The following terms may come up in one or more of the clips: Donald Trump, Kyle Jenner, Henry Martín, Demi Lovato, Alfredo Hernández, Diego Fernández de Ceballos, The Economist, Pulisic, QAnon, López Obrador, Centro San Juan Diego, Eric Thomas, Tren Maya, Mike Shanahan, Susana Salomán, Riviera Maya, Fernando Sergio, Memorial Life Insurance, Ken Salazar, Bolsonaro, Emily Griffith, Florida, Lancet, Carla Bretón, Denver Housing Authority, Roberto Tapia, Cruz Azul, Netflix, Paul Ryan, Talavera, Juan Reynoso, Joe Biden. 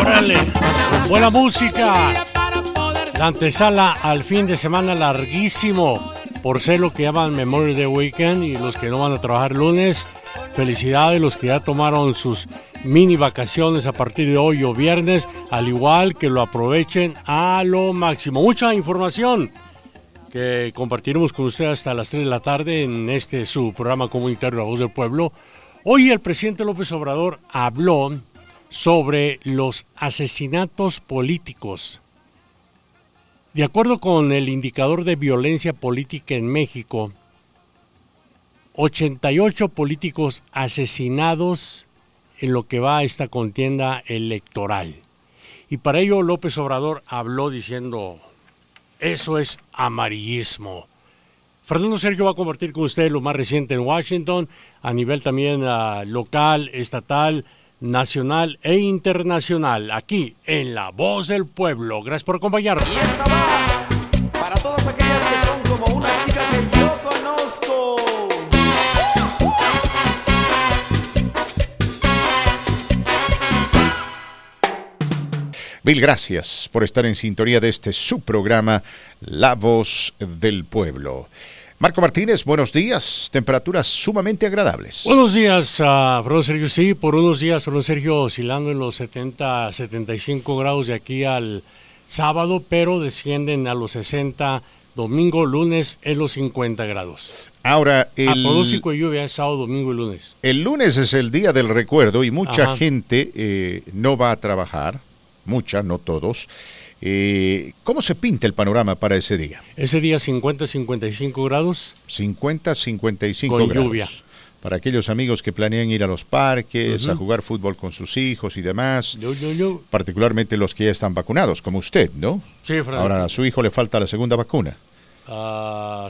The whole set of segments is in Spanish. ¡Órale! Buena música. La antesala al fin de semana larguísimo por ser lo que llaman Memorial Day Weekend, y los que no van a trabajar lunes, felicidades. Los que ya tomaron sus mini vacaciones a partir de hoy o viernes, al igual que lo aprovechen a lo máximo. Mucha información que compartiremos con ustedes hasta las 3 de la tarde en este su programa comunitario La Voz del Pueblo. Hoy el presidente López Obrador habló sobre los asesinatos políticos. De acuerdo con el indicador de violencia política en México, 88 políticos asesinados en lo que va a esta contienda electoral. Y para ello López Obrador habló diciendo, eso es amarillismo. Fernando Sergio va a compartir con ustedes lo más reciente en Washington, a nivel también local, estatal, nacional e internacional, aquí en La Voz del Pueblo. Gracias por acompañarnos. Y esta va para todas aquellas que son como una chica que yo conozco. Mil gracias por estar en sintonía de este su programa La Voz del Pueblo. Marco Martínez, buenos días. Temperaturas sumamente agradables. Buenos días, Fernando Sergio. Sí, por unos días, Fernando Sergio, oscilando en los 70, 75 grados de aquí al sábado, pero descienden a los 60 domingo, lunes en los 50 grados. Ahora, el pronóstico de lluvia es sábado, domingo y lunes. El lunes es el día del recuerdo y mucha gente no va a trabajar. Mucha, no todos. ¿Cómo se pinta el panorama para ese día? Ese día 50-55 grados. 50-55 grados. Con lluvia. Para aquellos amigos que planean ir a los parques, a jugar fútbol con sus hijos y demás. Particularmente los que ya están vacunados, como usted, ¿no? Sí, Frank. Ahora a su hijo le falta la segunda vacuna.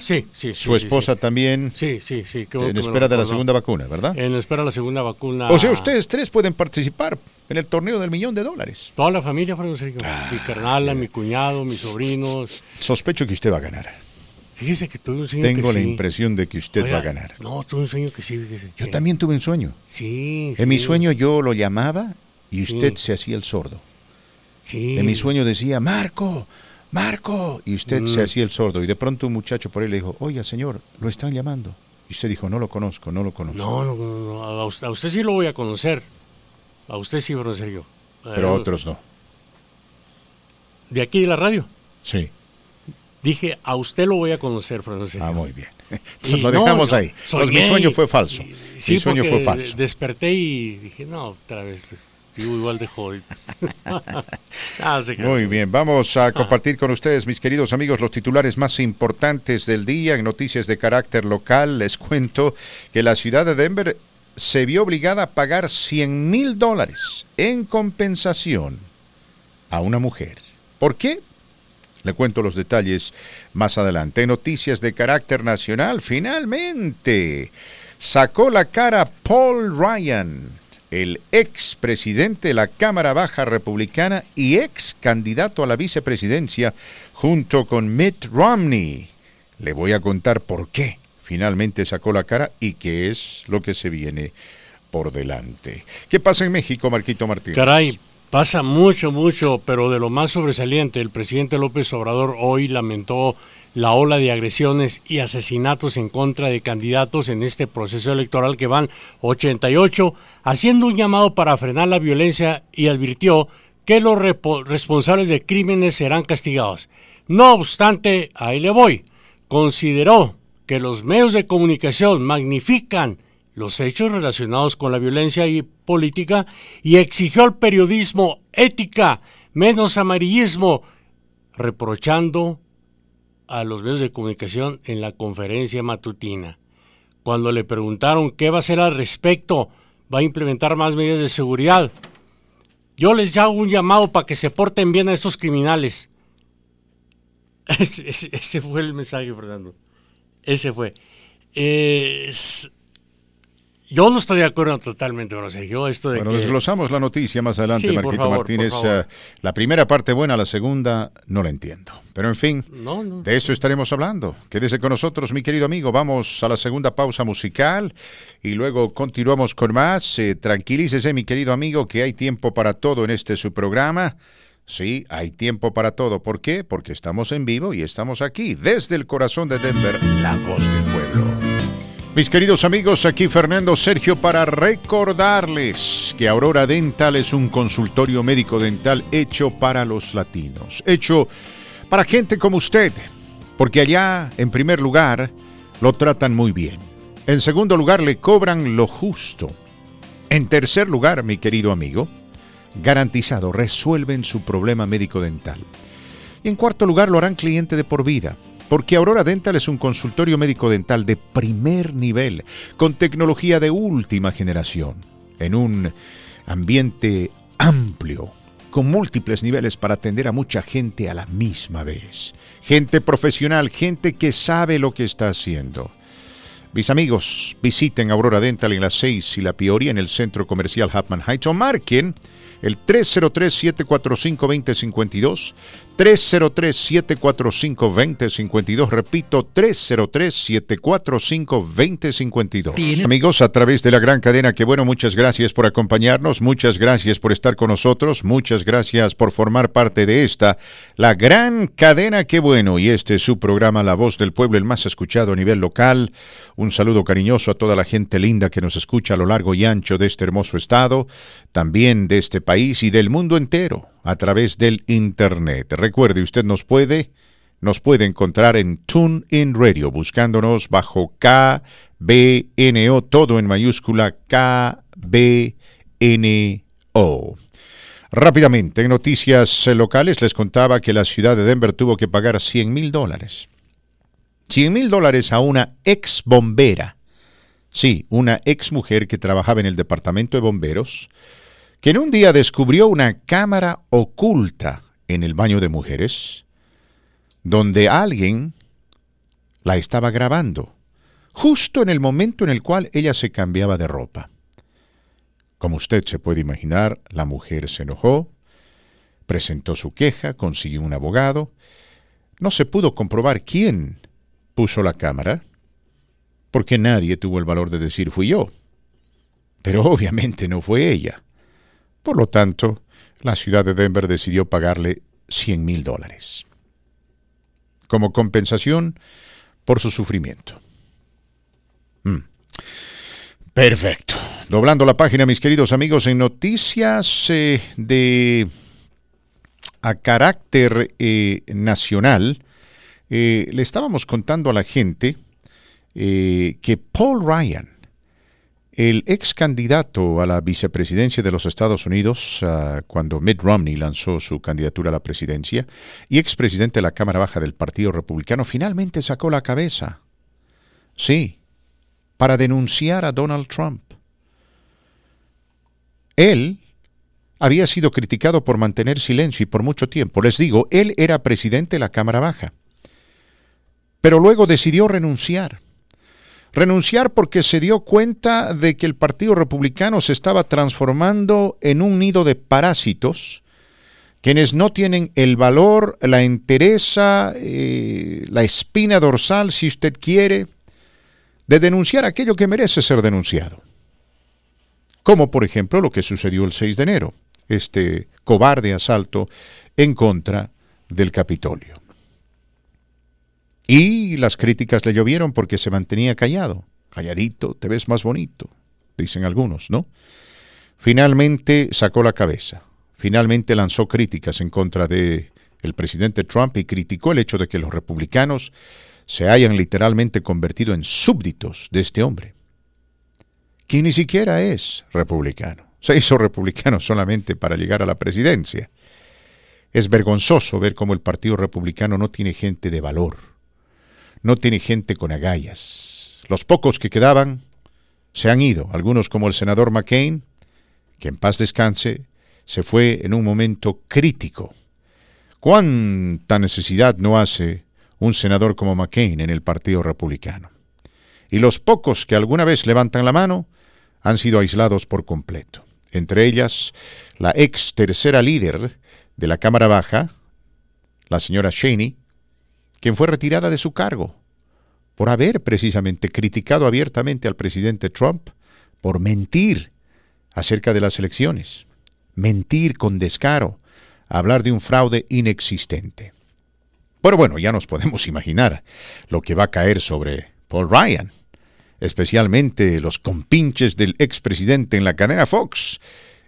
Sí. Su esposa también. Sí. En espera de la segunda vacuna, ¿verdad? En espera de la segunda vacuna. O sea, ustedes tres pueden participar en el torneo del $1,000,000. Toda la familia, Fernando Sergio. Mi carnala, mi cuñado, mis sobrinos. Sospecho que usted va a ganar. Fíjese que tuve un sueño. Tengo la impresión de que usted va a ganar. No, tuve un sueño que sí, fíjese. Yo también tuve un sueño. Sí. En mi sueño yo lo llamaba y usted se hacía el sordo. Sí. En mi sueño decía, Marco, y usted se hacía el sordo, y de pronto un muchacho por ahí le dijo, oiga señor, lo están llamando, y usted dijo, no lo conozco. No, a usted sí lo voy a conocer, a usted sí, Bruno Sergio. Pero a otros no. ¿De aquí de la radio? Sí. Dije, a usted lo voy a conocer, Francisco. Muy bien. Entonces, lo dejamos ahí. Mi sueño fue falso. Sí, mi sueño fue falso. Desperté y dije, no, otra vez. Sigo igual de jodido. Muy bien, vamos a compartir con ustedes, mis queridos amigos, los titulares más importantes del día. En noticias de carácter local, les cuento que la ciudad de Denver se vio obligada a pagar $100,000 en compensación a una mujer. ¿Por qué? Le cuento los detalles más adelante. En noticias de carácter nacional, finalmente sacó la cara Paul Ryan, el expresidente de la Cámara Baja Republicana y ex candidato a la vicepresidencia, junto con Mitt Romney. Le voy a contar por qué finalmente sacó la cara y qué es lo que se viene por delante. ¿Qué pasa en México, Marquito Martínez? Caray, pasa mucho, pero de lo más sobresaliente, el presidente López Obrador hoy lamentó la ola de agresiones y asesinatos en contra de candidatos en este proceso electoral que van 88, haciendo un llamado para frenar la violencia y advirtió que los responsables de crímenes serán castigados. No obstante, ahí le voy, consideró que los medios de comunicación magnifican los hechos relacionados con la violencia y política y exigió al periodismo ética, menos amarillismo, reprochando a los medios de comunicación en la conferencia matutina. Cuando le preguntaron qué va a hacer al respecto, va a implementar más medidas de seguridad. Yo les hago un llamado para que se porten bien a estos criminales. Ese fue el mensaje, Fernando. Ese fue. Yo no estoy de acuerdo totalmente, pero, o sea, yo esto de bueno, que... desglosamos la noticia más adelante, sí, Marquito, por favor, Martínez. Por favor. La primera parte buena, la segunda no la entiendo. Pero en fin, de eso estaremos hablando. Quédese con nosotros, mi querido amigo. Vamos a la segunda pausa musical y luego continuamos con más. Tranquilícese, mi querido amigo, que hay tiempo para todo en este su programa. Sí, hay tiempo para todo. ¿Por qué? Porque estamos en vivo y estamos aquí, desde el corazón de Denver, la voz del pueblo. Mis queridos amigos, aquí Fernando Sergio para recordarles que Aurora Dental es un consultorio médico dental hecho para los latinos, hecho para gente como usted, porque allá, en primer lugar, lo tratan muy bien. En segundo lugar, le cobran lo justo. En tercer lugar, mi querido amigo, garantizado, resuelven su problema médico dental. Y en cuarto lugar, lo harán cliente de por vida. Porque Aurora Dental es un consultorio médico dental de primer nivel, con tecnología de última generación, en un ambiente amplio, con múltiples niveles para atender a mucha gente a la misma vez. Gente profesional, gente que sabe lo que está haciendo. Mis amigos, visiten Aurora Dental en la 6 y la Peoria, en el Centro Comercial Huffman Heights, o marquen el 303-745-2052, 303-745-2052, repito, 303-745-2052. ¿Tiene? Amigos, a través de la gran cadena, que bueno, muchas gracias por acompañarnos, muchas gracias por estar con nosotros, muchas gracias por formar parte de esta, la gran cadena, que bueno, y este es su programa, La Voz del Pueblo, el más escuchado a nivel local. Un saludo cariñoso a toda la gente linda que nos escucha a lo largo y ancho de este hermoso estado, también de este país y del mundo entero a través del Internet. Recuerde, usted nos puede encontrar en TuneIn Radio, buscándonos bajo KBNO, todo en mayúscula, KBNO. Rápidamente, en noticias locales, les contaba que la ciudad de Denver tuvo que pagar $100,000. $100,000 a una ex bombera, sí, una ex mujer que trabajaba en el departamento de bomberos, que en un día descubrió una cámara oculta en el baño de mujeres, donde alguien la estaba grabando, justo en el momento en el cual ella se cambiaba de ropa. Como usted se puede imaginar, la mujer se enojó, presentó su queja, consiguió un abogado. No se pudo comprobar quién puso la cámara, porque nadie tuvo el valor de decir fui yo. Pero obviamente no fue ella. Por lo tanto, la ciudad de Denver decidió pagarle $100,000 como compensación por su sufrimiento. Perfecto. Doblando la página, mis queridos amigos, en noticias a carácter nacional, le estábamos contando a la gente que Paul Ryan, el ex candidato a la vicepresidencia de los Estados Unidos, cuando Mitt Romney lanzó su candidatura a la presidencia, y expresidente de la Cámara Baja del Partido Republicano, finalmente sacó la cabeza, sí, para denunciar a Donald Trump. Él había sido criticado por mantener silencio y por mucho tiempo. Les digo, él era presidente de la Cámara Baja. Pero luego decidió renunciar. Renunciar porque se dio cuenta de que el Partido Republicano se estaba transformando en un nido de parásitos, quienes no tienen el valor, la entereza, la espina dorsal, si usted quiere, de denunciar aquello que merece ser denunciado. Como por ejemplo lo que sucedió el 6 de enero, este cobarde asalto en contra del Capitolio. Y las críticas le llovieron porque se mantenía callado. Calladito, te ves más bonito, dicen algunos, ¿no? Finalmente sacó la cabeza. Finalmente lanzó críticas en contra del presidente Trump y criticó el hecho de que los republicanos se hayan literalmente convertido en súbditos de este hombre, quien ni siquiera es republicano. Se hizo republicano solamente para llegar a la presidencia. Es vergonzoso ver cómo el Partido Republicano no tiene gente de valor. No tiene gente con agallas. Los pocos que quedaban se han ido. Algunos, como el senador McCain, que en paz descanse, se fue en un momento crítico. ¿Cuánta necesidad no hace un senador como McCain en el Partido Republicano? Y los pocos que alguna vez levantan la mano han sido aislados por completo. Entre ellas, la ex tercera líder de la Cámara Baja, la señora Cheney, quien fue retirada de su cargo por haber precisamente criticado abiertamente al presidente Trump por mentir acerca de las elecciones, mentir con descaro, hablar de un fraude inexistente. Pero bueno, ya nos podemos imaginar lo que va a caer sobre Paul Ryan, especialmente los compinches del expresidente en la cadena Fox.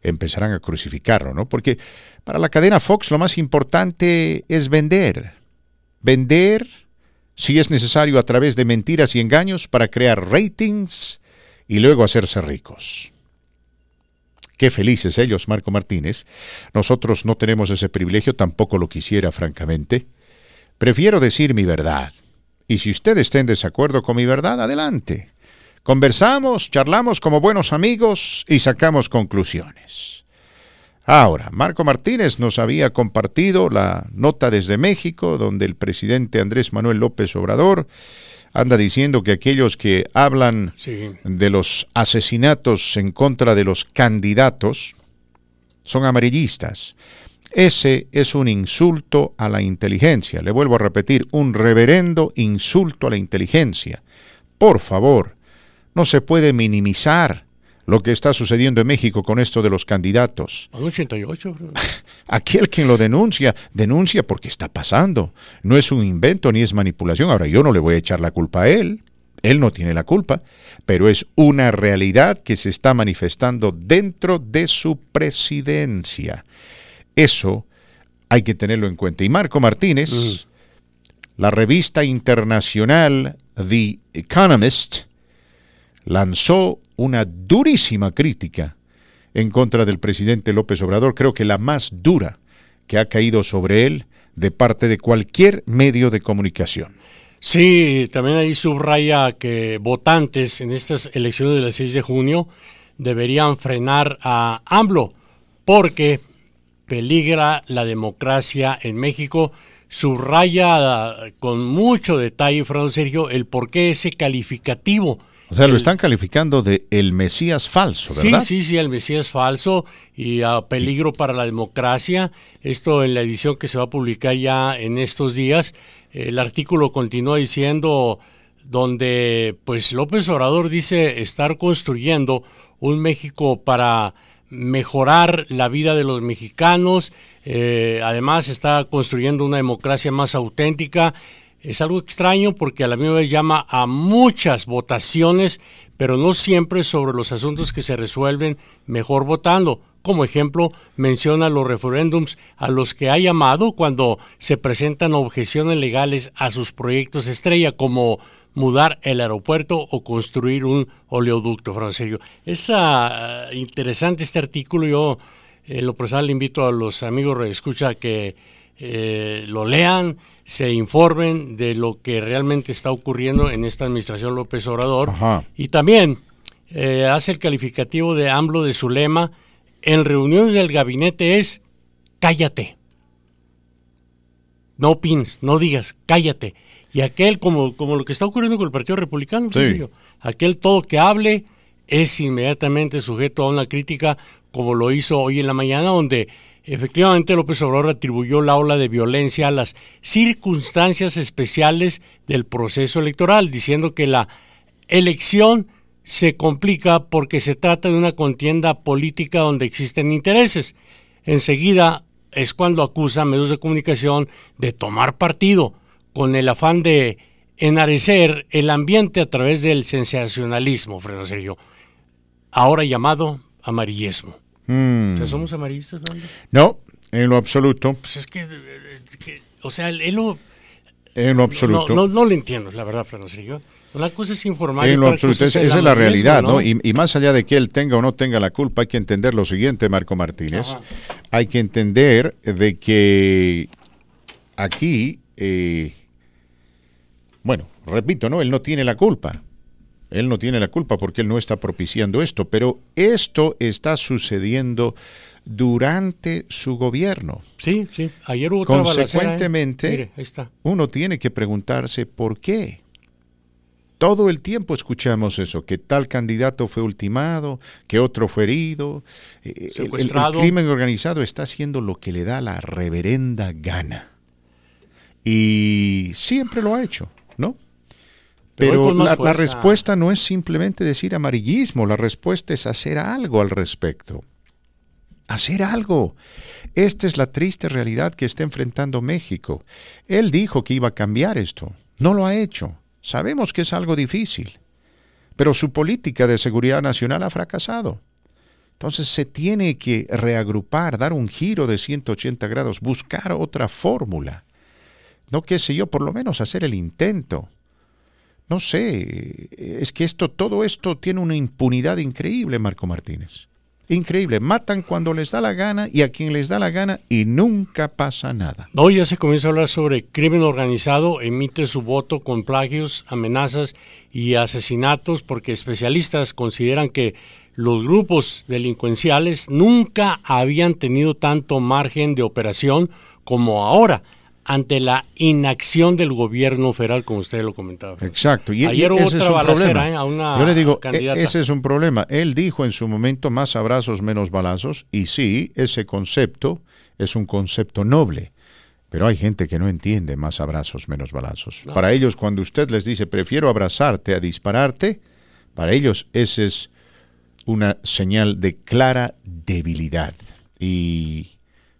Empezarán a crucificarlo, ¿no? Porque para la cadena Fox lo más importante es vender, si es necesario, a través de mentiras y engaños para crear ratings y luego hacerse ricos. Qué felices ellos, Marco Martínez. Nosotros no tenemos ese privilegio, tampoco lo quisiera, francamente. Prefiero decir mi verdad. Y si usted está en desacuerdo con mi verdad, adelante. Conversamos, charlamos como buenos amigos y sacamos conclusiones. Ahora, Marco Martínez nos había compartido la nota desde México, donde el presidente Andrés Manuel López Obrador anda diciendo que aquellos que hablan de los asesinatos en contra de los candidatos son amarillistas. Ese es un insulto a la inteligencia. Le vuelvo a repetir, un reverendo insulto a la inteligencia. Por favor, no se puede minimizar lo que está sucediendo en México con esto de los candidatos. 88. Aquel quien lo denuncia porque está pasando. No es un invento ni es manipulación. Ahora, yo no le voy a echar la culpa a él. Él no tiene la culpa. Pero es una realidad que se está manifestando dentro de su presidencia. Eso hay que tenerlo en cuenta. Y Marco Martínez, la revista internacional The Economist, lanzó una durísima crítica en contra del presidente López Obrador. Creo que la más dura que ha caído sobre él de parte de cualquier medio de comunicación. Sí, también ahí subraya que votantes en estas elecciones del 6 de junio deberían frenar a AMLO porque peligra la democracia en México. Subraya con mucho detalle, Fran Sergio, el por qué ese calificativo. O sea, lo están calificando de el Mesías falso, ¿verdad? Sí, el Mesías falso y peligro para la democracia. Esto en la edición que se va a publicar ya en estos días. El artículo continúa diciendo, donde pues López Obrador dice estar construyendo un México para mejorar la vida de los mexicanos, además está construyendo una democracia más auténtica. Es algo extraño porque a la misma vez llama a muchas votaciones, pero no siempre sobre los asuntos que se resuelven mejor votando. Como ejemplo, menciona los referéndums a los que ha llamado cuando se presentan objeciones legales a sus proyectos estrella, como mudar el aeropuerto o construir un oleoducto, Francisco. Es interesante este artículo. Yo, en lo personal, le invito a los amigos que escuchan que lo lean, se informen de lo que realmente está ocurriendo en esta administración López Obrador. Ajá. Y también hace el calificativo de AMLO de su lema, en reuniones del gabinete es cállate, no opines, no digas, cállate. Y aquel, como lo que está ocurriendo con el Partido Republicano, sí. Aquel todo que hable es inmediatamente sujeto a una crítica, como lo hizo hoy en la mañana, donde efectivamente López Obrador atribuyó la ola de violencia a las circunstancias especiales del proceso electoral, diciendo que la elección se complica porque se trata de una contienda política donde existen intereses. Enseguida es cuando acusa a medios de comunicación de tomar partido con el afán de enardecer el ambiente a través del sensacionalismo, Fredo Sergio, ahora llamado amarillismo. O sea, ¿somos amarillistas, Fernando? No, en lo absoluto. Pues es que o sea, él lo... En lo absoluto. No lo entiendo, la verdad, Fredo Sergio. Una cosa es informar. En lo absoluto, esa es la realidad, ¿no? Y más allá de que él tenga o no tenga la culpa, hay que entender lo siguiente, Marco Martínez. Ajá. Hay que entender de que aquí, bueno, repito, ¿no? Él no tiene la culpa. Él no tiene la culpa porque él no está propiciando esto, pero esto está sucediendo durante su gobierno. Sí. Ayer hubo otra balacera. Consecuentemente, mire, ahí está. Uno tiene que preguntarse por qué. Todo el tiempo escuchamos eso, que tal candidato fue ultimado, que otro fue herido. El crimen organizado está haciendo lo que le da la reverenda gana. Y siempre lo ha hecho, ¿no? Pero la respuesta no es simplemente decir amarillismo, la respuesta es hacer algo al respecto. Hacer algo. Esta es la triste realidad que está enfrentando México. Él dijo que iba a cambiar esto. No lo ha hecho. Sabemos que es algo difícil, pero su política de seguridad nacional ha fracasado. Entonces se tiene que reagrupar, dar un giro de 180 grados, buscar otra fórmula. No, qué sé yo, por lo menos hacer el intento. No sé, es que todo esto tiene una impunidad increíble, Marco Martínez. Increíble, matan cuando les da la gana y a quien les da la gana y nunca pasa nada. Hoy ya se comienza a hablar sobre crimen organizado, emite su voto con plagios, amenazas y asesinatos porque especialistas consideran que los grupos delincuenciales nunca habían tenido tanto margen de operación como ahora ante la inacción del gobierno federal, como usted lo comentaba. Exacto. Y ayer hubo otra balacera a una candidata. Yo le digo, ese es un problema. Él dijo en su momento, más abrazos, menos balazos, y sí, ese concepto es un concepto noble, pero hay gente que no entiende más abrazos, menos balazos. No. Para ellos, cuando usted les dice, prefiero abrazarte a dispararte, para ellos ese es una señal de clara debilidad. Y,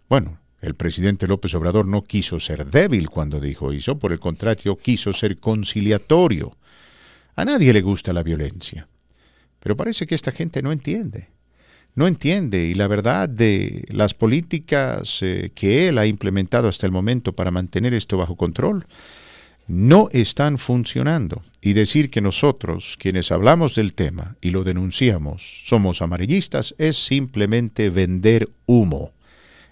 bueno, el presidente López Obrador no quiso ser débil cuando dijo eso, por el contrario, quiso ser conciliatorio. A nadie le gusta la violencia, pero parece que esta gente no entiende. No entiende, y la verdad de las políticas que él ha implementado hasta el momento para mantener esto bajo control no están funcionando. Y decir que nosotros, quienes hablamos del tema y lo denunciamos, somos amarillistas, es simplemente vender humo.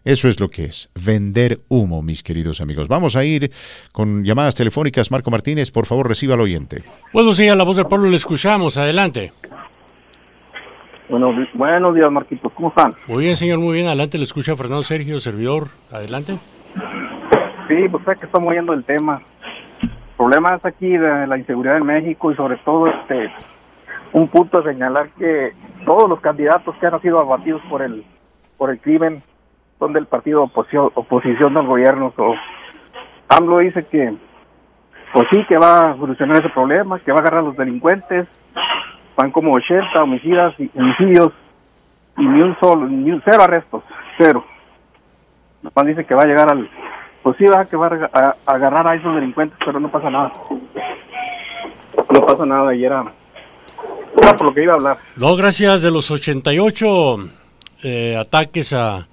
Eso es lo que es, vender humo, mis queridos amigos. Vamos a ir con llamadas telefónicas. Marco Martínez, por favor, reciba al oyente. Buenos días, la voz del pueblo, le escuchamos. Adelante. Buenos días, Marquitos. ¿Cómo están? Muy bien, señor, muy bien. Adelante, le escucha Fernando Sergio, servidor. Adelante. Sí, pues es que estamos viendo el tema. El problema es aquí de la inseguridad en México y sobre todo un punto a señalar que todos los candidatos que han sido abatidos por el crimen son del partido oposición del gobierno. AMLO dice que pues sí, que va a solucionar ese problema, que va a agarrar a los delincuentes. Van como 80 homicidios y cero arrestos, cero. Juan dice que va a llegar a agarrar a esos delincuentes, pero no pasa nada. No pasa nada, y era por lo que iba a hablar. No, gracias. De los 88 ataques a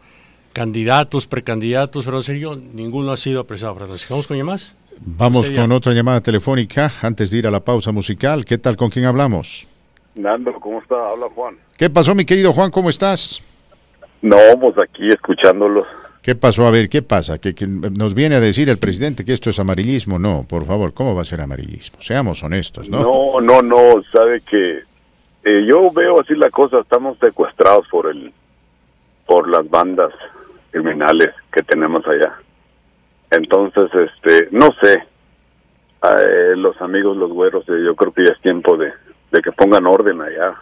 candidatos, precandidatos, pero en serio, ninguno ha sido apresado. ¿Vamos con llamadas? Vamos con otra llamada telefónica antes de ir a la pausa musical. ¿Qué tal? ¿Con quién hablamos? Nando, ¿cómo está? Habla Juan. ¿Qué pasó, mi querido Juan? ¿Cómo estás? No, pues aquí escuchándolos. ¿Qué pasó? A ver, ¿qué pasa? Que nos viene a decir el presidente que esto es amarillismo. No, por favor, ¿cómo va a ser amarillismo? Seamos honestos, ¿no? No, sabe que yo veo así la cosa, estamos secuestrados por las bandas criminales que tenemos allá. Entonces, no sé, los amigos, los güeros, yo creo que ya es tiempo de que pongan orden allá,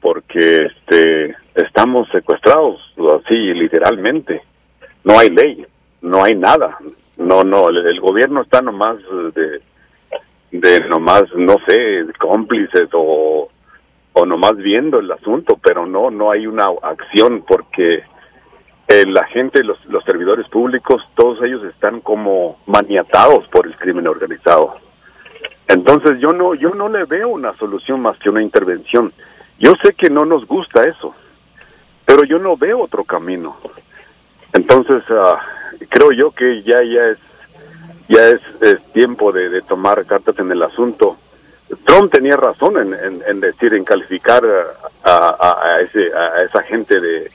porque estamos secuestrados, así literalmente. No hay ley, no hay nada. No, el gobierno está nomás nomás, no sé, cómplices o nomás viendo el asunto, pero no hay una acción, porque la gente, los servidores públicos, todos ellos están como maniatados por el crimen organizado. Entonces yo no le veo una solución más que una intervención. Yo sé que no nos gusta eso, pero yo no veo otro camino. Entonces creo yo que ya es tiempo de tomar cartas en el asunto. Trump tenía razón en decir, en calificar a esa gente de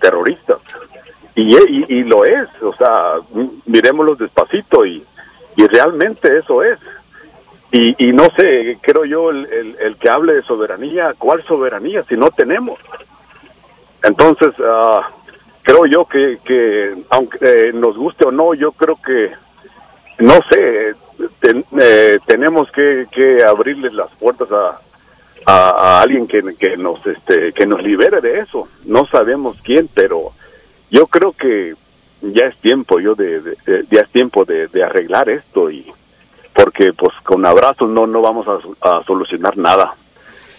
terroristas, y lo es. O sea, miremoslos despacito y realmente eso es. Y no sé, creo yo, el que hable de soberanía, ¿cuál soberanía si no tenemos? Entonces creo yo que aunque nos guste o no, yo creo que, no sé, tenemos que abrirles las puertas a alguien que nos libere de eso. No sabemos quién, pero yo creo que ya es tiempo de arreglar esto, y porque pues con abrazos no vamos a solucionar nada.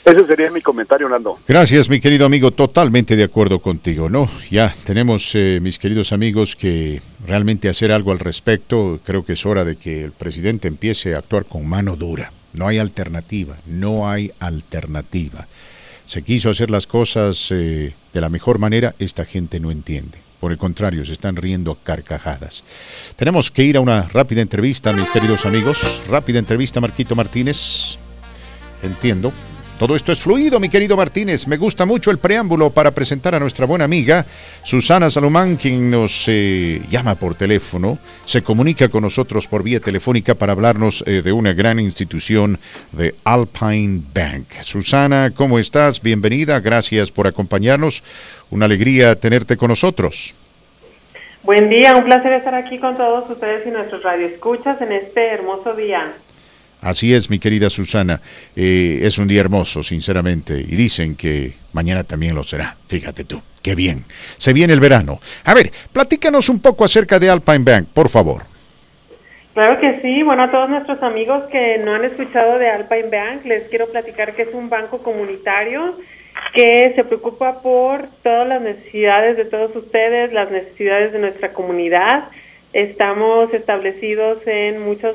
Ese sería mi comentario, Nando. Gracias, mi querido amigo, totalmente de acuerdo contigo, ¿no? Ya tenemos, mis queridos amigos, que realmente hacer algo al respecto. Creo que es hora de que el presidente empiece a actuar con mano dura. No hay alternativa. Se quiso hacer las cosas de la mejor manera, esta gente no entiende. Por el contrario, se están riendo a carcajadas. Tenemos que ir a una rápida entrevista, mis queridos amigos. Rápida entrevista, Marquito Martínez. Entiendo. Todo esto es fluido, mi querido Martínez. Me gusta mucho el preámbulo para presentar a nuestra buena amiga Susana Salomán, quien nos llama por teléfono, se comunica con nosotros por vía telefónica para hablarnos de una gran institución de Alpine Bank. Susana, ¿cómo estás? Bienvenida, gracias por acompañarnos. Una alegría tenerte con nosotros. Buen día, un placer estar aquí con todos ustedes y nuestros radioescuchas en este hermoso día. Así es, mi querida Susana, es un día hermoso, sinceramente, y dicen que mañana también lo será, fíjate tú, qué bien, se viene el verano. A ver, platícanos un poco acerca de Alpine Bank, por favor. Claro que sí, bueno, a todos nuestros amigos que no han escuchado de Alpine Bank, les quiero platicar que es un banco comunitario que se preocupa por todas las necesidades de todos ustedes, las necesidades de nuestra comunidad. Estamos establecidos en muchas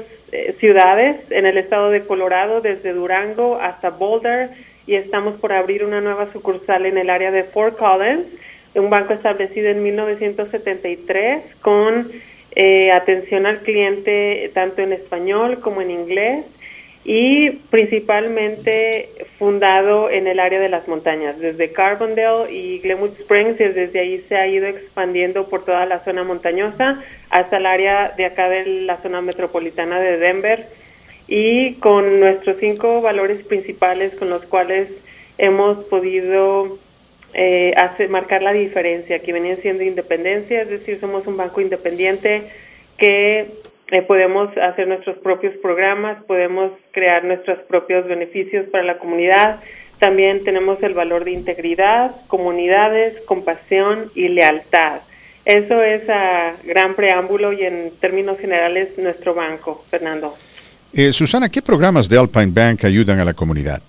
ciudades, en el estado de Colorado, desde Durango hasta Boulder, y estamos por abrir una nueva sucursal en el área de Fort Collins, un banco establecido en 1973 con atención al cliente tanto en español como en inglés, y principalmente fundado en el área de las montañas, desde Carbondale y Glenwood Springs, y desde ahí se ha ido expandiendo por toda la zona montañosa hasta el área de acá de la zona metropolitana de Denver, y con nuestros 5 valores principales con los cuales hemos podido marcar la diferencia, que venían siendo independencia, es decir, somos un banco independiente que podemos hacer nuestros propios programas, podemos crear nuestros propios beneficios para la comunidad. También tenemos el valor de integridad, comunidades, compasión y lealtad. Eso es a gran preámbulo y en términos generales nuestro banco, Fernando. Susana, ¿qué programas de Alpine Bank ayudan a la comunidad?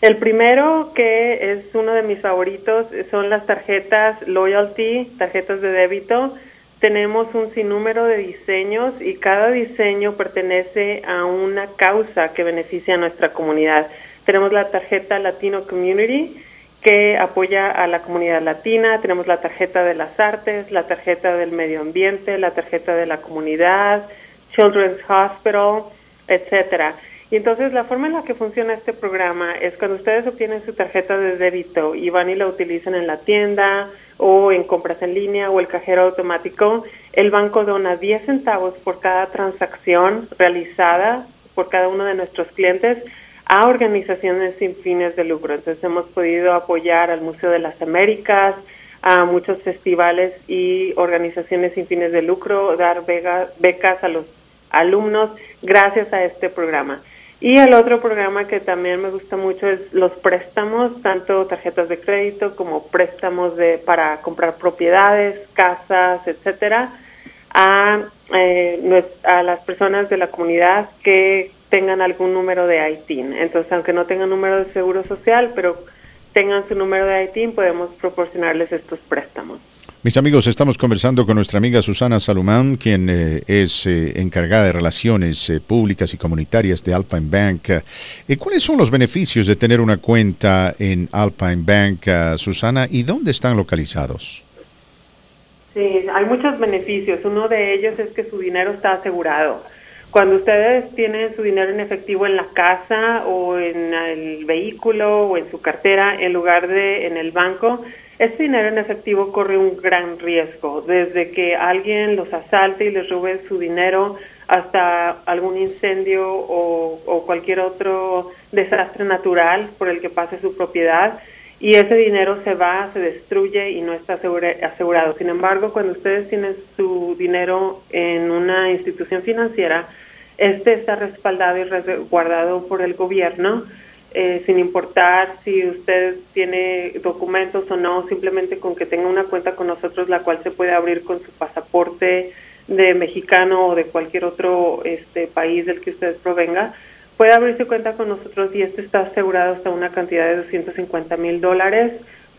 El primero, que es uno de mis favoritos, son las tarjetas Loyalty, tarjetas de débito. Tenemos un sinnúmero de diseños y cada diseño pertenece a una causa que beneficia a nuestra comunidad. Tenemos la tarjeta Latino Community, que apoya a la comunidad latina. Tenemos la tarjeta de las artes, la tarjeta del medio ambiente, la tarjeta de la comunidad, Children's Hospital, etcétera. Y entonces la forma en la que funciona este programa es cuando ustedes obtienen su tarjeta de débito y van y la utilizan en la tienda o en compras en línea o el cajero automático, el banco dona 10 centavos por cada transacción realizada por cada uno de nuestros clientes a organizaciones sin fines de lucro. Entonces hemos podido apoyar al Museo de las Américas, a muchos festivales y organizaciones sin fines de lucro, dar becas a los alumnos gracias a este programa. Y el otro programa que también me gusta mucho es los préstamos, tanto tarjetas de crédito como préstamos para comprar propiedades, casas, etcétera, a las personas de la comunidad que tengan algún número de ITIN. Entonces, aunque no tengan número de seguro social, pero tengan su número de ITIN, podemos proporcionarles estos préstamos. Mis amigos, estamos conversando con nuestra amiga Susana Salomán, quien es encargada de relaciones públicas y comunitarias de Alpine Bank. ¿Cuáles son los beneficios de tener una cuenta en Alpine Bank, Susana, y dónde están localizados? Sí, hay muchos beneficios. Uno de ellos es que su dinero está asegurado. Cuando ustedes tienen su dinero en efectivo en la casa o en el vehículo o en su cartera, en lugar de en el banco, este dinero en efectivo corre un gran riesgo, desde que alguien los asalte y les robe su dinero hasta algún incendio o cualquier otro desastre natural por el que pase su propiedad, y ese dinero se va, se destruye y no está asegurado. Sin embargo, cuando ustedes tienen su dinero en una institución financiera, Este está respaldado y resguardado por el gobierno, sin importar si usted tiene documentos o no, simplemente con que tenga una cuenta con nosotros, la cual se puede abrir con su pasaporte de mexicano o de cualquier otro país del que usted provenga. Puede abrir su cuenta con nosotros y esto está asegurado hasta una cantidad de $250,000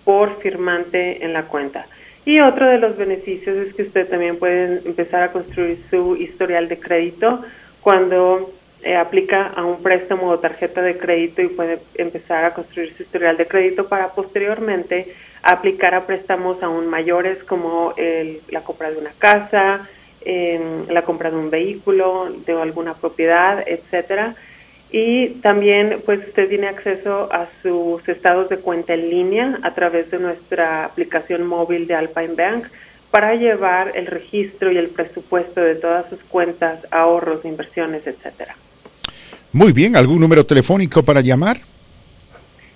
por firmante en la cuenta. Y otro de los beneficios es que usted también puede empezar a construir su historial de crédito cuando aplica a un préstamo o tarjeta de crédito, y puede empezar a construir su historial de crédito para posteriormente aplicar a préstamos aún mayores, como la compra de una casa, la compra de un vehículo, de alguna propiedad, etcétera. Y también pues usted tiene acceso a sus estados de cuenta en línea a través de nuestra aplicación móvil de Alpine Bank para llevar el registro y el presupuesto de todas sus cuentas, ahorros, inversiones, etcétera. Muy bien, ¿algún número telefónico para llamar?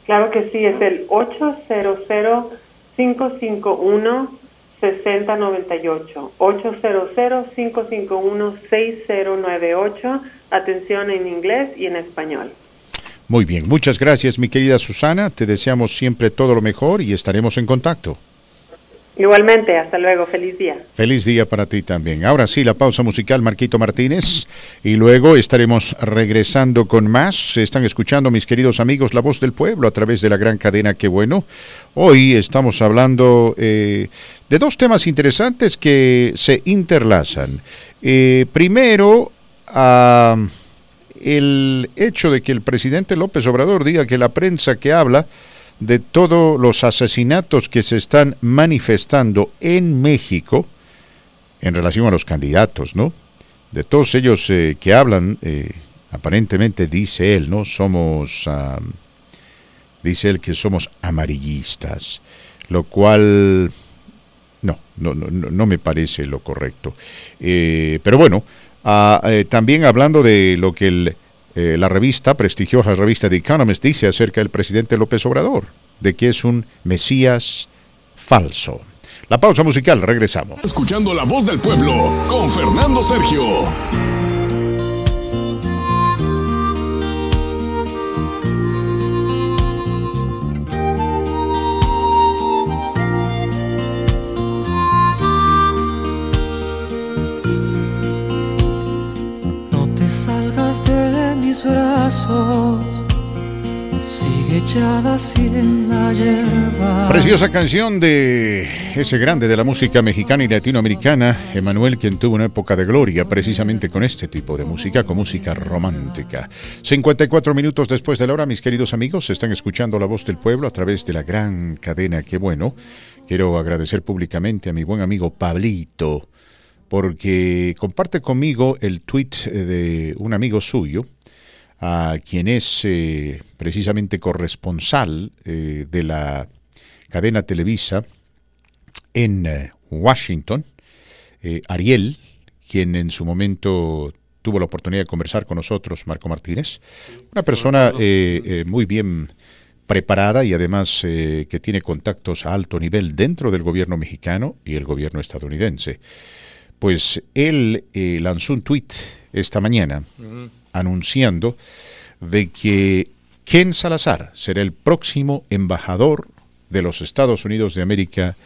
Claro que sí, es el 800-551-6098, 800-551-6098, atención en inglés y en español. Muy bien, muchas gracias, mi querida Susana, te deseamos siempre todo lo mejor y estaremos en contacto. Igualmente, hasta luego, feliz día. Feliz día para ti también. Ahora sí, la pausa musical, Marquito Martínez, y luego estaremos regresando con más. Se están escuchando, mis queridos amigos, La Voz del Pueblo a través de la gran cadena Qué Bueno. Hoy estamos hablando de dos temas interesantes que se interlazan. Primero, el hecho de que el presidente López Obrador diga que la prensa que habla de todos los asesinatos que se están manifestando en México, en relación a los candidatos, ¿no? De todos ellos que hablan, aparentemente dice él, ¿no? Dice él que somos amarillistas, lo cual no me parece lo correcto. Pero bueno, también hablando de lo que la revista, prestigiosa revista The Economist, dice acerca del presidente López Obrador, de que es un mesías falso. La pausa musical, regresamos. Escuchando La Voz del Pueblo con Fernando Sergio. Brazos, sigue echada sin la hierba. Preciosa canción de ese grande de la música mexicana y latinoamericana, Emmanuel, quien tuvo una época de gloria precisamente con este tipo de música, con música romántica. 54 minutos después de la hora, mis queridos amigos, están escuchando La Voz del Pueblo a través de la gran cadena Qué Bueno. Quiero agradecer públicamente a mi buen amigo Pablito, porque comparte conmigo el tweet de un amigo suyo, a quien es precisamente corresponsal de la cadena Televisa en Washington, Ariel, quien en su momento tuvo la oportunidad de conversar con nosotros, Marco Martínez, una persona muy bien preparada y además que tiene contactos a alto nivel dentro del gobierno mexicano y el gobierno estadounidense. Pues él lanzó un tuit esta mañana, anunciando de que Ken Salazar será el próximo embajador de los Estados Unidos de América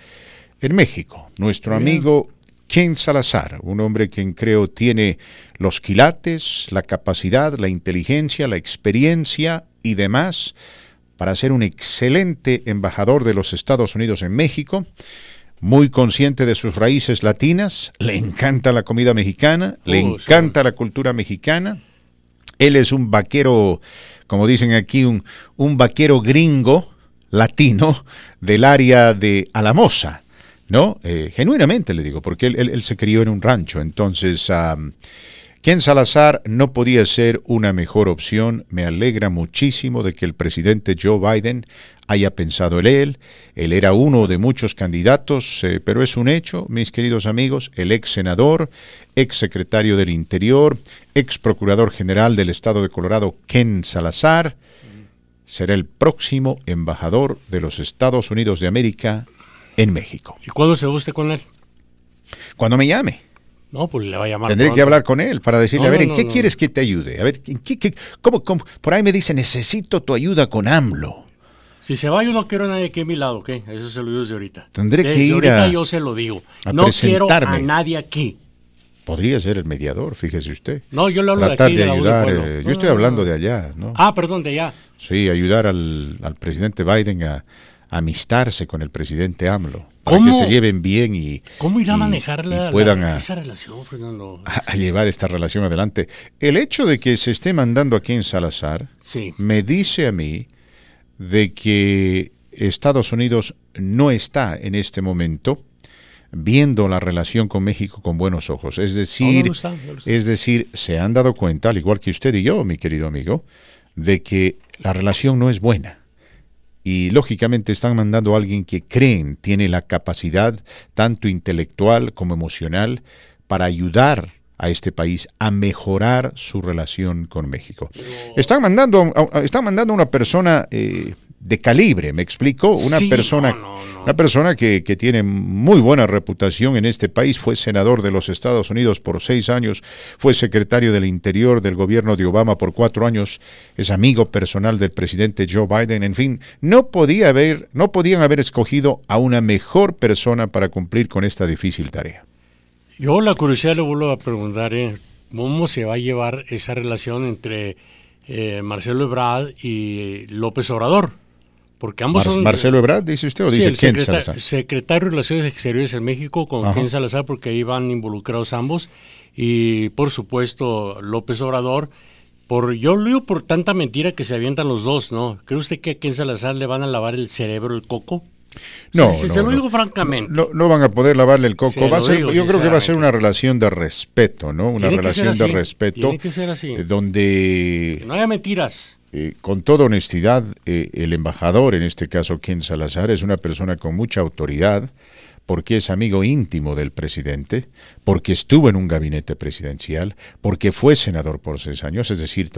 en México. Nuestro amigo Ken Salazar, un hombre quien creo tiene los quilates, la capacidad, la inteligencia, la experiencia y demás para ser un excelente embajador de los Estados Unidos en México. Muy consciente de sus raíces latinas, le encanta la comida mexicana, le encanta la cultura mexicana. Él es un vaquero, como dicen aquí, un vaquero gringo latino del área de Alamosa, ¿no? Genuinamente le digo, porque él se crió en un rancho. Entonces, Ken Salazar no podía ser una mejor opción. Me alegra muchísimo de que el presidente Joe Biden haya pensado en él. Él era uno de muchos candidatos, pero es un hecho, mis queridos amigos, el ex senador, ex secretario del Interior, ex procurador general del estado de Colorado, Ken Salazar, será el próximo embajador de los Estados Unidos de América en México. ¿Y cuándo se guste con él? Cuando me llame. No, pues le va a llamar. Tendré que hablar con él para decirle, ¿en qué quieres que te ayude? A ver, ¿en qué, cómo? Por ahí me dice, necesito tu ayuda con AMLO. Si se va, yo no quiero a nadie aquí a mi lado, ¿ok? Eso se lo digo desde ahorita. Tendré desde que ir ahorita a... yo se lo digo. No quiero a nadie aquí. Podría ser el mediador, fíjese usted. No, yo le hablo tratar de aquí. Tratar de ayudar. Yo estoy hablando de allá, ¿no? Ah, perdón, de allá. Sí, ayudar al presidente Biden a amistarse con el presidente AMLO. ¿Cómo? Para que se lleven bien y... ¿Cómo irá a manejar esa relación, Fernando? A llevar esta relación adelante. El hecho de que se esté mandando aquí en Salazar, sí, me dice a mí de que Estados Unidos no está en este momento viendo la relación con México con buenos ojos. Es decir, se han dado cuenta, al igual que usted y yo, mi querido amigo, de que la relación no es buena. Y lógicamente están mandando a alguien que creen tiene la capacidad, tanto intelectual como emocional, para ayudar a este país a mejorar su relación con México. Están mandando a una persona... de calibre, ¿me explico? Una persona que tiene muy buena reputación en este país, fue senador de los Estados Unidos por 6 años, fue secretario del Interior del gobierno de Obama por 4 años, es amigo personal del presidente Joe Biden, en fin, no podían haber escogido a una mejor persona para cumplir con esta difícil tarea. Yo la curiosidad le vuelvo a preguntar, ¿cómo se va a llevar esa relación entre Marcelo Ebrard y López Obrador? Porque ambos son... ¿Marcelo Ebrard, dice usted, o sí, dice Ken Salazar? Secretario de Relaciones Exteriores en México con Ken Salazar, porque ahí van involucrados ambos. Y, por supuesto, López Obrador. Yo lo digo por tanta mentira que se avientan los dos, ¿no? ¿Cree usted que a Ken Salazar le van a lavar el cerebro, el coco? No, se lo digo francamente. No van a poder lavarle el coco. Yo creo que va a ser una relación de respeto, ¿no? Una relación de respeto. Tiene que ser así. Donde... Que no haya mentiras. Con toda honestidad, el embajador, en este caso Ken Salazar, es una persona con mucha autoridad porque es amigo íntimo del presidente, porque estuvo en un gabinete presidencial, porque fue senador por 6 años, es decir,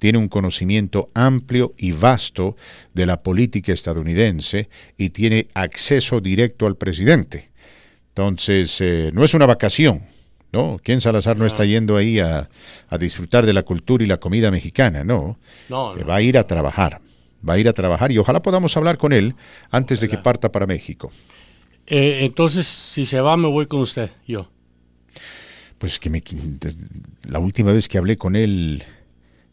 tiene un conocimiento amplio y vasto de la política estadounidense y tiene acceso directo al presidente. Entonces, no es una vacación. No, Ken Salazar no está yendo ahí a disfrutar de la cultura y la comida mexicana, no. Va a ir a trabajar, y ojalá podamos hablar con él antes de que parta para México. Entonces, si se va, me voy con usted, yo. Pues que la última vez que hablé con él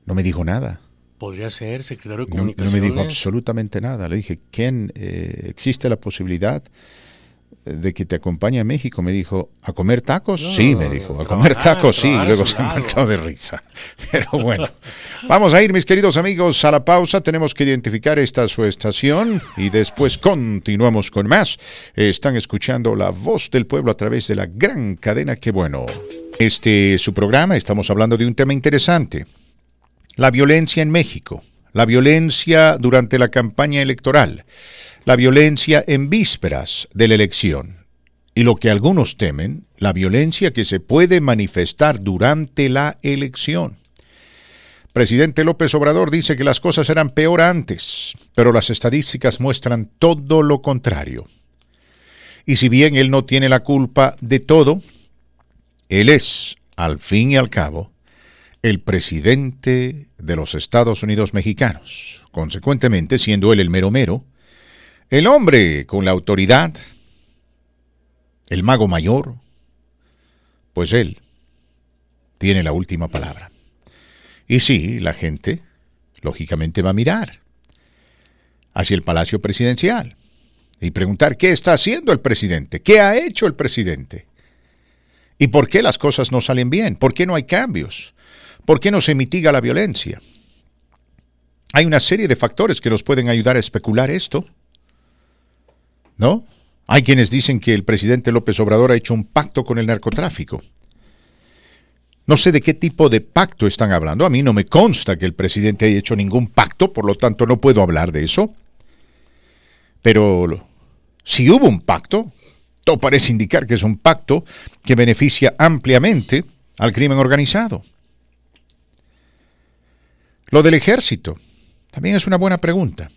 no me dijo nada. Podría ser secretario de Comunicaciones. No me dijo absolutamente nada. Le dije, Ken, existe la posibilidad de que te acompañe a México. Me dijo, ¿a comer tacos? Sí, me dijo, a comer tacos, sí. Luego se marchó de risa. Pero bueno, vamos a ir, mis queridos amigos, a la pausa. Tenemos que identificar esta su estación y después continuamos con más. Están escuchando La Voz del Pueblo a través de la gran cadena. Qué bueno. Este es su programa. Estamos hablando de un tema interesante. La violencia en México. La violencia durante la campaña electoral. La violencia en vísperas de la elección y lo que algunos temen, la violencia que se puede manifestar durante la elección. Presidente López Obrador dice que las cosas eran peor antes, pero las estadísticas muestran todo lo contrario. Y si bien él no tiene la culpa de todo, él es, al fin y al cabo, el presidente de los Estados Unidos mexicanos. Consecuentemente, siendo él el mero mero, el hombre con la autoridad, el mago mayor, pues él tiene la última palabra. Y sí, la gente, lógicamente, va a mirar hacia el Palacio Presidencial y preguntar qué está haciendo el presidente, qué ha hecho el presidente y por qué las cosas no salen bien, por qué no hay cambios, por qué no se mitiga la violencia. Hay una serie de factores que nos pueden ayudar a especular esto, ¿no? Hay quienes dicen que el presidente López Obrador ha hecho un pacto con el narcotráfico. No sé de qué tipo de pacto están hablando. A mí no me consta que el presidente haya hecho ningún pacto, por lo tanto no puedo hablar de eso. Pero si hubo un pacto, todo parece indicar que es un pacto que beneficia ampliamente al crimen organizado. Lo del ejército también es una buena pregunta.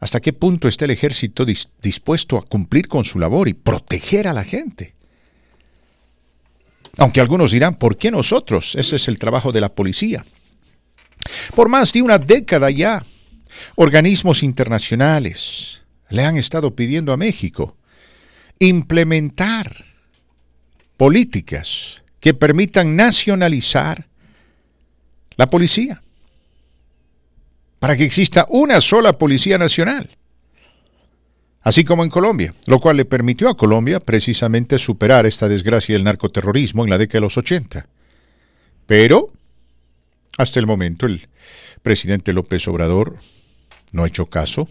¿Hasta qué punto está el ejército dispuesto a cumplir con su labor y proteger a la gente? Aunque algunos dirán, ¿por qué nosotros? Ese es el trabajo de la policía. Por más de una década ya, organismos internacionales le han estado pidiendo a México implementar políticas que permitan nacionalizar la policía, para que exista una sola policía nacional, así como en Colombia, lo cual le permitió a Colombia precisamente superar esta desgracia del narcoterrorismo en la década de los 80. Pero hasta el momento el presidente López Obrador no ha hecho caso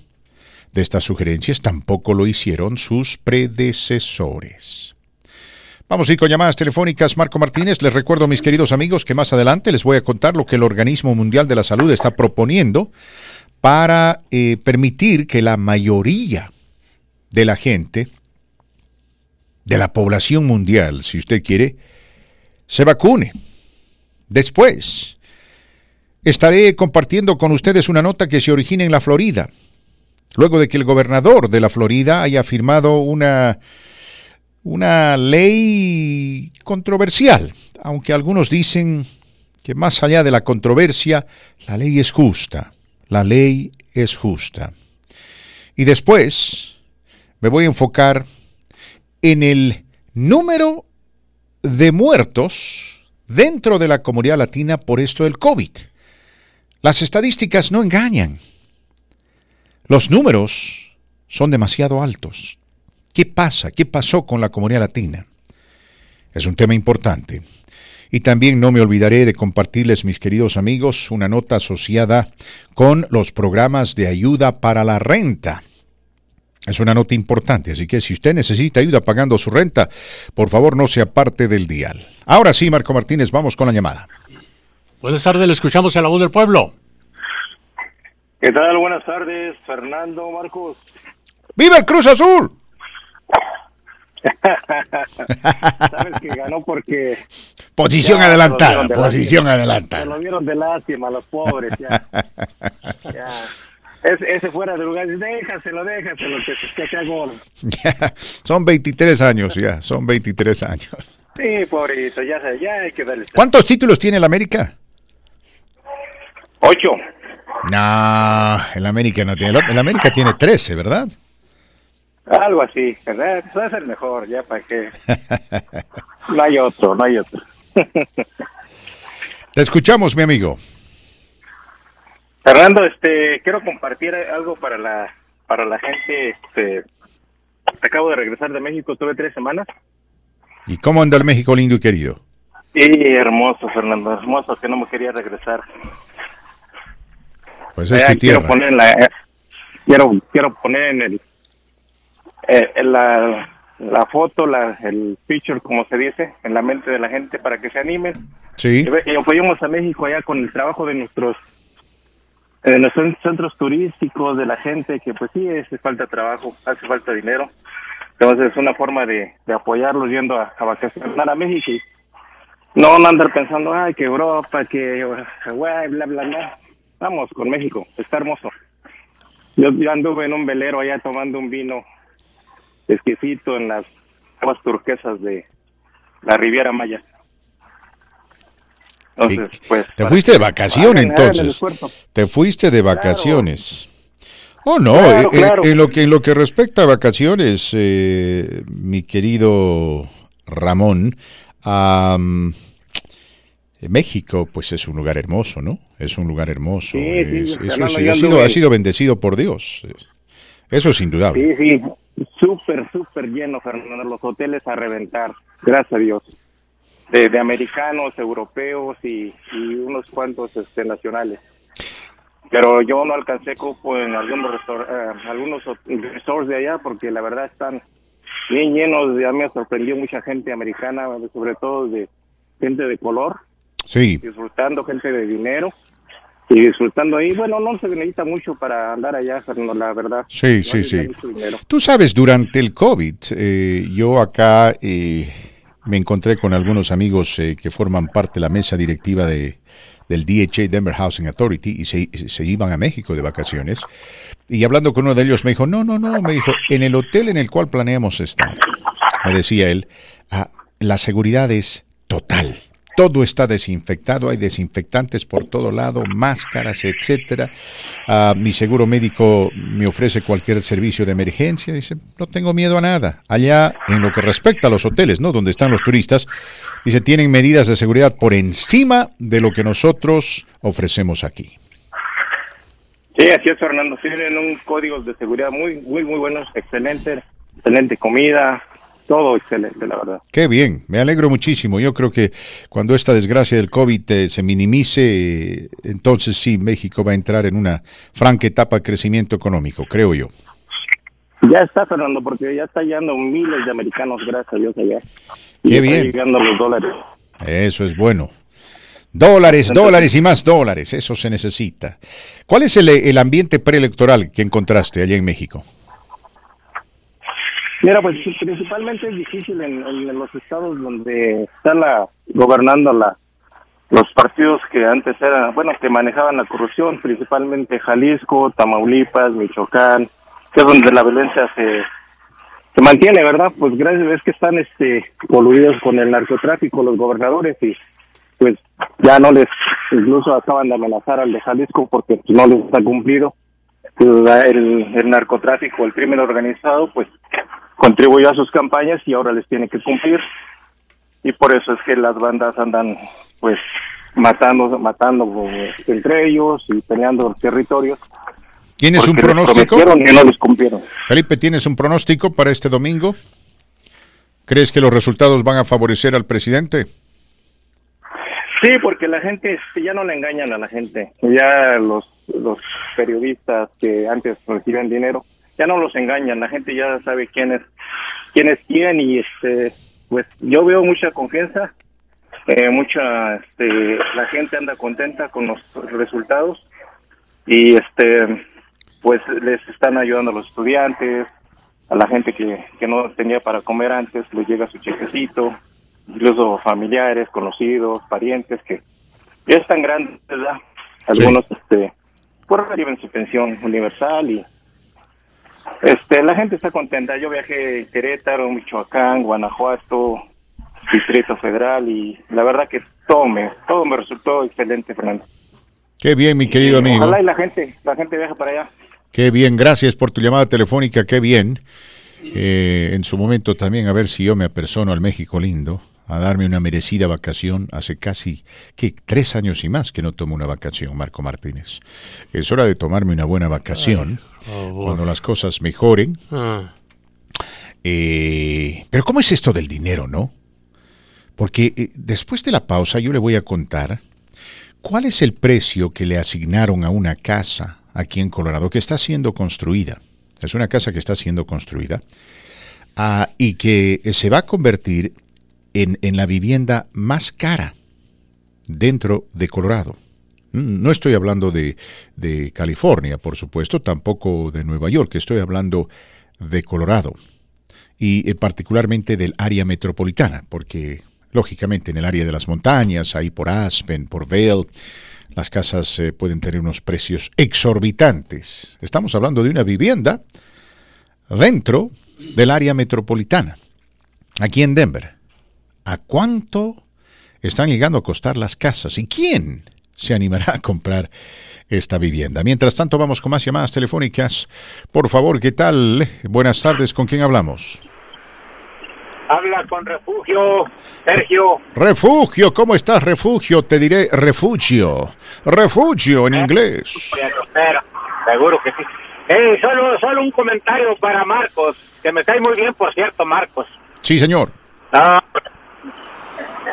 de estas sugerencias, tampoco lo hicieron sus predecesores. Vamos a ir con llamadas telefónicas. Marco Martínez, les recuerdo, mis queridos amigos, que más adelante les voy a contar lo que el Organismo Mundial de la Salud está proponiendo para permitir que la mayoría de la gente, de la población mundial, si usted quiere, se vacune. Después estaré compartiendo con ustedes una nota que se origina en la Florida, luego de que el gobernador de la Florida haya firmado una ley controversial, aunque algunos dicen que más allá de la controversia, la ley es justa, la ley es justa. Y después me voy a enfocar en el número de muertos dentro de la comunidad latina por esto del COVID. Las estadísticas no engañan. Los números son demasiado altos. ¿Qué pasa? ¿Qué pasó con la comunidad latina? Es un tema importante. Y también no me olvidaré de compartirles, mis queridos amigos, una nota asociada con los programas de ayuda para la renta. Es una nota importante, así que si usted necesita ayuda pagando su renta, por favor no sea parte del dial. Ahora sí, Marco Martínez, vamos con la llamada. Buenas tardes, le escuchamos a La Voz del Pueblo. ¿Qué tal? Buenas tardes, Fernando, Marcos. ¡Viva el Cruz Azul! Sabes que ganó porque posición ya, adelantada, posición adelantada. Se lo vieron de lástima, los pobres, ya. Ya. Ese fuera de lugar, déjaselo, que sea gol. Ya. Son 23 años, ya, son 23 años. Sí, pobrecito, ya hay que darle. ¿Cuántos títulos tiene el América? 8. No, el América no tiene, el América tiene 13, ¿verdad? Algo así, ¿verdad? Va a ser mejor, ya para qué. No hay otro. Te escuchamos, mi amigo. Fernando, quiero compartir algo para la gente. Acabo de regresar de México, estuve 3 semanas. ¿Y cómo anda el México lindo y querido? Sí, hermoso, Fernando, hermoso, que no me quería regresar. Pues es tu tierra. Quiero poner en el la foto, el picture, como se dice, en la mente de la gente para que se animen. Sí. Y apoyamos a México allá con el trabajo de nuestros centros turísticos, de la gente, que pues sí, hace falta trabajo, hace falta dinero. Entonces es una forma de apoyarlos yendo a vacacionar a México. No andar pensando, ay, que Europa, que Hawái, bla, bla, bla. Vamos con México, está hermoso. Yo anduve en un velero allá tomando un vino exquisito en las aguas turquesas de la Riviera Maya. Entonces, pues, te fuiste de vacaciones, entonces. Te fuiste de vacaciones. Oh, no, claro. En lo que respecta a vacaciones, mi querido Ramón, México, pues es un lugar hermoso, ¿no? Es un lugar hermoso. Sí, ha sido bendecido por Dios. Eso es indudable. Sí, sí. Súper lleno, Fernando, los hoteles a reventar, gracias a Dios, de americanos, europeos y unos cuantos nacionales, pero yo no alcancé cupo en algunos resorts de allá, porque la verdad están bien llenos. Ya me sorprendió mucha gente americana, sobre todo de gente de color, sí, disfrutando, gente de dinero y disfrutando ahí. Bueno, no se necesita mucho para andar allá, Fernando, la verdad. Sí, no, sí. Tú sabes, durante el COVID, yo acá me encontré con algunos amigos que forman parte de la mesa directiva del DHA, Denver Housing Authority, y se iban a México de vacaciones. Y hablando con uno de ellos me dijo, me dijo, en el hotel en el cual planeamos estar, me decía él, la seguridad es total. Todo está desinfectado, hay desinfectantes por todo lado, máscaras, etcétera. Mi seguro médico me ofrece cualquier servicio de emergencia. Dice, no tengo miedo a nada. Allá, en lo que respecta a los hoteles, ¿no?, donde están los turistas, dice, tienen medidas de seguridad por encima de lo que nosotros ofrecemos aquí. Sí, así es, Fernando. Tienen un código de seguridad muy bueno, excelente comida. Todo excelente, la verdad. Qué bien, me alegro muchísimo. Yo creo que cuando esta desgracia del COVID se minimice, entonces sí, México va a entrar en una franca etapa de crecimiento económico, creo yo. Ya está, Fernando, porque ya está llegando miles de americanos, gracias a Dios, allá. Qué bien. Están llegando los dólares. Eso es bueno. Dólares, entonces, dólares y más dólares, eso se necesita. ¿Cuál es el ambiente preelectoral que encontraste allá en México? Mira, pues principalmente es difícil en los estados donde está gobernando los partidos que antes eran, bueno, que manejaban la corrupción, principalmente Jalisco, Tamaulipas, Michoacán, que es donde la violencia se mantiene, ¿verdad? Pues gracias, es que están coludidos con el narcotráfico los gobernadores y pues ya no les, incluso acaban de amenazar al de Jalisco porque no les está cumplido. El narcotráfico, el crimen organizado, pues contribuyó a sus campañas y ahora les tiene que cumplir, y por eso es que las bandas andan pues matando entre ellos y peleando territorios. ¿Tienes un pronóstico? No les cumplieron. Felipe, ¿tienes un pronóstico para este domingo? ¿Crees que los resultados van a favorecer al presidente? Sí, porque la gente, ya no le engañan a la gente, ya los periodistas que antes recibían dinero, ya no los engañan, la gente ya sabe quién es quién y pues yo veo mucha confianza, la gente anda contenta con los resultados y pues les están ayudando a los estudiantes, a la gente que no tenía para comer antes, les llega su chequecito, incluso familiares, conocidos, parientes que ya están grandes, ¿verdad? Algunos sí. Por reciben su pensión universal y la gente está contenta. Yo viajé a Querétaro, Michoacán, Guanajuato, Distrito Federal y la verdad que todo me resultó excelente, Fernando. Qué bien, mi querido amigo. Ojalá y la gente viaja para allá. Qué bien, gracias por tu llamada telefónica, qué bien. En su momento también a ver si yo me apersono al México lindo a darme una merecida vacación. Hace casi, ¿qué?, 3 años y más que no tomo una vacación, Marco Martínez. Es hora de tomarme una buena vacación, cuando las cosas mejoren. Pero ¿cómo es esto del dinero, no? Porque después de la pausa yo le voy a contar cuál es el precio que le asignaron a una casa aquí en Colorado que está siendo construida. Es una casa que está siendo construida y que se va a convertir en la vivienda más cara dentro de Colorado. No estoy hablando de California, por supuesto, tampoco de Nueva York, estoy hablando de Colorado y particularmente del área metropolitana, porque lógicamente en el área de las montañas, ahí por Aspen, por Vail, las casas pueden tener unos precios exorbitantes. Estamos hablando de una vivienda dentro del área metropolitana, aquí en Denver. ¿A cuánto están llegando a costar las casas? ¿Y quién se animará a comprar esta vivienda? Mientras tanto, vamos con más llamadas telefónicas. Por favor, ¿qué tal? Buenas tardes, ¿con quién hablamos? Habla con Refugio, Sergio. Refugio, ¿cómo estás, Refugio? Te diré refugio. Refugio en inglés. Pero, seguro que sí. Solo un comentario para Marcos, que me cae muy bien, por cierto, Marcos. Sí, señor.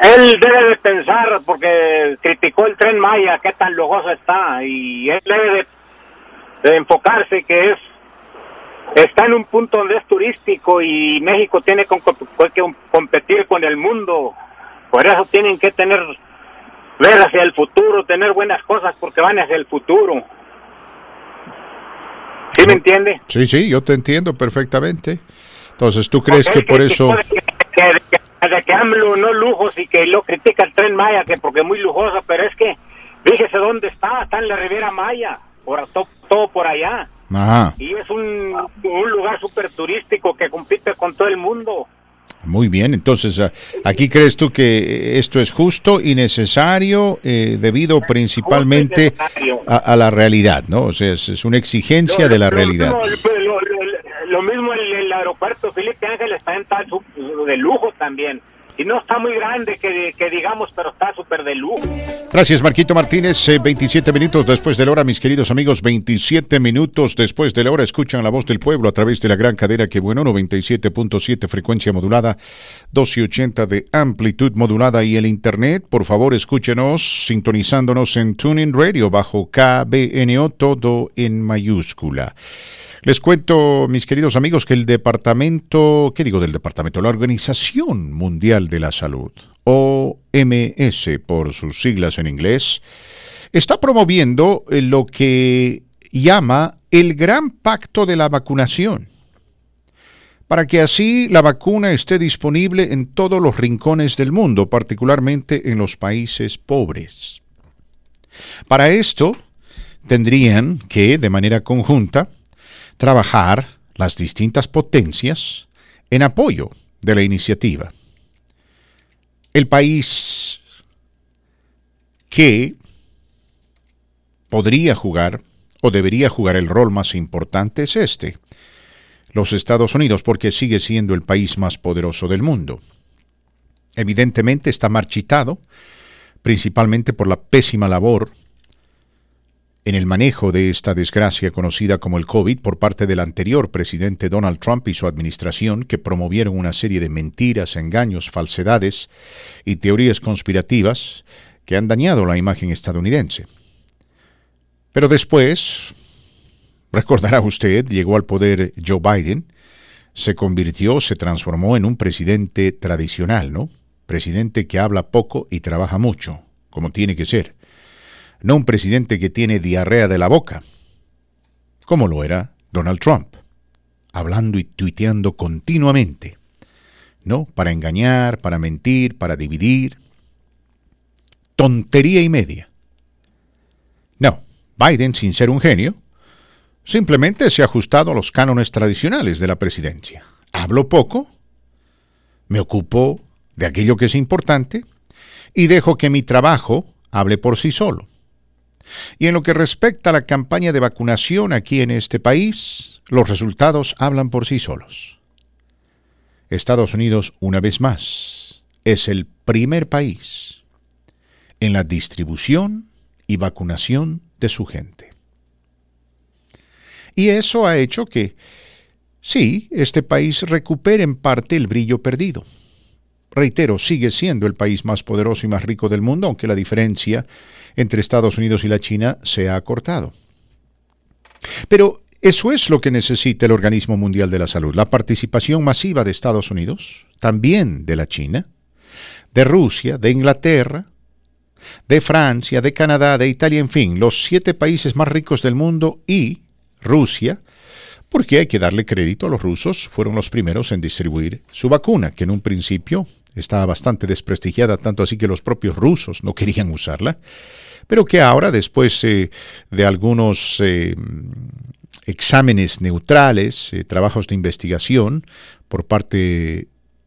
Él debe de pensar, porque criticó el Tren Maya, qué tan lujoso está, y él debe de enfocarse que está en un punto donde es turístico y México tiene que competir con el mundo. Por eso tienen que ver hacia el futuro, tener buenas cosas, porque van hacia el futuro. ¿Sí me entiende? Sí, yo te entiendo perfectamente. Entonces, ¿tú crees que por eso...? De que AMLO no lujos y que lo critica el Tren Maya, que porque es muy lujoso, pero es que, fíjese dónde está en la Riviera Maya, todo por allá. Ajá. Y es un lugar súper turístico que compite con todo el mundo. Muy bien, entonces, ¿aquí crees tú que esto es justo y necesario debido principalmente a la realidad, ¿no? O sea, es una exigencia de la realidad. Lo mismo el aeropuerto Felipe Ángeles está en tal de lujo también. Y no está muy grande, que digamos, pero está súper de lujo. Gracias, Marquito Martínez. 27 minutos después de la hora, mis queridos amigos, 27 minutos después de la hora. Escuchan la voz del pueblo a través de la gran cadena, que bueno, 97.7 frecuencia modulada, 1280 de amplitud modulada y el internet. Por favor, escúchenos sintonizándonos en TuneIn Radio bajo KBNO, todo en mayúscula. Les cuento, mis queridos amigos, que el departamento, ¿qué digo del departamento? La Organización Mundial de la Salud, OMS por sus siglas en inglés, está promoviendo lo que llama el Gran Pacto de la Vacunación, para que así la vacuna esté disponible en todos los rincones del mundo, particularmente en los países pobres. Para esto, tendrían que, de manera conjunta, trabajar las distintas potencias en apoyo de la iniciativa. El país que podría jugar o debería jugar el rol más importante es este, los Estados Unidos, porque sigue siendo el país más poderoso del mundo. Evidentemente está marchitado, principalmente por la pésima labor en el manejo de esta desgracia conocida como el COVID por parte del anterior presidente Donald Trump y su administración, que promovieron una serie de mentiras, engaños, falsedades y teorías conspirativas que han dañado la imagen estadounidense. Pero después, recordará usted, llegó al poder Joe Biden, se convirtió, se transformó en un presidente tradicional, ¿no? Presidente que habla poco y trabaja mucho, como tiene que ser. No un presidente que tiene diarrea de la boca, como lo era Donald Trump, hablando y tuiteando continuamente, ¿no? Para engañar, para mentir, para dividir. Tontería y media. No, Biden, sin ser un genio, simplemente se ha ajustado a los cánones tradicionales de la presidencia. Hablo poco, me ocupo de aquello que es importante y dejo que mi trabajo hable por sí solo. Y en lo que respecta a la campaña de vacunación aquí en este país, los resultados hablan por sí solos. Estados Unidos, una vez más, es el primer país en la distribución y vacunación de su gente. Y eso ha hecho que, sí, este país recupere en parte el brillo perdido. Reitero, sigue siendo el país más poderoso y más rico del mundo, aunque la diferencia entre Estados Unidos y la China se ha acortado. Pero eso es lo que necesita el Organismo Mundial de la Salud, la participación masiva de Estados Unidos, también de la China, de Rusia, de Inglaterra, de Francia, de Canadá, de Italia, en fin, los 7 países más ricos del mundo y Rusia, porque hay que darle crédito a los rusos, fueron los primeros en distribuir su vacuna, que en un principio estaba bastante desprestigiada, tanto así que los propios rusos no querían usarla, pero que ahora, después de algunos exámenes neutrales, trabajos de investigación por parte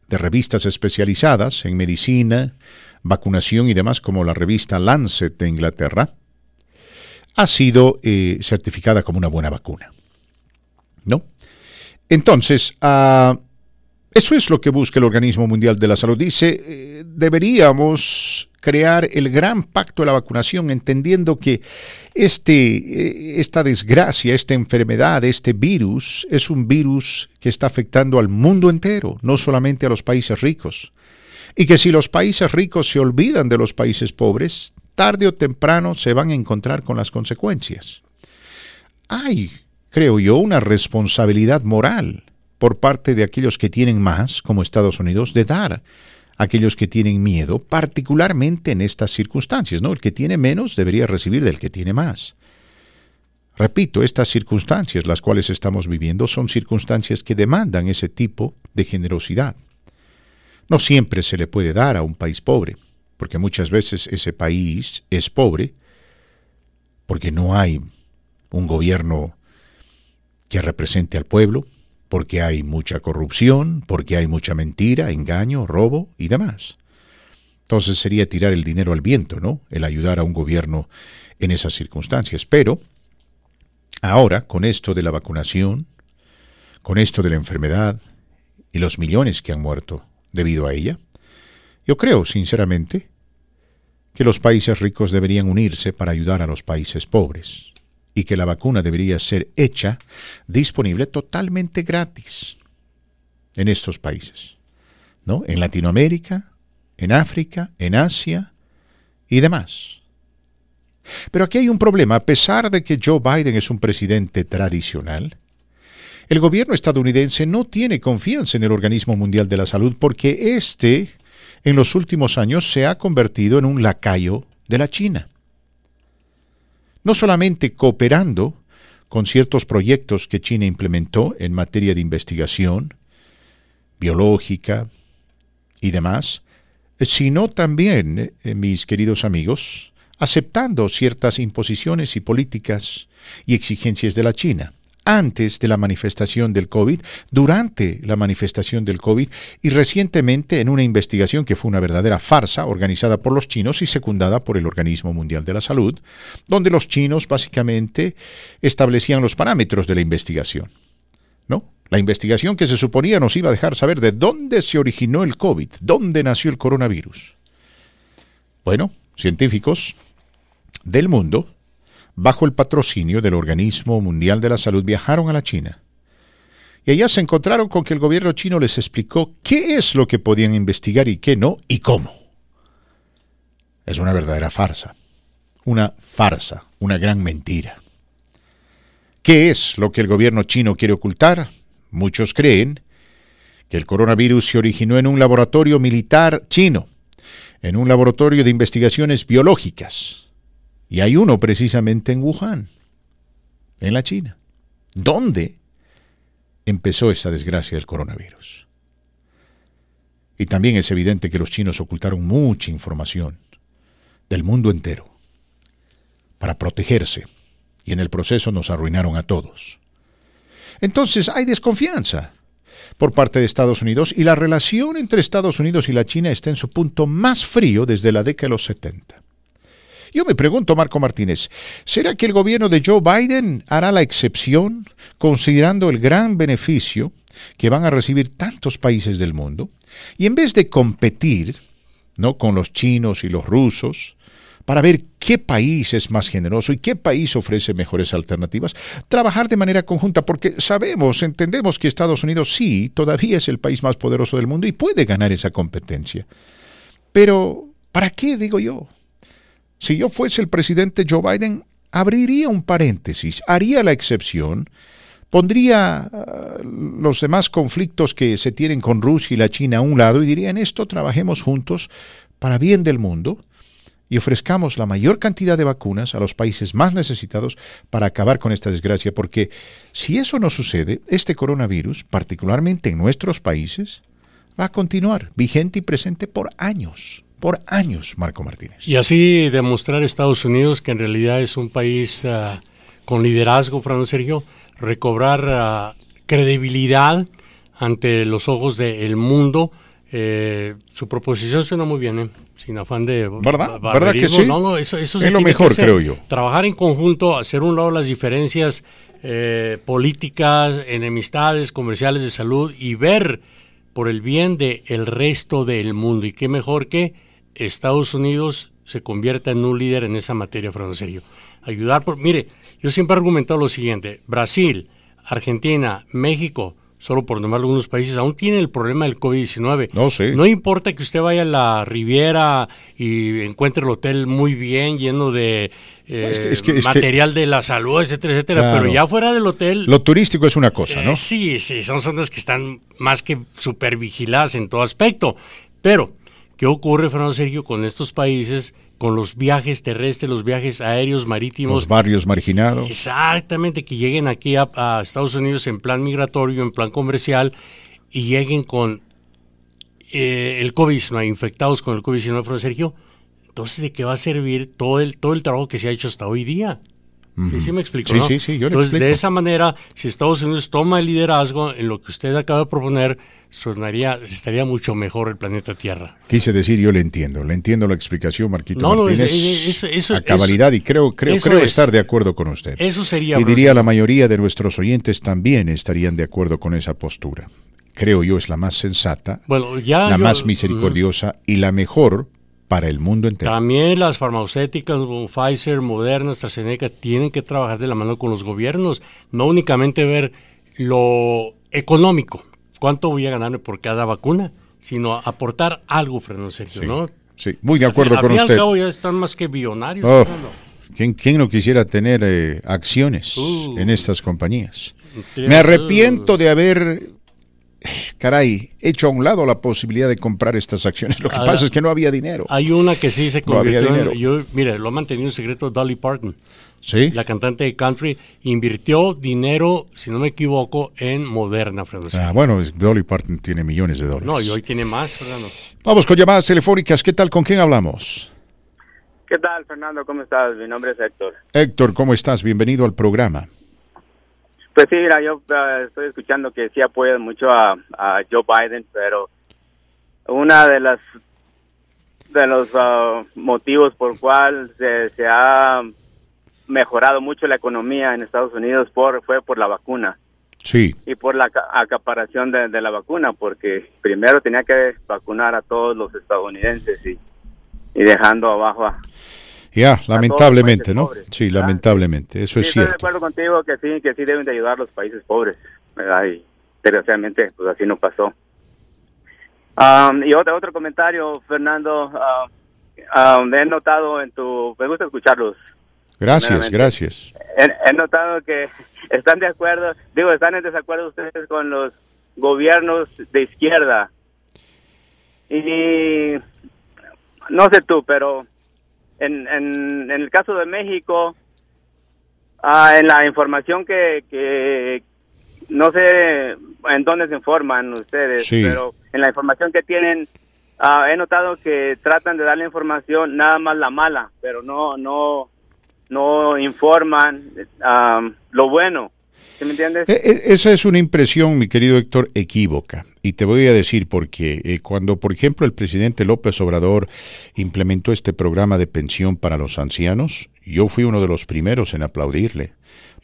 de revistas especializadas en medicina, vacunación y demás, como la revista Lancet de Inglaterra, ha sido certificada como una buena vacuna, ¿no? Entonces, eso es lo que busca el Organismo Mundial de la Salud. Dice, deberíamos crear el gran pacto de la vacunación, entendiendo que esta desgracia, esta enfermedad, este virus, es un virus que está afectando al mundo entero, no solamente a los países ricos. Y que si los países ricos se olvidan de los países pobres, tarde o temprano se van a encontrar con las consecuencias. Hay, creo yo, una responsabilidad moral por parte de aquellos que tienen más, como Estados Unidos, de dar a aquellos que tienen miedo, particularmente en estas circunstancias, ¿no? El que tiene menos debería recibir del que tiene más. Repito, estas circunstancias, las cuales estamos viviendo, son circunstancias que demandan ese tipo de generosidad. No siempre se le puede dar a un país pobre, porque muchas veces ese país es pobre porque no hay un gobierno que represente al pueblo, porque hay mucha corrupción, porque hay mucha mentira, engaño, robo y demás. Entonces sería tirar el dinero al viento, ¿no? El ayudar a un gobierno en esas circunstancias. Pero ahora, con esto de la vacunación, con esto de la enfermedad y los millones que han muerto debido a ella, yo creo, sinceramente, que los países ricos deberían unirse para ayudar a los países pobres y que la vacuna debería ser hecha disponible totalmente gratis en estos países, ¿no? En Latinoamérica, en África, en Asia y demás. Pero aquí hay un problema. A pesar de que Joe Biden es un presidente tradicional, el gobierno estadounidense no tiene confianza en el Organismo Mundial de la Salud porque este, en los últimos años, se ha convertido en un lacayo de la China. No solamente cooperando con ciertos proyectos que China implementó en materia de investigación biológica y demás, sino también, mis queridos amigos, aceptando ciertas imposiciones y políticas y exigencias de la China, antes de la manifestación del COVID, durante la manifestación del COVID y recientemente en una investigación que fue una verdadera farsa organizada por los chinos y secundada por el Organismo Mundial de la Salud, donde los chinos básicamente establecían los parámetros de la investigación, ¿no? La investigación que se suponía nos iba a dejar saber de dónde se originó el COVID, dónde nació el coronavirus. Bueno, científicos del mundo, bajo el patrocinio del Organismo Mundial de la Salud, viajaron a la China. Y allá se encontraron con que el gobierno chino les explicó qué es lo que podían investigar y qué no, y cómo. Es una verdadera farsa, una gran mentira. ¿Qué es lo que el gobierno chino quiere ocultar? Muchos creen que el coronavirus se originó en un laboratorio militar chino, en un laboratorio de investigaciones biológicas. Y hay uno precisamente en Wuhan, en la China, donde empezó esta desgracia del coronavirus. Y también es evidente que los chinos ocultaron mucha información del mundo entero para protegerse, y en el proceso nos arruinaron a todos. Entonces hay desconfianza por parte de Estados Unidos, y la relación entre Estados Unidos y la China está en su punto más frío desde la década de los 70. Yo me pregunto, Marco Martínez, ¿será que el gobierno de Joe Biden hará la excepción, considerando el gran beneficio que van a recibir tantos países del mundo? Y en vez de competir, ¿no?, con los chinos y los rusos, para ver qué país es más generoso y qué país ofrece mejores alternativas, trabajar de manera conjunta, porque sabemos, entendemos que Estados Unidos sí, todavía es el país más poderoso del mundo y puede ganar esa competencia. Pero, ¿para qué, digo yo? Si yo fuese el presidente Joe Biden, abriría un paréntesis, haría la excepción, pondría los demás conflictos que se tienen con Rusia y la China a un lado y diría, en esto trabajemos juntos para bien del mundo y ofrezcamos la mayor cantidad de vacunas a los países más necesitados para acabar con esta desgracia, porque si eso no sucede, este coronavirus, particularmente en nuestros países, va a continuar vigente y presente por años. Por años, Marco Martínez. Y así demostrar Estados Unidos que en realidad es un país con liderazgo, Fran Sergio, recobrar credibilidad ante los ojos del mundo. Su proposición suena muy bien, sin afán de ¿verdad? ¿Verdad que sí? No, eso es lo mejor, creo yo. Trabajar en conjunto, hacer un lado las diferencias políticas, enemistades, comerciales, de salud, y ver por el bien del resto del mundo. Y qué mejor que Estados Unidos se convierta en un líder en esa materia, Fran Sergio. Ayudar por... Mire, yo siempre he argumentado lo siguiente. Brasil, Argentina, México, solo por nombrar algunos países, aún tienen el problema del COVID-19. No, sí. No importa que usted vaya a la Riviera y encuentre el hotel muy bien, lleno de material de la salud, etcétera, etcétera. Claro. Pero ya fuera del hotel... Lo turístico es una cosa, ¿no? Sí, son zonas que están más que supervigiladas en todo aspecto. Pero... ¿qué ocurre, Fernando Sergio, con estos países, con los viajes terrestres, los viajes aéreos, marítimos? Los barrios marginados. Exactamente, que lleguen aquí a Estados Unidos en plan migratorio, en plan comercial, y lleguen con el COVID-19, infectados con el COVID-19, Fernando Sergio. Entonces, ¿de qué va a servir todo el trabajo que se ha hecho hasta hoy día? Sí, sí me explico, ¿no? Sí, yo le Entonces, explico. De esa manera, si Estados Unidos toma el liderazgo en lo que usted acaba de proponer, estaría mucho mejor el planeta Tierra. Quise decir, yo le entiendo la explicación, Marquito Martínez, eso, a cabalidad, y creo estar de acuerdo con usted. Eso sería... Y diría la mayoría de nuestros oyentes también estarían de acuerdo con esa postura. Creo yo es la más sensata, más misericordiosa y la mejor para el mundo entero. También las farmacéuticas como Pfizer, Moderna, AstraZeneca tienen que trabajar de la mano con los gobiernos, no únicamente ver lo económico, cuánto voy a ganarme por cada vacuna, sino aportar algo, Fernando Sergio, sí, ¿no? Sí, muy de acuerdo con usted. Al cabo ya están más que billonarios. Oh, ¿quién no quisiera tener acciones en estas compañías? Me arrepiento de haber... Caray, hecho a un lado la posibilidad de comprar estas acciones. Lo que pasa es que no había dinero. Hay una que sí se convirtió lo ha mantenido en secreto Dolly Parton. ¿Sí? La cantante de country invirtió dinero, si no me equivoco, en Moderna, Fernando. Bueno, Dolly Parton tiene millones de dólares. No, y hoy tiene más, Fernando. Vamos con llamadas telefónicas. ¿Qué tal? ¿Con quién hablamos? ¿Qué tal, Fernando? ¿Cómo estás? Mi nombre es Héctor. Héctor, ¿cómo estás? Bienvenido al programa. Pues sí, mira, yo estoy escuchando que sí apoyan mucho a Joe Biden, pero una de las de los motivos por cual se ha mejorado mucho la economía en Estados Unidos fue por la vacuna. Sí. Y por la acaparación de la vacuna, porque primero tenía que vacunar a todos los estadounidenses y dejando abajo a... Ya, lamentablemente, ¿no? Pobres, sí, ¿verdad? Lamentablemente, eso es cierto. Estoy de acuerdo contigo que sí deben de ayudar a los países pobres, ¿verdad? Y desgraciadamente, pues así no pasó. Y otro comentario, Fernando, he notado me gusta escucharlos. Gracias. He notado que están en desacuerdo ustedes con los gobiernos de izquierda. Y no sé tú, pero... En el caso de México, en la información que no sé en dónde se informan ustedes, sí, pero en la información que tienen, he notado que tratan de darle información nada más la mala, pero no informan lo bueno. ¿Sí me entiendes? Esa es una impresión, mi querido Héctor, equívoca. Y te voy a decir por qué. Cuando, por ejemplo, el presidente López Obrador implementó este programa de pensión para los ancianos, yo fui uno de los primeros en aplaudirle,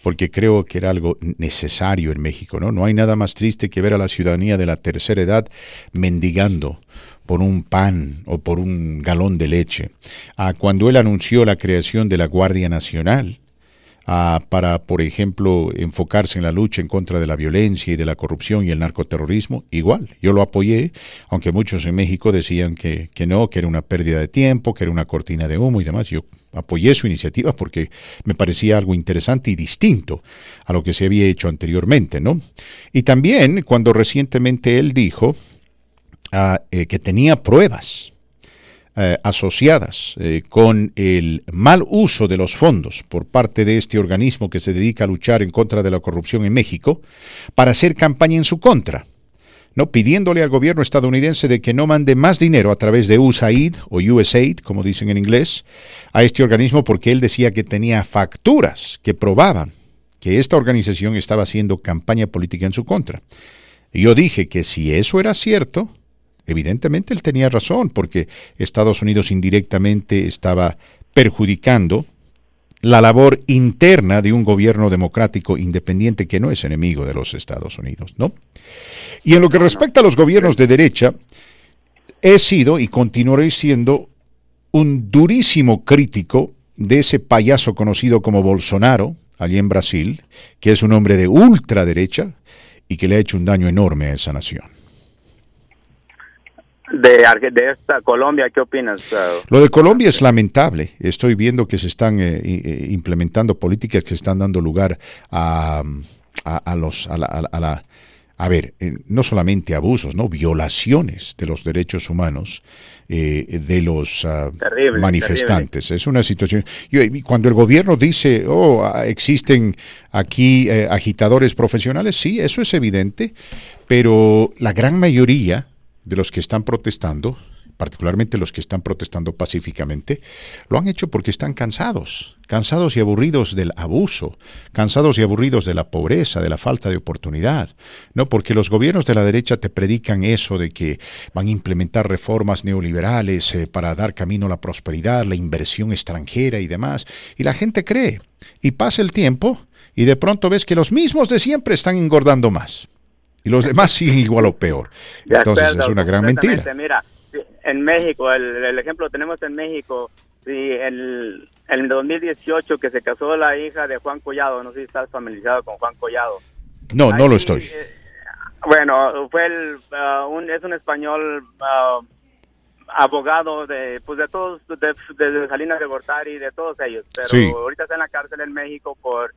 porque creo que era algo necesario en México, ¿no? No hay nada más triste que ver a la ciudadanía de la tercera edad mendigando por un pan o por un galón de leche. Cuando él anunció la creación de la Guardia Nacional, para, por ejemplo, enfocarse en la lucha en contra de la violencia y de la corrupción y el narcoterrorismo, igual. Yo lo apoyé, aunque muchos en México decían que no, que era una pérdida de tiempo, que era una cortina de humo y demás. Yo apoyé su iniciativa porque me parecía algo interesante y distinto a lo que se había hecho anteriormente, ¿no? Y también cuando recientemente él dijo que tenía pruebas asociadas con el mal uso de los fondos por parte de este organismo que se dedica a luchar en contra de la corrupción en México, para hacer campaña en su contra, ¿no? Pidiéndole al gobierno estadounidense de que no mande más dinero a través de USAID o USAID, como dicen en inglés, a este organismo, porque él decía que tenía facturas que probaban que esta organización estaba haciendo campaña política en su contra. Y yo dije que si eso era cierto, evidentemente él tenía razón, porque Estados Unidos indirectamente estaba perjudicando la labor interna de un gobierno democrático independiente que no es enemigo de los Estados Unidos, ¿no? Y en lo que respecta a los gobiernos de derecha, he sido y continuaré siendo un durísimo crítico de ese payaso conocido como Bolsonaro, allí en Brasil, que es un hombre de ultraderecha y que le ha hecho un daño enorme a esa nación. De esta Colombia, ¿qué opinas? Lo de Colombia es lamentable. Estoy viendo que se están implementando políticas que están dando lugar no solamente abusos, no, violaciones de los derechos humanos de los manifestantes. Terrible. Es una situación. Cuando el gobierno dice, existen aquí agitadores profesionales, sí, eso es evidente, pero la gran mayoría de los que están protestando particularmente los que están protestando pacíficamente, lo han hecho porque están cansados y aburridos del abuso, cansados y aburridos de la pobreza, de la falta de oportunidad, ¿no? Porque los gobiernos de la derecha te predican eso de que van a implementar reformas neoliberales para dar camino a la prosperidad, la inversión extranjera y demás, y la gente cree, y pasa el tiempo, y de pronto ves que los mismos de siempre están engordando más, y los demás siguen igual o peor. Entonces es una gran mentira. Mira, en México, el ejemplo lo tenemos en México, sí, en 2018 que se casó la hija de Juan Collado, no sé si estás familiarizado con Juan Collado. No, ahí, no lo estoy. Bueno, fue es un español abogado de todos, de Salinas de Gortari, de todos ellos, pero sí. Ahorita está en la cárcel en México por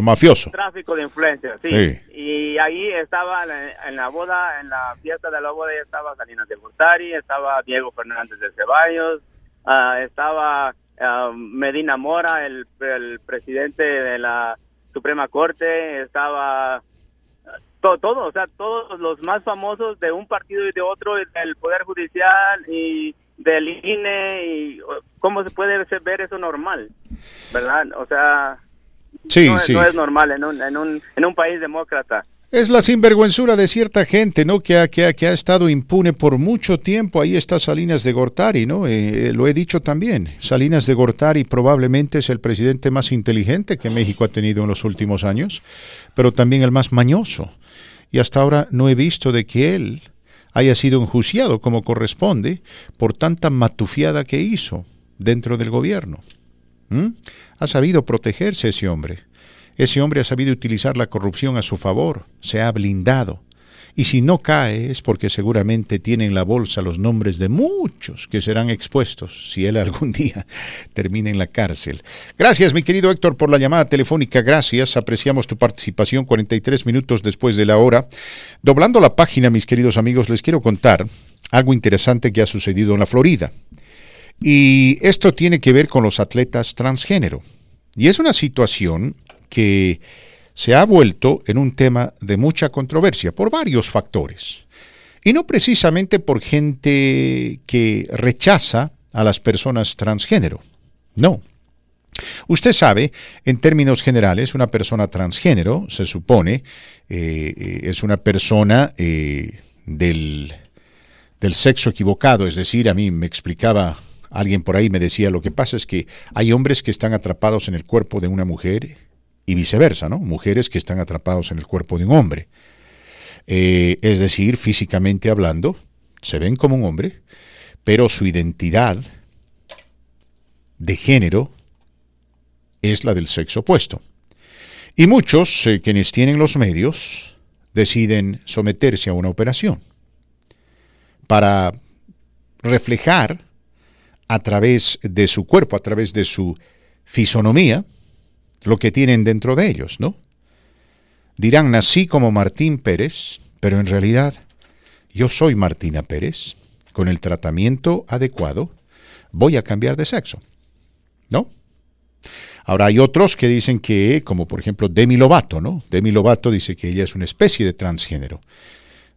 mafioso, tráfico de influencias, sí. Y ahí estaba en la fiesta de la boda estaba Salinas de Gortari, estaba Diego Fernández de Ceballos, estaba Medina Mora, el presidente de la Suprema Corte, estaba todo, o sea, todos los más famosos de un partido y de otro, del Poder Judicial y del INE, y ¿cómo se puede ver eso normal? ¿Verdad? O sea, sí, no, sí. No es normal en un país demócrata. Es la sinvergüenzura de cierta gente, ¿no? Que ha estado impune por mucho tiempo. Ahí está Salinas de Gortari, ¿no? Lo he dicho también. Salinas de Gortari probablemente es el presidente más inteligente que México ha tenido en los últimos años, pero también el más mañoso. Y hasta ahora no he visto de que él haya sido enjuiciado como corresponde por tanta matufiada que hizo dentro del gobierno. Ha sabido protegerse ese hombre. Ese hombre ha sabido utilizar la corrupción a su favor, se ha blindado. Y si no cae es porque seguramente tiene en la bolsa los nombres de muchos que serán expuestos si él algún día termina en la cárcel. Gracias, mi querido Héctor, por la llamada telefónica. Gracias, apreciamos tu participación 43 minutos después de la hora. Doblando la página, mis queridos amigos, les quiero contar algo interesante que ha sucedido en la Florida. Y esto tiene que ver con los atletas transgénero. Y es una situación que se ha vuelto en un tema de mucha controversia por varios factores. Y no precisamente por gente que rechaza a las personas transgénero. No. Usted sabe, en términos generales, una persona transgénero, se supone, es una persona del sexo equivocado. Es decir, a mí me explicaba... Alguien por ahí me decía, lo que pasa es que hay hombres que están atrapados en el cuerpo de una mujer y viceversa, ¿no? Mujeres que están atrapados en el cuerpo de un hombre. Es decir, físicamente hablando, se ven como un hombre, pero su identidad de género es la del sexo opuesto. Y muchos, quienes tienen los medios, deciden someterse a una operación para reflejar a través de su cuerpo, a través de su fisonomía, lo que tienen dentro de ellos, ¿no? Dirán, nací como Martín Pérez, pero en realidad yo soy Martina Pérez, con el tratamiento adecuado voy a cambiar de sexo, ¿no? Ahora hay otros que dicen que, como por ejemplo Demi Lovato, ¿no? Demi Lovato dice que ella es una especie de transgénero.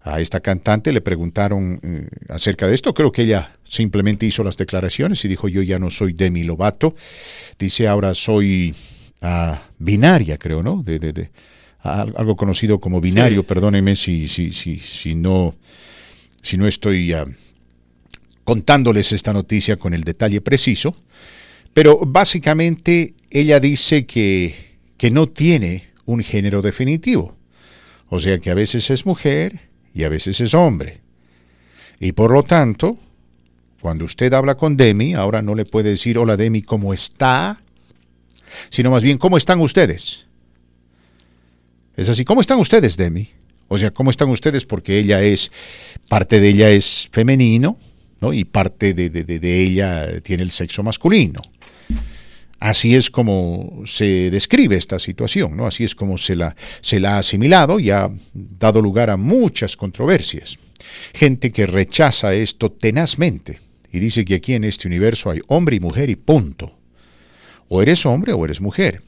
A esta cantante le preguntaron acerca de esto. Creo que ella simplemente hizo las declaraciones y dijo, yo ya no soy Demi Lovato. Dice, ahora soy binaria, creo, ¿no? Algo conocido como binario. Sí. Perdónenme si no estoy contándoles esta noticia con el detalle preciso. Pero básicamente ella dice que no tiene un género definitivo. O sea que a veces es mujer y a veces es hombre. Y por lo tanto, cuando usted habla con Demi, ahora no le puede decir, hola Demi, ¿cómo está? Sino más bien, ¿cómo están ustedes? Es así, ¿cómo están ustedes, Demi? O sea, ¿cómo están ustedes? Porque parte de ella es femenino, ¿no? Y parte de ella tiene el sexo masculino. Así es como se describe esta situación, ¿no? Así es como se la ha asimilado y ha dado lugar a muchas controversias. Gente que rechaza esto tenazmente y dice que aquí en este universo hay hombre y mujer y punto. O eres hombre o eres mujer.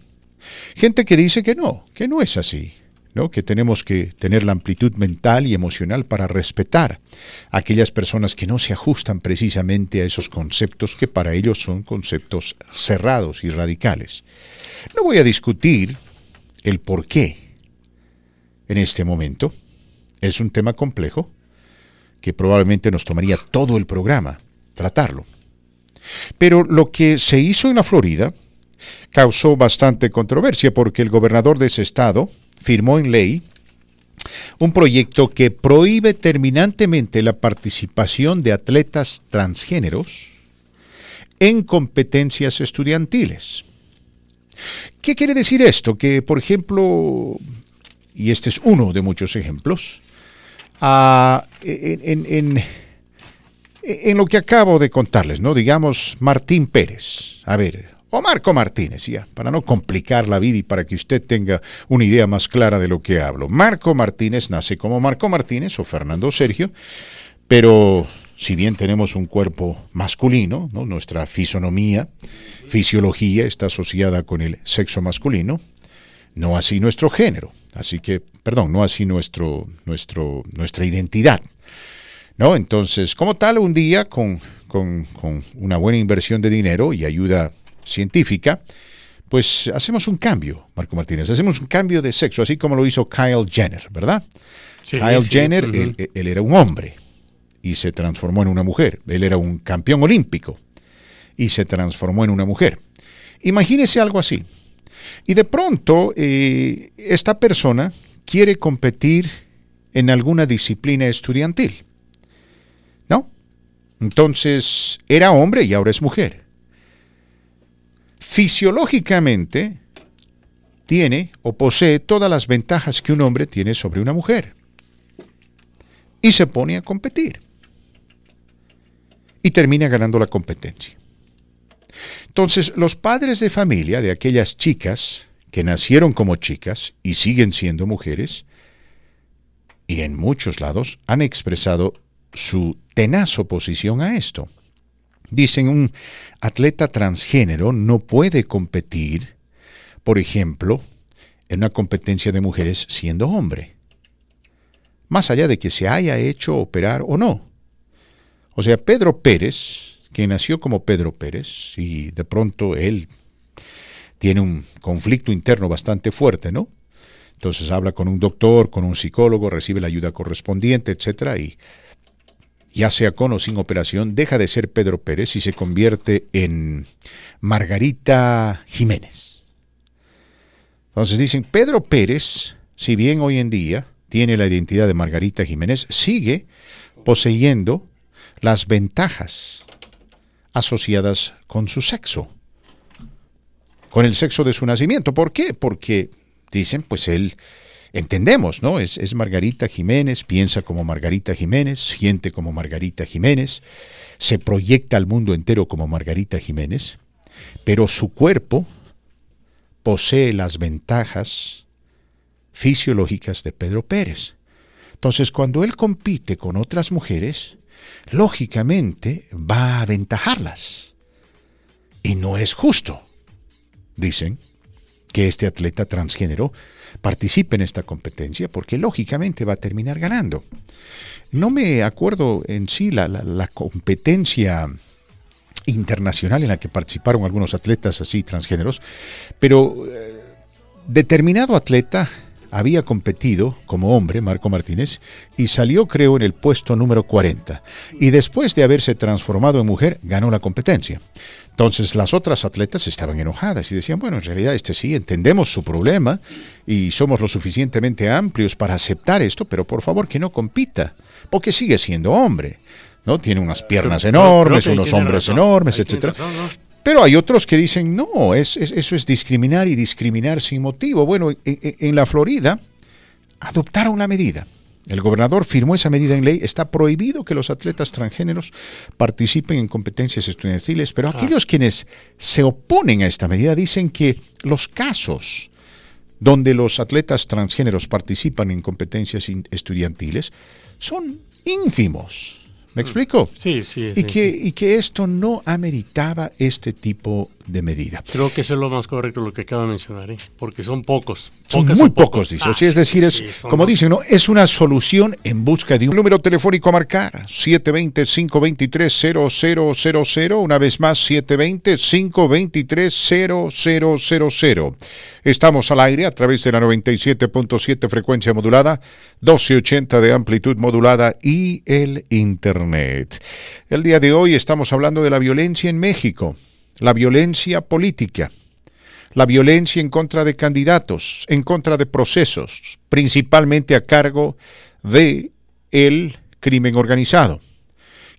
Gente que dice que no es así, ¿no?, que tenemos que tener la amplitud mental y emocional para respetar a aquellas personas que no se ajustan precisamente a esos conceptos que para ellos son conceptos cerrados y radicales. No voy a discutir el por qué en este momento. Es un tema complejo que probablemente nos tomaría todo el programa tratarlo. Pero lo que se hizo en la Florida causó bastante controversia porque el gobernador de ese estado firmó en ley un proyecto que prohíbe terminantemente la participación de atletas transgéneros en competencias estudiantiles. ¿Qué quiere decir esto? Que, por ejemplo, y este es uno de muchos ejemplos, en lo que acabo de contarles, ¿no? Digamos, Martín Pérez, o Marco Martínez, ya, para no complicar la vida y para que usted tenga una idea más clara de lo que hablo. Marco Martínez nace como Marco Martínez o Fernando Sergio, pero si bien tenemos un cuerpo masculino, ¿no?, nuestra fisiología está asociada con el sexo masculino, no así nuestro género, nuestra identidad, ¿no? Entonces, como tal, un día con una buena inversión de dinero y ayuda científica, pues hacemos un cambio, Marco Martínez, hacemos un cambio de sexo, así como lo hizo Kyle Jenner, ¿verdad? Sí, Kyle Jenner, uh-huh. Él era un hombre y se transformó en una mujer. Él era un campeón olímpico y se transformó en una mujer. Imagínese algo así. Y de pronto, esta persona quiere competir en alguna disciplina estudiantil, ¿no? Entonces, era hombre y ahora es mujer. Fisiológicamente tiene o posee todas las ventajas que un hombre tiene sobre una mujer y se pone a competir y termina ganando la competencia. Entonces, los padres de familia de aquellas chicas que nacieron como chicas y siguen siendo mujeres, y en muchos lados han expresado su tenaz oposición a esto. Dicen, un atleta transgénero no puede competir, por ejemplo, en una competencia de mujeres siendo hombre, más allá de que se haya hecho operar o no. O sea, Pedro Pérez, que nació como Pedro Pérez, y de pronto él tiene un conflicto interno bastante fuerte, ¿no? Entonces habla con un doctor, con un psicólogo, recibe la ayuda correspondiente, etcétera, y ya sea con o sin operación, deja de ser Pedro Pérez y se convierte en Margarita Jiménez. Entonces dicen, Pedro Pérez, si bien hoy en día tiene la identidad de Margarita Jiménez, sigue poseyendo las ventajas asociadas con su sexo, con el sexo de su nacimiento. ¿Por qué? Porque dicen, pues él... Entendemos, ¿no? Es Margarita Jiménez, piensa como Margarita Jiménez, siente como Margarita Jiménez, se proyecta al mundo entero como Margarita Jiménez, pero su cuerpo posee las ventajas fisiológicas de Pedro Pérez. Entonces, cuando él compite con otras mujeres, lógicamente va a aventajarlas. Y no es justo, dicen, que este atleta transgénero participe en esta competencia porque lógicamente va a terminar ganando. No me acuerdo en sí la competencia internacional en la que participaron algunos atletas así transgéneros, pero determinado atleta había competido como hombre, Marco Martínez, y salió, creo, en el puesto número 40. Y después de haberse transformado en mujer, ganó la competencia. Entonces, las otras atletas estaban enojadas y decían, bueno, en realidad sí, entendemos su problema y somos lo suficientemente amplios para aceptar esto, pero por favor que no compita, porque sigue siendo hombre, ¿no? Tiene unas piernas enormes, unos hombros enormes, etcétera. Pero hay otros que dicen, no, eso es discriminar y discriminar sin motivo. Bueno, en la Florida adoptaron una medida. El gobernador firmó esa medida en ley. Está prohibido que los atletas transgéneros participen en competencias estudiantiles, pero aquellos quienes se oponen a esta medida dicen que los casos donde los atletas transgéneros participan en competencias estudiantiles son ínfimos. ¿Me explico? Sí. Y que esto no ameritaba este tipo de medida. Creo que eso es lo más correcto lo que acaba de mencionar, ¿eh? Porque son pocos. Son muy pocos, dice. Sí, es decir, es, sí, como dicen, ¿no? Es una solución en busca de un número telefónico a marcar, 720-523-0000, una vez más, 720-523-0000. Estamos al aire a través de la 97.7 frecuencia modulada, 1280 de amplitud modulada y el Internet. El día de hoy estamos hablando de la violencia en México, la violencia política, la violencia en contra de candidatos, en contra de procesos, principalmente a cargo de el crimen organizado.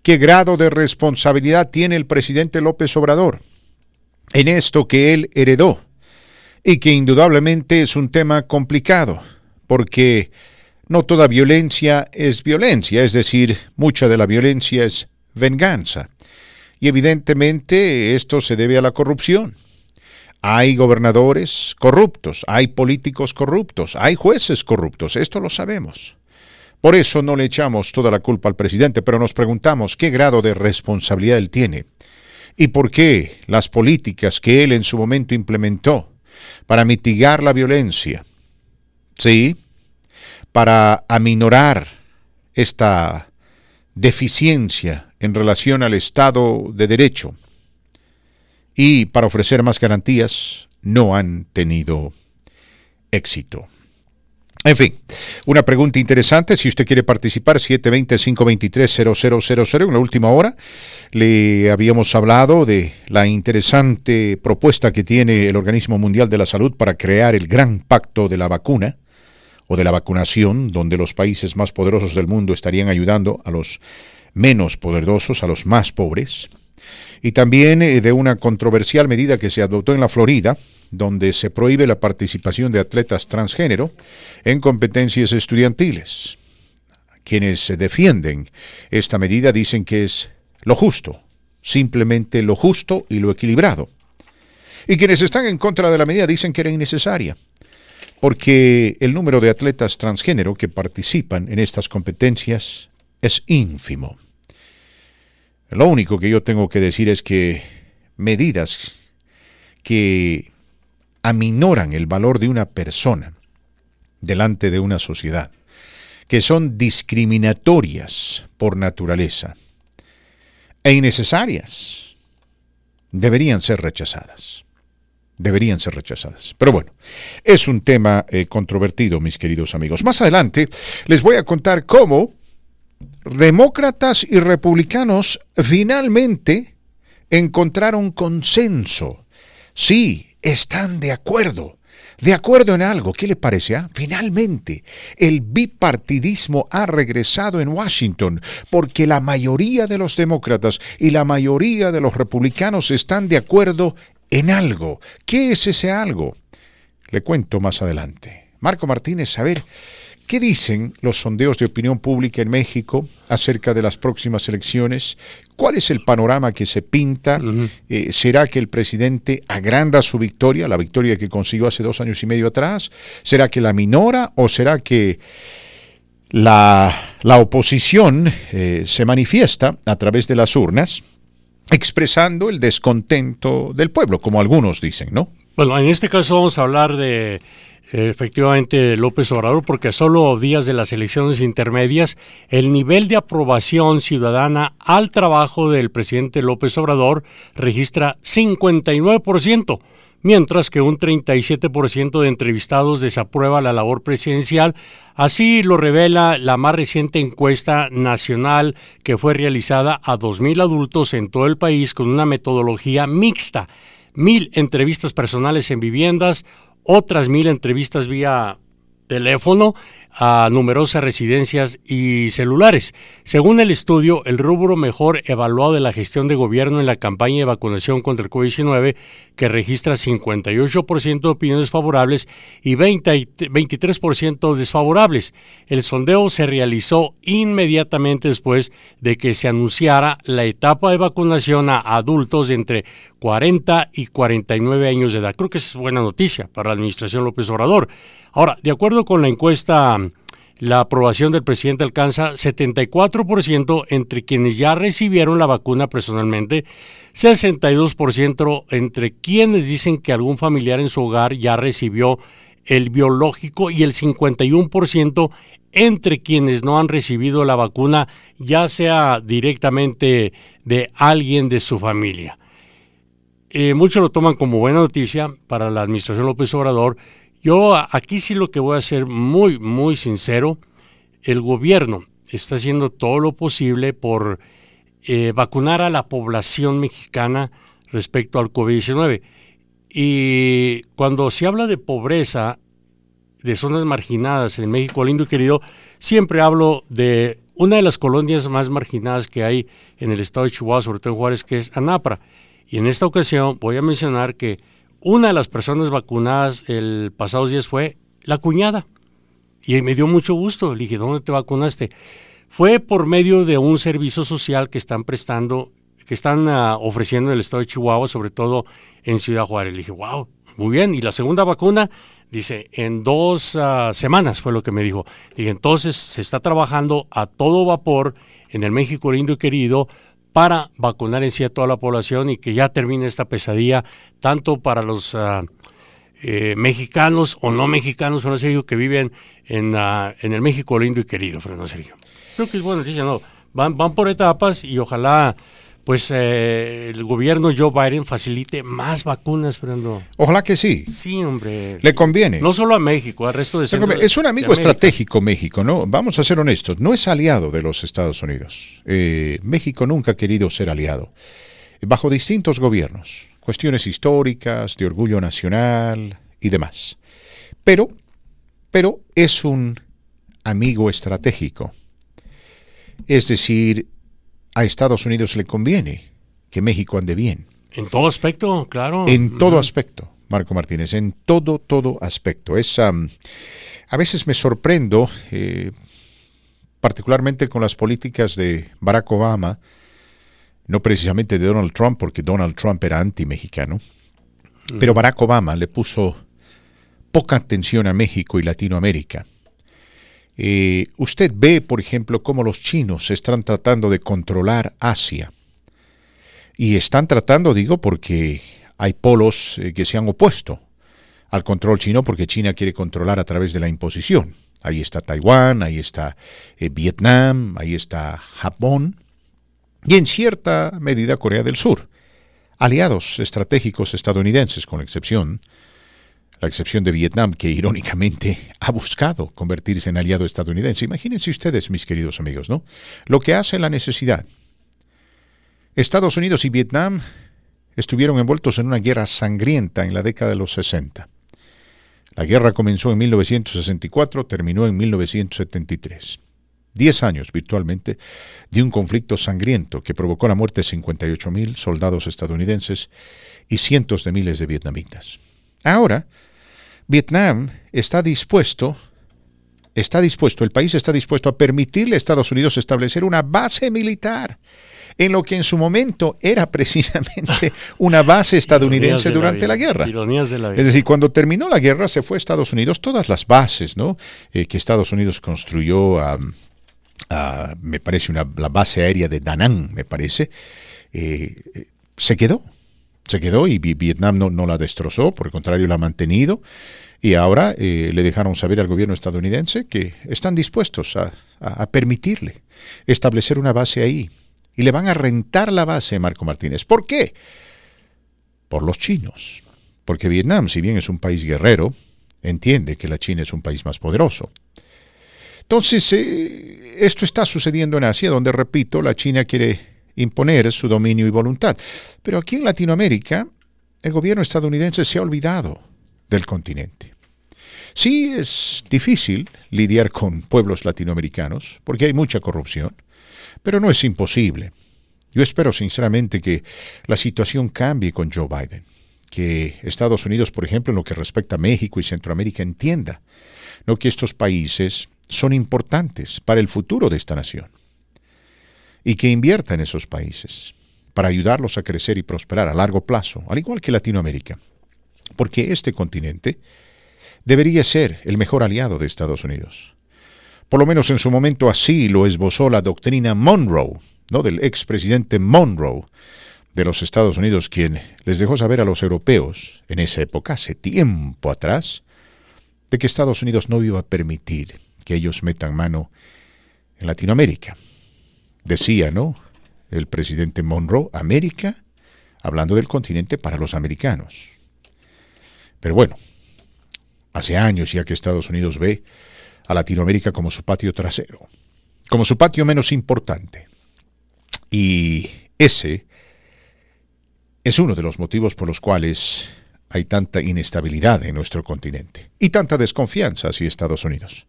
¿Qué grado de responsabilidad tiene el presidente López Obrador en esto que él heredó? Y que indudablemente es un tema complicado, porque no toda violencia es violencia, es decir, mucha de la violencia es venganza. Y evidentemente esto se debe a la corrupción. Hay gobernadores corruptos, hay políticos corruptos, hay jueces corruptos, esto lo sabemos. Por eso no le echamos toda la culpa al presidente, pero nos preguntamos qué grado de responsabilidad él tiene y por qué las políticas que él en su momento implementó para mitigar la violencia, ¿sí?, para aminorar esta deficiencia en relación al Estado de Derecho y para ofrecer más garantías, no han tenido éxito. En fin, una pregunta interesante, si usted quiere participar, 720-523-0000. En la última hora le habíamos hablado de la interesante propuesta que tiene el Organismo Mundial de la Salud para crear el gran pacto de la vacuna o de la vacunación, donde los países más poderosos del mundo estarían ayudando a los menos poderosos, a los más pobres. Y también de una controversial medida que se adoptó en la Florida, donde se prohíbe la participación de atletas transgénero en competencias estudiantiles. Quienes defienden esta medida dicen que es lo justo, simplemente lo justo y lo equilibrado. Y quienes están en contra de la medida dicen que era innecesaria, porque el número de atletas transgénero que participan en estas competencias es ínfimo. Lo único que yo tengo que decir es que medidas que aminoran el valor de una persona delante de una sociedad, que son discriminatorias por naturaleza e innecesarias, deberían ser rechazadas. Deberían ser rechazadas. Pero bueno, es un tema controvertido, mis queridos amigos. Más adelante les voy a contar cómo demócratas y republicanos finalmente encontraron consenso. Sí, están de acuerdo en algo. ¿Qué le parece? ¿Ah? Finalmente, el bipartidismo ha regresado en Washington porque la mayoría de los demócratas y la mayoría de los republicanos están de acuerdo en algo. ¿Qué es ese algo? Le cuento más adelante. Marco Martínez, a ver, ¿qué dicen los sondeos de opinión pública en México acerca de las próximas elecciones? ¿Cuál es el panorama que se pinta? ¿Será que el presidente agranda su victoria, la victoria que consiguió hace 2 años y medio atrás? ¿Será que la minora o será que la oposición se manifiesta a través de las urnas expresando el descontento del pueblo, como algunos dicen, ¿no? Bueno, en este caso vamos a hablar de efectivamente López Obrador, porque a solo días de las elecciones intermedias, el nivel de aprobación ciudadana al trabajo del presidente López Obrador registra 59%, mientras que un 37% de entrevistados desaprueba la labor presidencial. Así lo revela la más reciente encuesta nacional que fue realizada a 2,000 adultos en todo el país con una metodología mixta, 1,000 entrevistas personales en viviendas, otras 1,000 entrevistas vía teléfono a numerosas residencias y celulares. Según el estudio, el rubro mejor evaluado de la gestión de gobierno en la campaña de vacunación contra el COVID-19, que registra 58% de opiniones favorables y 23% desfavorables. El sondeo se realizó inmediatamente después de que se anunciara la etapa de vacunación a adultos de entre 40 y 49 años de edad. Creo que es buena noticia para la administración López Obrador. Ahora, de acuerdo con la encuesta La aprobación del presidente alcanza 74% entre quienes ya recibieron la vacuna personalmente, 62% entre quienes dicen que algún familiar en su hogar ya recibió el biológico y el 51% entre quienes no han recibido la vacuna, ya sea directamente de alguien de su familia. Muchos lo toman como buena noticia para la administración López Obrador. Yo aquí sí lo que voy a ser muy, muy sincero, el gobierno está haciendo todo lo posible por vacunar a la población mexicana respecto al COVID-19. Y cuando se habla de pobreza, de zonas marginadas en México lindo y querido, siempre hablo de una de las colonias más marginadas que hay en el estado de Chihuahua, sobre todo en Juárez, que es Anapra. Y en esta ocasión voy a mencionar que una de las personas vacunadas el pasado 10 fue la cuñada. Y me dio mucho gusto. Le dije, ¿dónde te vacunaste? Fue por medio de un servicio social que están prestando, que están ofreciendo en el estado de Chihuahua, sobre todo en Ciudad Juárez. Le dije, wow, muy bien. Y la segunda vacuna, dice, en 2 semanas fue lo que me dijo. Le dije, entonces se está trabajando a todo vapor en el México lindo y querido para vacunar en sí a toda la población y que ya termine esta pesadilla, tanto para los mexicanos o no mexicanos, Fernando Sergio, que viven en el México lindo y querido, Fernando Sergio. Creo que es buena noticia, ¿no? Van por etapas y ojalá pues el gobierno Joe Biden facilite más vacunas, Fernando. Ojalá que sí. Sí, hombre. Le conviene. No solo a México, al resto de centros. Es un amigo estratégico México, ¿no? Vamos a ser honestos, no es aliado de los Estados Unidos. México nunca ha querido ser aliado. Bajo distintos gobiernos, cuestiones históricas, de orgullo nacional y demás. Pero es un amigo estratégico. Es decir, a Estados Unidos le conviene que México ande bien. En todo aspecto, claro. En todo aspecto, Marco Martínez, en todo aspecto. Es, a veces me sorprendo, particularmente con las políticas de Barack Obama, no precisamente de Donald Trump, porque Donald Trump era anti-mexicano, pero Barack Obama le puso poca atención a México y Latinoamérica. Usted ve, por ejemplo, cómo los chinos están tratando de controlar Asia. Y están tratando, digo, porque hay polos que se han opuesto al control chino, porque China quiere controlar a través de la imposición. Ahí está Taiwán, ahí está Vietnam, ahí está Japón y en cierta medida Corea del Sur. Aliados estratégicos estadounidenses, con la excepción de Vietnam, que irónicamente ha buscado convertirse en aliado estadounidense. Imagínense ustedes, mis queridos amigos, ¿no? Lo que hace la necesidad. Estados Unidos y Vietnam estuvieron envueltos en una guerra sangrienta en la década de los 60. La guerra comenzó en 1964, terminó en 1973. 10 años, virtualmente, de un conflicto sangriento que provocó la muerte de 58,000 soldados estadounidenses y cientos de miles de vietnamitas. Ahora, Vietnam está dispuesto, el país está dispuesto a permitirle a Estados Unidos establecer una base militar en lo que en su momento era precisamente una base estadounidense durante la guerra. Ironías de la vida. Es decir, cuando terminó la guerra se fue a Estados Unidos, todas las bases, ¿no? Que Estados Unidos construyó, me parece, la base aérea de Da Nang, me parece, se quedó y Vietnam no la destrozó, por el contrario la ha mantenido y ahora le dejaron saber al gobierno estadounidense que están dispuestos a permitirle establecer una base ahí y le van a rentar la base, Marco Martínez. ¿Por qué? Por los chinos, porque Vietnam, si bien es un país guerrero, entiende que la China es un país más poderoso. Entonces esto está sucediendo en Asia, donde, repito, la China quiere imponer su dominio y voluntad. Pero aquí en Latinoamérica, el gobierno estadounidense se ha olvidado del continente. Sí es difícil lidiar con pueblos latinoamericanos, porque hay mucha corrupción, pero no es imposible. Yo espero sinceramente que la situación cambie con Joe Biden, que Estados Unidos, por ejemplo, en lo que respecta a México y Centroamérica, entienda, ¿no?, que estos países son importantes para el futuro de esta nación, y que invierta en esos países para ayudarlos a crecer y prosperar a largo plazo, al igual que Latinoamérica, porque este continente debería ser el mejor aliado de Estados Unidos, Por lo menos en su momento así lo esbozó la doctrina Monroe, ¿no?, del expresidente Monroe de los Estados Unidos, quien les dejó saber a los europeos en esa época, hace tiempo atrás, de que Estados Unidos no iba a permitir que ellos metan mano en Latinoamérica. Decía, ¿no?, el presidente Monroe, América, hablando del continente para los americanos. Pero bueno, hace años ya que Estados Unidos ve a Latinoamérica como su patio trasero, como su patio menos importante. Y ese es uno de los motivos por los cuales hay tanta inestabilidad en nuestro continente y tanta desconfianza hacia Estados Unidos,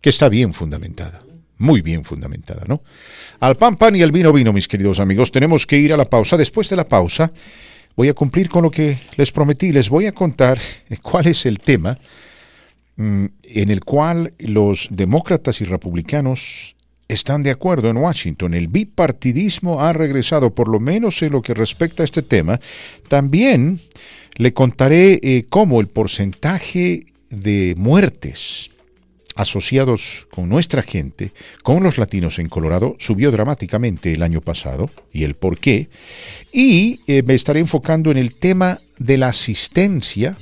que está bien fundamentada. Muy bien fundamentada, ¿no? Al pan, pan y al vino, vino, mis queridos amigos. Tenemos que ir a la pausa. Después de la pausa, voy a cumplir con lo que les prometí. Les voy a contar cuál es el tema en el cual los demócratas y republicanos están de acuerdo en Washington. El bipartidismo ha regresado, por lo menos en lo que respecta a este tema. También le contaré cómo el porcentaje de muertes asociados con nuestra gente, con los latinos en Colorado, subió dramáticamente el año pasado, y el por qué. Y me estaré enfocando en el tema de la asistencia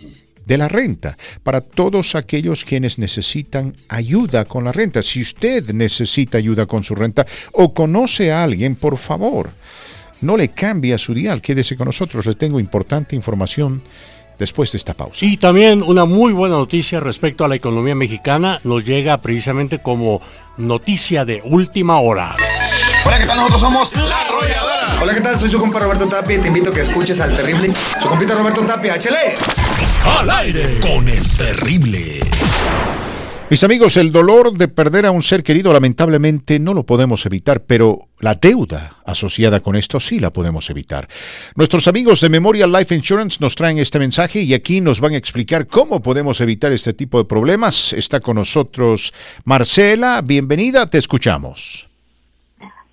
de la renta, para todos aquellos quienes necesitan ayuda con la renta. Si usted necesita ayuda con su renta o conoce a alguien, por favor, no le cambie a su dial, quédese con nosotros, le tengo importante información después de esta pausa. Y también una muy buena noticia respecto a la economía mexicana nos llega precisamente como noticia de última hora. Hola, ¿qué tal? Nosotros somos La Arrolladora. Hola, ¿qué tal? Soy su compa Roberto Tapia y te invito a que escuches al terrible. Su compita Roberto Tapia, échale. Al aire con el terrible. Mis amigos, el dolor de perder a un ser querido lamentablemente no lo podemos evitar, pero la deuda asociada con esto sí la podemos evitar. Nuestros amigos de Memorial Life Insurance nos traen este mensaje y aquí nos van a explicar cómo podemos evitar este tipo de problemas. Está con nosotros Marcela, bienvenida, te escuchamos.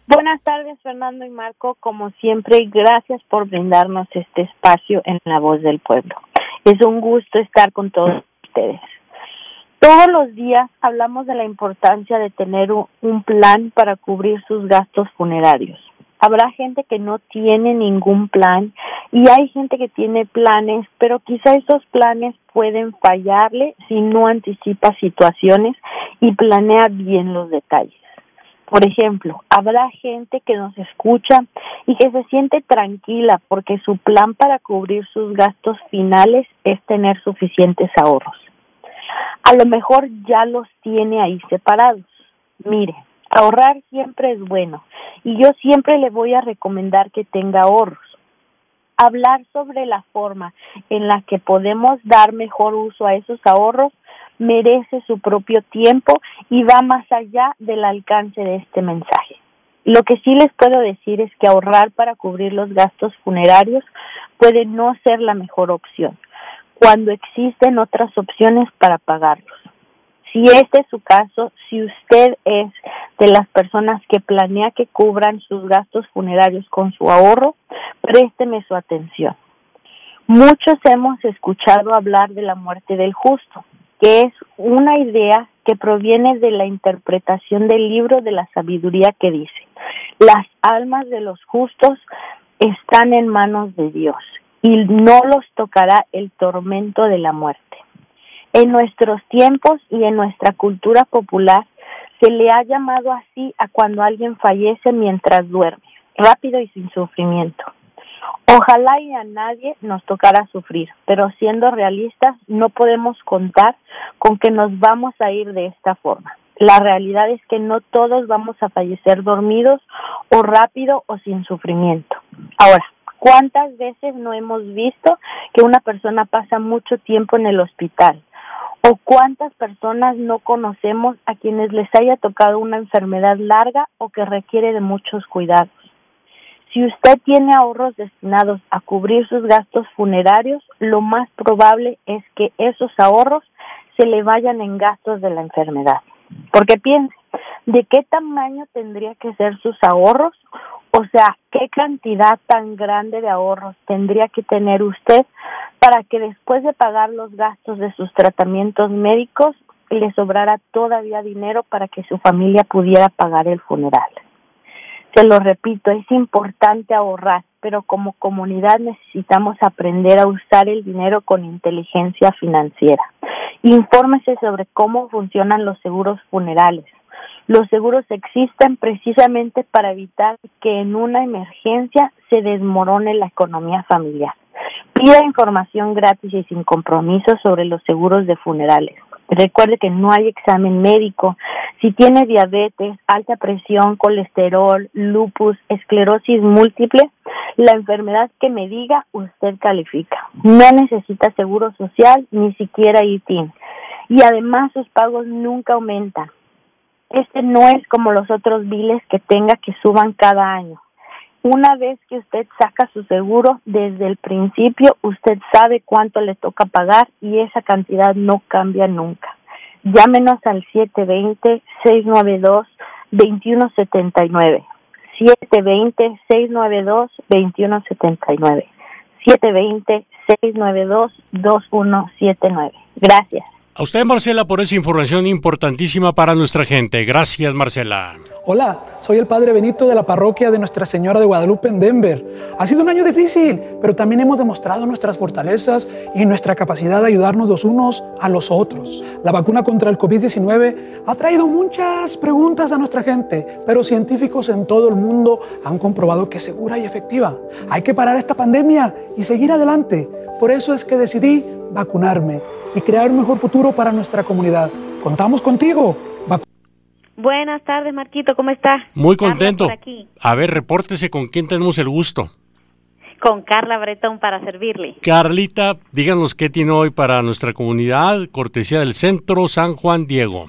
Buenas tardes, Fernando y Marco, como siempre, gracias por brindarnos este espacio en La Voz del Pueblo. Es un gusto estar con todos ustedes. Todos los días hablamos de la importancia de tener un plan para cubrir sus gastos funerarios. Habrá gente que no tiene ningún plan y hay gente que tiene planes, pero quizá esos planes pueden fallarle si no anticipa situaciones y planea bien los detalles. Por ejemplo, habrá gente que nos escucha y que se siente tranquila porque su plan para cubrir sus gastos finales es tener suficientes ahorros. A lo mejor ya los tiene ahí separados. Mire, ahorrar siempre es bueno y yo siempre le voy a recomendar que tenga ahorros. Hablar sobre la forma en la que podemos dar mejor uso a esos ahorros merece su propio tiempo y va más allá del alcance de este mensaje. Lo que sí les puedo decir es que ahorrar para cubrir los gastos funerarios puede no ser la mejor opción cuando existen otras opciones para pagarlos. Si este es su caso, si usted es de las personas que planea que cubran sus gastos funerarios con su ahorro, présteme su atención. Muchos hemos escuchado hablar de la muerte del justo, que es una idea que proviene de la interpretación del libro de la sabiduría que dice: las almas de los justos están en manos de Dios y no los tocará el tormento de la muerte. En nuestros tiempos y en nuestra cultura popular se le ha llamado así a cuando alguien fallece mientras duerme, rápido y sin sufrimiento. Ojalá y a nadie nos tocara sufrir, pero siendo realistas no podemos contar con que nos vamos a ir de esta forma. La realidad es que no todos vamos a fallecer dormidos o rápido o sin sufrimiento. Ahora, ¿cuántas veces no hemos visto que una persona pasa mucho tiempo en el hospital? ¿O cuántas personas no conocemos a quienes les haya tocado una enfermedad larga o que requiere de muchos cuidados? Si usted tiene ahorros destinados a cubrir sus gastos funerarios, lo más probable es que esos ahorros se le vayan en gastos de la enfermedad. Porque piense, ¿de qué tamaño tendría que ser sus ahorros? O sea, ¿qué cantidad tan grande de ahorros tendría que tener usted para que después de pagar los gastos de sus tratamientos médicos le sobrara todavía dinero para que su familia pudiera pagar el funeral. Se lo repito, es importante ahorrar, pero como comunidad necesitamos aprender a usar el dinero con inteligencia financiera. Infórmese sobre cómo funcionan los seguros funerales. Los seguros existen precisamente para evitar que en una emergencia se desmorone la economía familiar. Pida información gratis y sin compromiso sobre los seguros de funerales. Recuerde que no hay examen médico. Si tiene diabetes, alta presión, colesterol, lupus, esclerosis múltiple, la enfermedad que me diga, usted califica. No necesita seguro social, ni siquiera ITIN. Y además sus pagos nunca aumentan. Este no es como los otros biles que tenga que suban cada año. Una vez que usted saca su seguro, desde el principio usted sabe cuánto le toca pagar y esa cantidad no cambia nunca. Llámenos al 720-692-2179. 720-692-2179. 720-692-2179. Gracias. A usted, Marcela, por esa información importantísima para nuestra gente. Gracias, Marcela. Hola, soy el Padre Benito de la parroquia de Nuestra Señora de Guadalupe en Denver. Ha sido un año difícil, pero también hemos demostrado nuestras fortalezas y nuestra capacidad de ayudarnos los unos a los otros. La vacuna contra el COVID-19 ha traído muchas preguntas a nuestra gente, pero científicos en todo el mundo han comprobado que es segura y efectiva. Hay que parar esta pandemia y seguir adelante. Por eso es que decidí vacunarme y crear un mejor futuro para nuestra comunidad. Contamos contigo. Buenas tardes, Marquito, ¿cómo estás? Muy contento. A ver, repórtese con quién tenemos el gusto. Con Carla Bretón para servirle. Carlita, díganos qué tiene hoy para nuestra comunidad, cortesía del Centro San Juan Diego.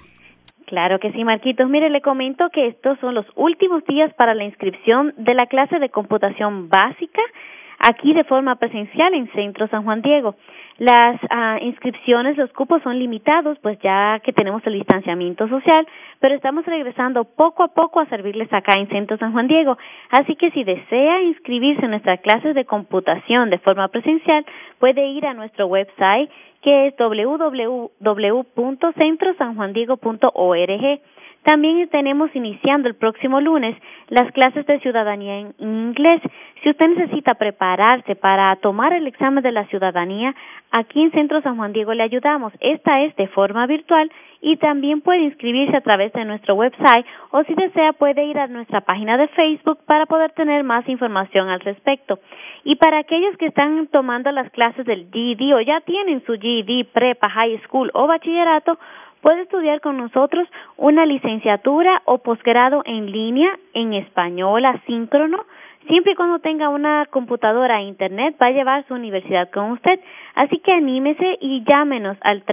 Claro que sí, Marquitos. Mire, le comento que estos son los últimos días para la inscripción de la clase de computación básica aquí de forma presencial en Centro San Juan Diego. Las inscripciones, los cupos son limitados, pues ya que tenemos el distanciamiento social, pero estamos regresando poco a poco a servirles acá en Centro San Juan Diego. Así que si desea inscribirse en nuestras clases de computación de forma presencial, puede ir a nuestro website que es www.centrosanjuandiego.org. También tenemos iniciando el próximo lunes las clases de ciudadanía en inglés. Si usted necesita prepararse para tomar el examen de la ciudadanía, aquí en Centro San Juan Diego le ayudamos. Esta es de forma virtual y también puede inscribirse a través de nuestro website o si desea puede ir a nuestra página de Facebook para poder tener más información al respecto. Y para aquellos que están tomando las clases del GED o ya tienen su GED, prepa, high school o bachillerato, puede estudiar con nosotros una licenciatura o posgrado en línea, en español, asíncrono. Siempre y cuando tenga una computadora e internet, va a llevar su universidad con usted. Así que anímese y llámenos al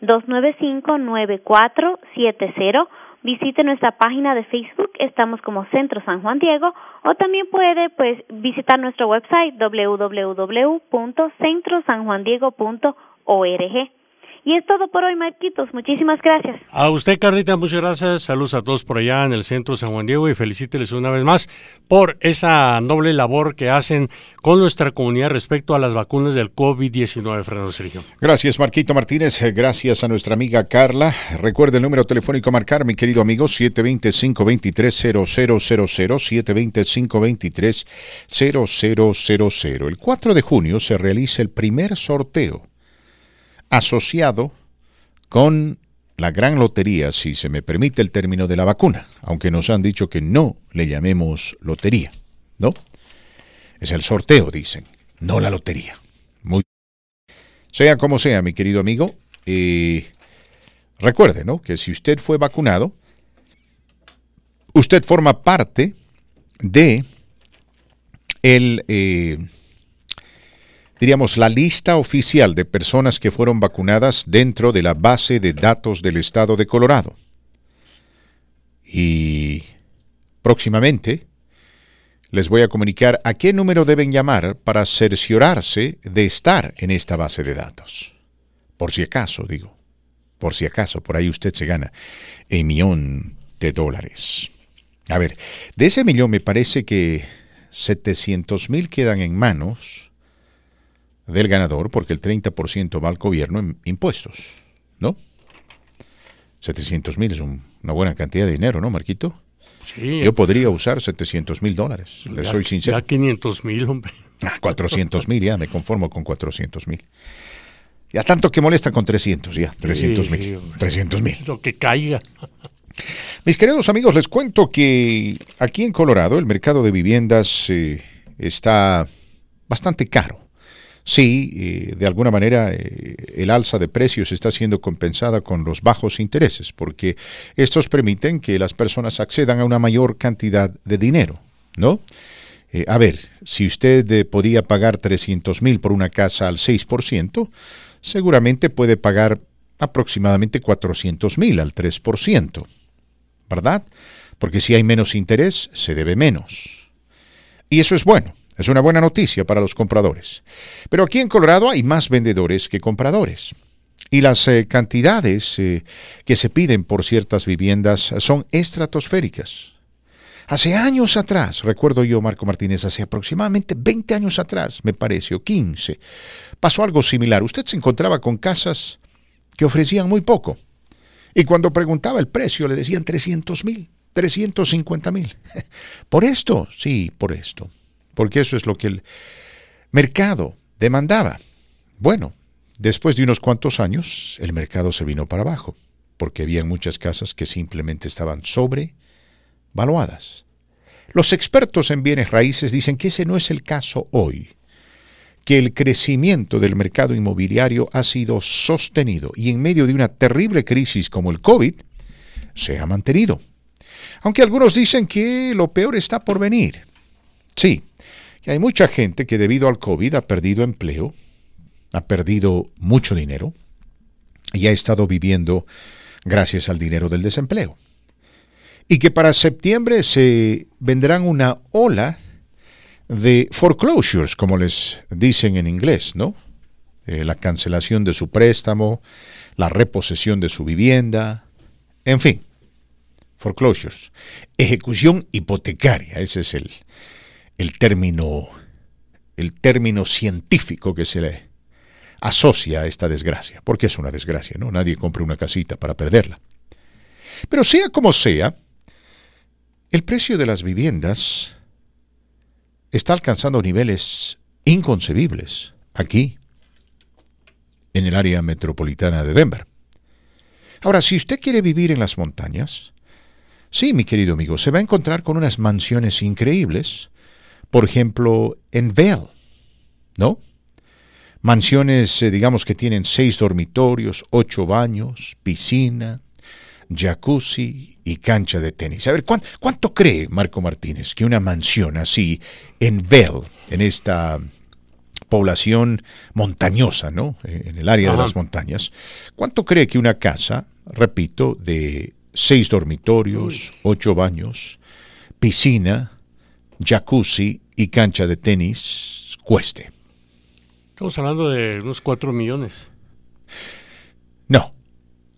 303-295-9470. Visite nuestra página de Facebook, estamos como Centro San Juan Diego, o también puede visitar nuestro website www.centrosanjuandiego.org. Y es todo por hoy, Marquitos. Muchísimas gracias. A usted, Carlita, muchas gracias. Saludos a todos por allá en el Centro San Juan Diego y felicíteles una vez más por esa noble labor que hacen con nuestra comunidad respecto a las vacunas del COVID-19, Fernando Sergio. Gracias, Marquito Martínez. Gracias a nuestra amiga Carla. Recuerde el número telefónico a marcar, mi querido amigo, 720-523-0000, 720-523-0000. El 4 de junio se realiza el primer sorteo asociado con la gran lotería, si se me permite el término, de la vacuna, aunque nos han dicho que no le llamemos lotería, ¿no? Es el sorteo, dicen, no la lotería. Muy bien. Sea como sea, mi querido amigo, recuerde, ¿no?, que si usted fue vacunado, usted forma parte de el... diríamos, la lista oficial de personas que fueron vacunadas dentro de la base de datos del estado de Colorado. Y próximamente les voy a comunicar a qué número deben llamar para cerciorarse de estar en esta base de datos. Por si acaso, digo, por si acaso, por ahí usted se gana el $1,000,000. A ver, de ese millón me parece que 700,000 quedan en manos del ganador, porque el 30% va al gobierno en impuestos, ¿no? 700,000 es una buena cantidad de dinero, ¿no, Marquito? Sí. Yo podría usar $700,000, le soy sincero. Ya 500,000, hombre. 400,000, ya me conformo con 400,000. Ya tanto que molesta con 300, ya, 300,000. Sí, 300,000. Lo que caiga. Mis queridos amigos, les cuento que aquí en Colorado el mercado de viviendas está bastante caro. Sí, de alguna manera el alza de precios está siendo compensada con los bajos intereses, porque estos permiten que las personas accedan a una mayor cantidad de dinero, ¿no? A ver, si usted podía pagar $300,000 por una casa al 6%, seguramente puede pagar aproximadamente $400,000 al 3%, ¿verdad? Porque si hay menos interés, se debe menos. Y eso es bueno. Es una buena noticia para los compradores. Pero aquí en Colorado hay más vendedores que compradores. Y las cantidades que se piden por ciertas viviendas son estratosféricas. Hace años atrás, recuerdo yo, Marco Martínez, hace aproximadamente 20 años atrás, me pareció, 15, pasó algo similar. Usted se encontraba con casas que ofrecían muy poco. Y cuando preguntaba el precio, le decían $300,000, $350,000. ¿Por esto? Sí, por esto. Porque eso es lo que el mercado demandaba. Bueno, después de unos cuantos años, el mercado se vino para abajo, porque había muchas casas que simplemente estaban sobrevaluadas. Los expertos en bienes raíces dicen que ese no es el caso hoy, que el crecimiento del mercado inmobiliario ha sido sostenido y en medio de una terrible crisis como el COVID, se ha mantenido. Aunque algunos dicen que lo peor está por venir. Sí, y hay mucha gente que debido al COVID ha perdido empleo, ha perdido mucho dinero y ha estado viviendo gracias al dinero del desempleo. Y que para septiembre se vendrán una ola de foreclosures, como les dicen en inglés, ¿no? La cancelación de su préstamo, la reposesión de su vivienda, en fin, foreclosures. Ejecución hipotecaria, ese es el término científico que se le asocia a esta desgracia, porque es una desgracia, ¿no? Nadie compra una casita para perderla. Pero sea como sea, el precio de las viviendas está alcanzando niveles inconcebibles aquí, en el área metropolitana de Denver. Ahora, si usted quiere vivir en las montañas, sí, mi querido amigo, se va a encontrar con unas mansiones increíbles. Por ejemplo, en Vail, ¿no? Mansiones, digamos, que tienen 6 dormitorios, 8 baños, piscina, jacuzzi y cancha de tenis. A ver, ¿cuánto cree, Marco Martínez, que una mansión así en Vail, en esta población montañosa, ¿no? En el área de las montañas, ¿cuánto cree que una casa, repito, de 6 dormitorios, 8 baños, piscina, jacuzzi y cancha de tenis cueste? Estamos hablando de unos 4 millones. No.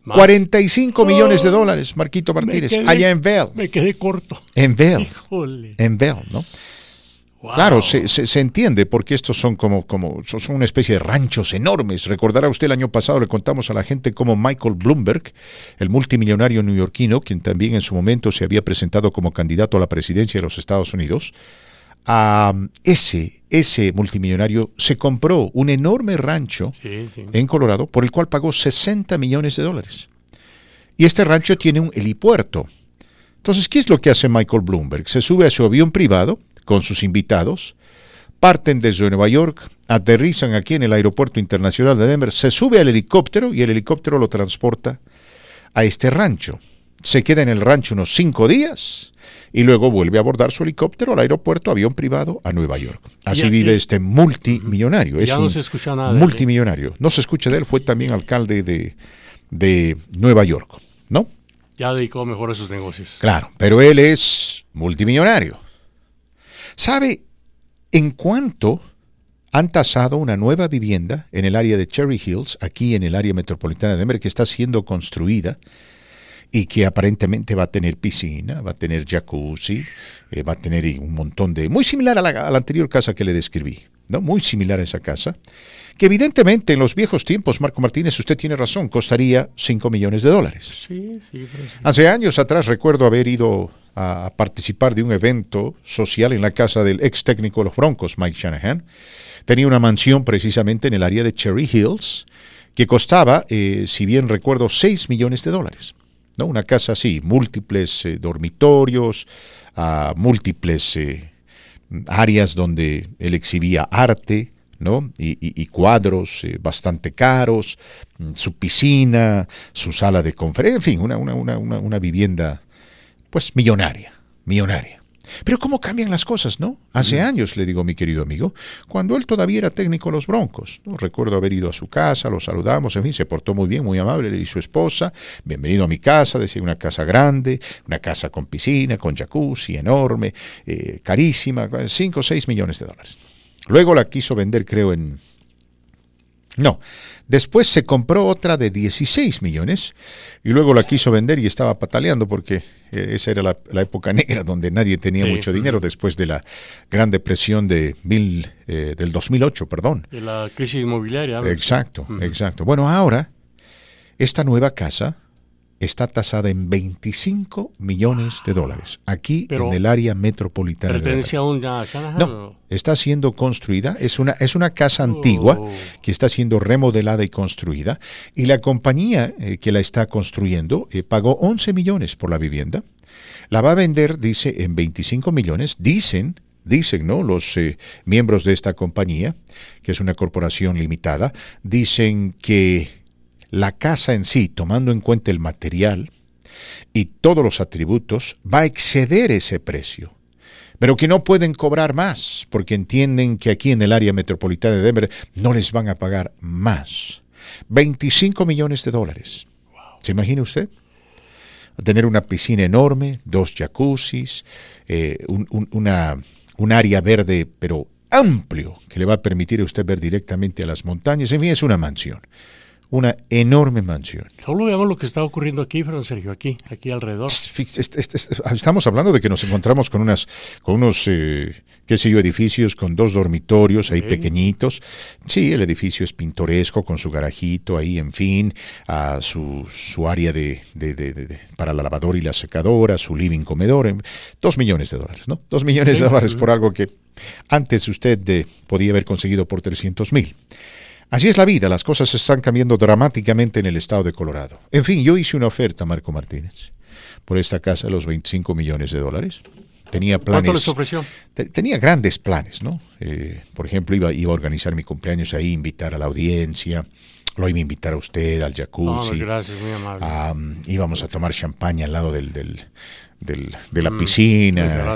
¿Más? 45 millones de dólares, Marquito Martínez, allá en Vail. Me quedé corto. En Vail. Híjole. En Vail, ¿no? Wow. Claro, se entiende, porque estos son son una especie de ranchos enormes. Recordará usted, el año pasado le contamos a la gente cómo Michael Bloomberg, el multimillonario neoyorquino, quien también en su momento se había presentado como candidato a la presidencia de los Estados Unidos, ese multimillonario se compró un enorme rancho en Colorado, por el cual pagó $60 millones. Y este rancho tiene un helipuerto. Entonces, ¿qué es lo que hace Michael Bloomberg? Se sube a su avión privado con sus invitados, parten desde Nueva York, aterrizan aquí en el Aeropuerto Internacional de Denver, se sube al helicóptero y el helicóptero lo transporta a este rancho. Se queda en el rancho unos 5 días y luego vuelve a abordar su helicóptero al aeropuerto, avión privado, a Nueva York. Así vive este multimillonario. Es ya no se escucha nada. Multimillonario. No se escucha de él, fue también alcalde de Nueva York, ¿no? Ya dedicó mejor a sus negocios. Claro, pero él es multimillonario. ¿Sabe en cuánto han tasado una nueva vivienda en el área de Cherry Hills, aquí en el área metropolitana de Denver, que está siendo construida y que aparentemente va a tener piscina, va a tener jacuzzi, va a tener un montón de... Muy similar a la anterior casa que le describí, ¿no? Muy similar a esa casa, que evidentemente en los viejos tiempos, Marco Martínez, usted tiene razón, costaría $5 millones. Sí. Hace años atrás recuerdo haber ido a participar de un evento social en la casa del ex técnico de los Broncos, Mike Shanahan. Tenía una mansión precisamente en el área de Cherry Hills, que costaba, si bien recuerdo, $6 millones, ¿no? Una casa así, múltiples dormitorios, a múltiples áreas donde él exhibía arte, ¿no? Y cuadros bastante caros, su piscina, su sala de conferencia, en fin, una vivienda pues millonaria. Pero cómo cambian las cosas, ¿no? Hace años, le digo, mi querido amigo, cuando él todavía era técnico de los Broncos, ¿no? Recuerdo haber ido a su casa, lo saludamos, en fin, se portó muy bien, muy amable, y su esposa, bienvenido a mi casa, decía, una casa grande, una casa con piscina, con jacuzzi, enorme, carísima, $5 o $6 millones. Luego la quiso vender, creo, en... No, después se compró otra de $16 millones y luego la quiso vender y estaba pataleando porque esa era la época negra donde nadie tenía mucho dinero después de la Gran Depresión de del 2008, perdón. De la crisis inmobiliaria. Exacto. Bueno, ahora esta nueva casa está tasada en $25 millones aquí. Pero en el área metropolitana. ¿Pertenece a una Shanahan? No, está siendo construida, es una casa antigua que está siendo remodelada y construida, y la compañía que la está construyendo pagó $11 millones por la vivienda. La va a vender, dice, en $25 millones, dicen, ¿no? Los miembros de esta compañía, que es una corporación limitada, dicen que la casa en sí, tomando en cuenta el material y todos los atributos, va a exceder ese precio, pero que no pueden cobrar más, porque entienden que aquí en el área metropolitana de Denver no les van a pagar más. $25 millones. ¿Se imagina usted? A tener una piscina enorme, 2 jacuzzis, un área verde, pero amplio, que le va a permitir a usted ver directamente a las montañas. En fin, es una mansión. Una enorme mansión. Solo veamos lo que está ocurriendo aquí, Fran Sergio, aquí alrededor. Estamos hablando de que nos encontramos con unos edificios con 2 dormitorios ahí pequeñitos. Sí, el edificio es pintoresco con su garajito ahí, en fin, a su área de para la lavadora y la secadora, su living comedor. $2 millones, ¿no? $2 millones por algo que antes usted podía haber conseguido por $300,000. Así es la vida, las cosas están cambiando dramáticamente en el estado de Colorado. En fin, yo hice una oferta, Marco Martínez, por esta casa de los $25 millones. Tenía planes. ¿Cuánto les ofreció? Tenía grandes planes, ¿no? Por ejemplo, iba a organizar mi cumpleaños ahí, invitar a la audiencia, lo iba a invitar a usted al jacuzzi. No, gracias, muy amable. Íbamos a tomar champaña al lado de la piscina,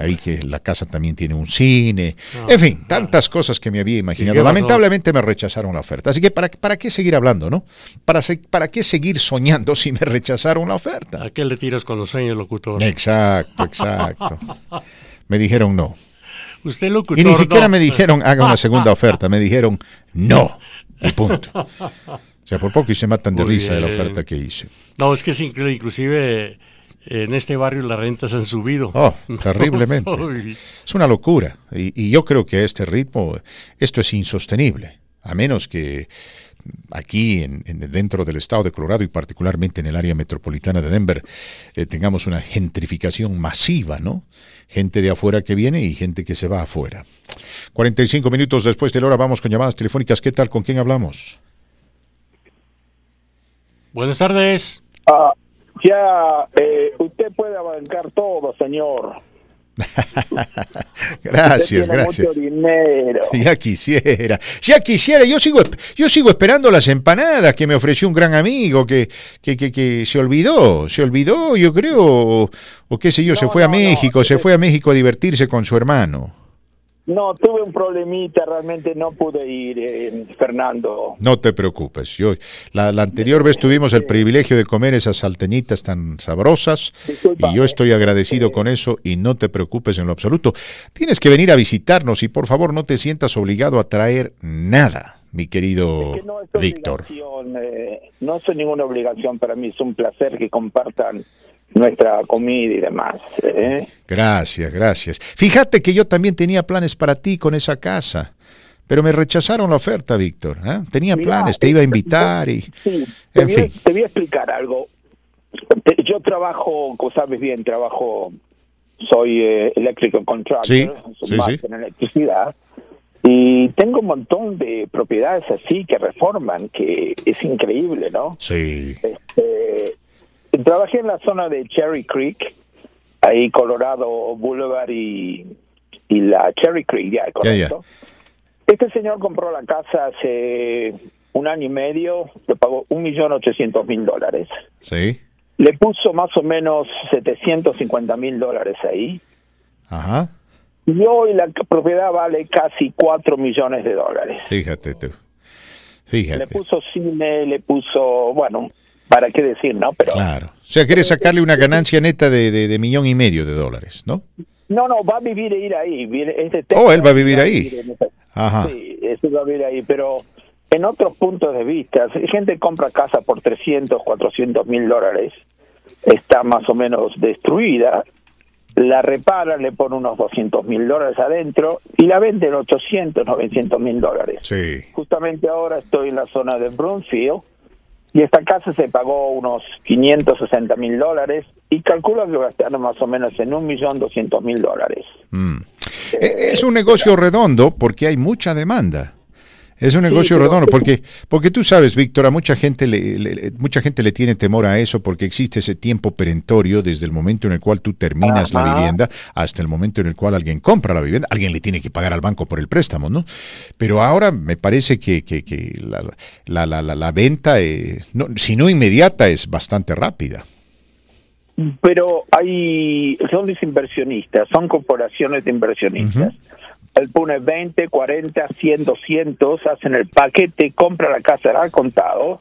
ahí que la casa también tiene un cine, en fin, tantas cosas que me había imaginado. Lamentablemente me rechazaron la oferta, así que ¿para qué seguir hablando, no? ¿Para qué seguir soñando si me rechazaron la oferta? ¿A qué le tiras con los sueños, locutor? Exacto. Me dijeron no. Usted, locutor, y ni siquiera me dijeron haga una segunda oferta, me dijeron no, y punto. O sea, por poco y se matan de risa de la oferta que hice. No, es que es inclusive... En este barrio las rentas han subido. Oh, terriblemente. Es una locura. Y yo creo que a este ritmo esto es insostenible. A menos que aquí, dentro del estado de Colorado y particularmente en el área metropolitana de Denver, tengamos una gentrificación masiva, ¿no? Gente de afuera que viene y gente que se va afuera. 45 minutos después de la hora, vamos con llamadas telefónicas. ¿Qué tal? ¿Con quién hablamos? Buenas tardes. Ya, usted puede abarcar todo, señor. Gracias. Mucho dinero. Ya quisiera. Yo sigo esperando las empanadas que me ofreció un gran amigo que se olvidó, yo creo, o qué sé yo, se fue a México a divertirse con su hermano. No, tuve un problemita, realmente no pude ir, Fernando. No te preocupes, yo la anterior vez tuvimos el privilegio de comer esas salteñitas tan sabrosas. Disculpa, y yo estoy agradecido con eso y no te preocupes en lo absoluto. Tienes que venir a visitarnos y por favor no te sientas obligado a traer nada. mi querido Víctor. No es ninguna obligación para mí, es un placer que compartan nuestra comida y demás. Gracias, gracias. Fíjate que yo también tenía planes para ti con esa casa, pero me rechazaron la oferta, Víctor. Tenía planes, te iba a invitar y... Sí, en fin. Te voy a explicar algo. Yo trabajo, como sabes bien, soy eléctrico contractor, sí. En electricidad, y tengo un montón de propiedades así que reforman, que es increíble, ¿no? Sí. Trabajé en la zona de Cherry Creek, ahí Colorado Boulevard y la Cherry Creek, ya, correcto. Yeah. Este señor compró la casa hace un año y medio, le pagó $1,800,000. Sí. Le puso más o menos $750,000 ahí. Ajá. Y hoy la propiedad vale casi $4 millones. Fíjate tú. Fíjate. Le puso cine, le puso, bueno, ¿para qué decir, no? Pero claro. O sea, quiere sacarle una ganancia neta de $1,500,000, ¿no? No, va a vivir e ir ahí. Él va a vivir ahí. Ajá. Sí, eso va a vivir ahí, pero... En otros puntos de vista, gente compra casa por $300,000, $400,000, está más o menos destruida, la reparan, le ponen unos $200,000 adentro y la venden $800,000, $900,000. Sí. Justamente ahora estoy en la zona de Broomfield y esta casa se pagó unos $560,000 y calculo que gastaron más o menos en $1,200,000. Es un negocio redondo porque hay mucha demanda. Es un negocio redondo, porque tú sabes, Víctor, a mucha gente le tiene temor a eso porque existe ese tiempo perentorio desde el momento en el cual tú terminas la vivienda hasta el momento en el cual alguien compra la vivienda. Alguien le tiene que pagar al banco por el préstamo, ¿no? Pero ahora me parece que la venta, si no inmediata, es bastante rápida. Pero son desinversionistas, son corporaciones de inversionistas. Uh-huh. Él pone 20, 40, 100, 200, hacen el paquete, compra la casa al contado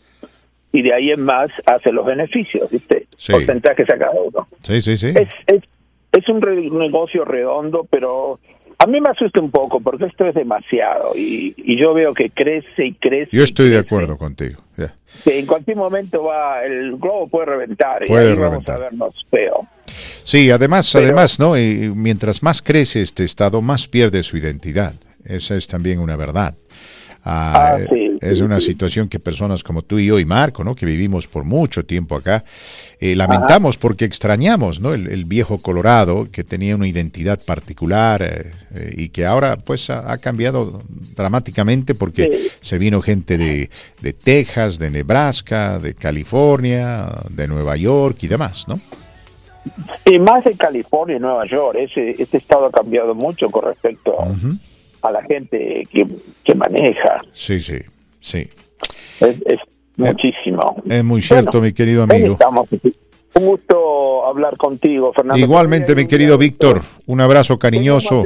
y de ahí en más hace los beneficios, ¿viste? Sí. Porcentajes a cada uno. Sí. Es un negocio redondo, pero a mí me asusta un poco porque esto es demasiado y yo veo que crece y crece. Yo estoy de acuerdo contigo. Yeah. Que en cualquier momento el globo puede reventar y ahí vamos a vernos feo. Sí, además, ¿no? Y mientras más crece este Estado, más pierde su identidad. Esa es también una verdad. Es una situación que personas como tú y yo y Marco, ¿no? Que vivimos por mucho tiempo acá, lamentamos porque extrañamos, ¿no? El viejo Colorado que tenía una identidad particular y que ahora pues ha cambiado dramáticamente porque se vino gente de Texas, de Nebraska, de California, de Nueva York y demás, ¿no? Y más de California y Nueva York, este estado ha cambiado mucho con respecto a la gente que maneja. Sí. Es muchísimo. Es muy cierto, mi querido amigo. Estamos. Un gusto hablar contigo, Fernando. Igualmente, mi querido Víctor, un abrazo cariñoso.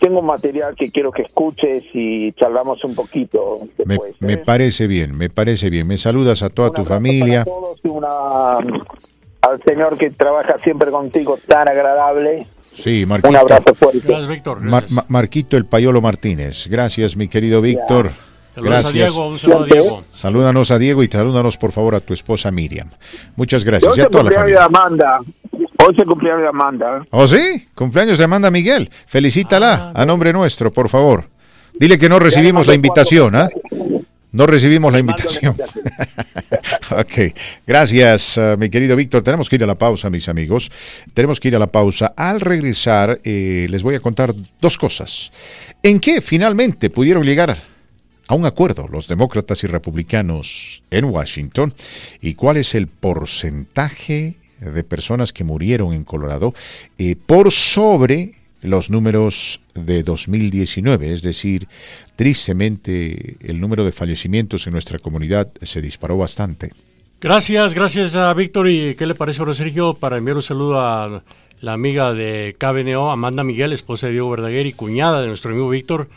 Tengo material que quiero que escuches y charlamos un poquito después. Me parece bien, Me saludas a toda tu familia. Para todos y al señor que trabaja siempre contigo, tan agradable. Sí, Marquito. Un abrazo fuerte. Gracias, Víctor. Gracias. Marquito el Payolo Martínez. Gracias, mi querido Víctor. Gracias. Un saludo a Diego. Salúdanos a Diego y salúdanos, por favor, a tu esposa Miriam. Muchas gracias. Hoy se cumpleaños de Amanda. ¿Oh, sí? Cumpleaños de Amanda Miguel. Felicítala a nombre nuestro, por favor. Dile que no recibimos la invitación, ¿ah? No recibimos la invitación. Ok, gracias, mi querido Víctor. Tenemos que ir a la pausa, mis amigos. Al regresar, les voy a contar dos cosas. ¿En qué finalmente pudieron llegar a un acuerdo los demócratas y republicanos en Washington? ¿Y cuál es el porcentaje de personas que murieron en Colorado por sobre los números de 2019, es decir, tristemente el número de fallecimientos en nuestra comunidad se disparó bastante? Gracias a Víctor. ¿Y qué le parece ahora, Sergio, para enviar un saludo a la amiga de KBNO, Amanda Miguel, esposa de Diego Verdaguer y cuñada de nuestro amigo Víctor?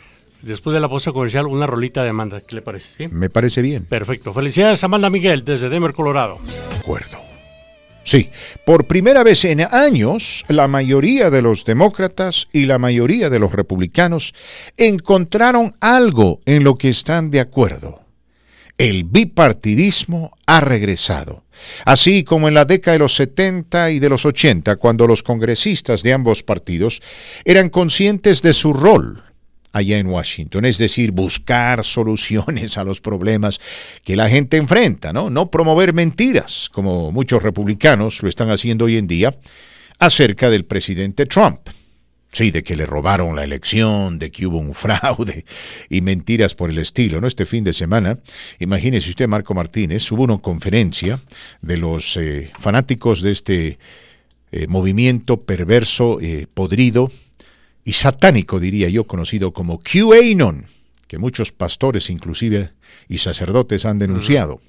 Después de la pausa comercial, una rolita de Amanda, ¿qué le parece? ¿Sí? Me parece bien. Perfecto. Felicidades, Amanda Miguel, desde Denver, Colorado. De acuerdo. Sí, por primera vez en años, la mayoría de los demócratas y la mayoría de los republicanos encontraron algo en lo que están de acuerdo. El bipartidismo ha regresado. Así como en la década de los 70 y de los 80, cuando los congresistas de ambos partidos eran conscientes de su rol allá en Washington, es decir, buscar soluciones a los problemas que la gente enfrenta, no promover mentiras, como muchos republicanos lo están haciendo hoy en día, acerca del presidente Trump. Sí, de que le robaron la elección, de que hubo un fraude y mentiras por el estilo, ¿no? Este fin de semana, imagínese usted, Marco Martínez, hubo una conferencia de los fanáticos de este movimiento perverso, podrido, y satánico, diría yo, conocido como QAnon, que muchos pastores inclusive y sacerdotes han denunciado.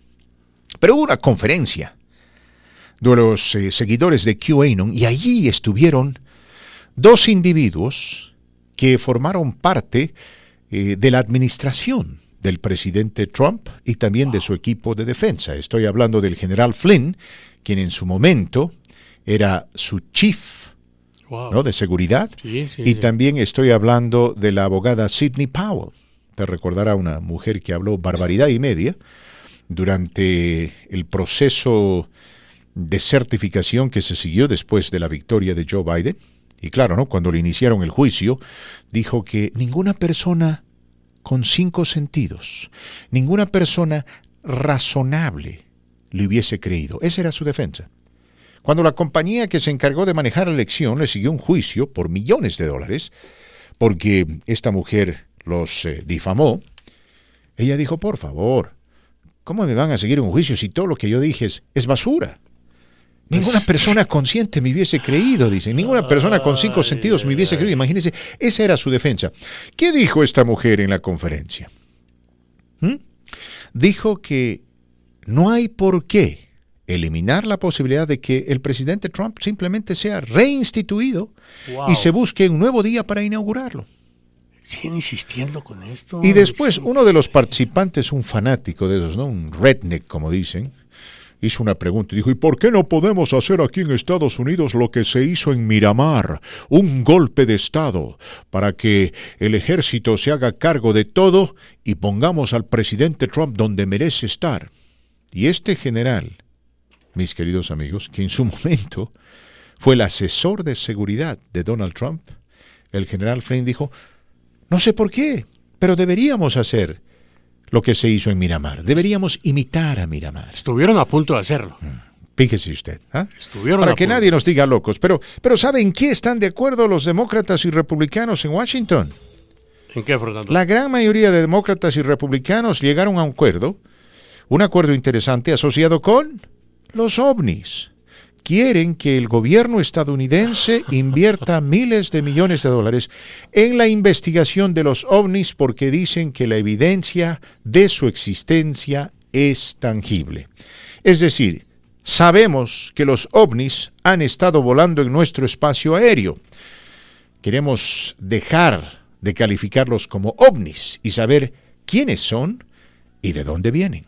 Pero hubo una conferencia de los seguidores de QAnon y allí estuvieron dos individuos que formaron parte de la administración del presidente Trump y también de su equipo de defensa. Estoy hablando del general Flynn, quien en su momento era su chief, ¿no?, de seguridad, sí. También estoy hablando de la abogada Sidney Powell. Te recordará, una mujer que habló barbaridad y media durante el proceso de certificación que se siguió después de la victoria de Joe Biden. Y claro, ¿no?, cuando le iniciaron el juicio, dijo que ninguna persona con cinco sentidos, ninguna persona razonable le hubiese creído. Esa era su defensa. Cuando la compañía que se encargó de manejar la elección le siguió un juicio por millones de dólares, porque esta mujer los difamó, ella dijo, por favor, ¿cómo me van a seguir un juicio si todo lo que yo dije es basura? Ninguna persona consciente me hubiese creído, dice. Ninguna persona con cinco sentidos me hubiese creído. Imagínense, esa era su defensa. ¿Qué dijo esta mujer en la conferencia? Dijo que no hay por qué eliminar la posibilidad de que el presidente Trump simplemente sea reinstituido y se busque un nuevo día para inaugurarlo. Siguen insistiendo con esto. Y después uno de los participantes, un fanático de esos, ¿no?, un redneck, como dicen, hizo una pregunta y dijo, ¿y por qué no podemos hacer aquí en Estados Unidos lo que se hizo en Miramar? Un golpe de Estado para que el ejército se haga cargo de todo y pongamos al presidente Trump donde merece estar. Y este general, mis queridos amigos, que en su momento fue el asesor de seguridad de Donald Trump, el general Flynn, dijo, no sé por qué, pero deberíamos hacer lo que se hizo en Miramar. Deberíamos imitar a Miramar. Estuvieron a punto de hacerlo. Fíjese usted. ¿Eh? Para que nadie nos diga locos. Pero ¿saben qué están de acuerdo los demócratas y republicanos en Washington? ¿En qué, Fernando? La gran mayoría de demócratas y republicanos llegaron a un acuerdo interesante asociado con los ovnis. Quieren que el gobierno estadounidense invierta miles de millones de dólares en la investigación de los ovnis porque dicen que la evidencia de su existencia es tangible. Es decir, sabemos que los ovnis han estado volando en nuestro espacio aéreo. Queremos dejar de calificarlos como ovnis y saber quiénes son y de dónde vienen.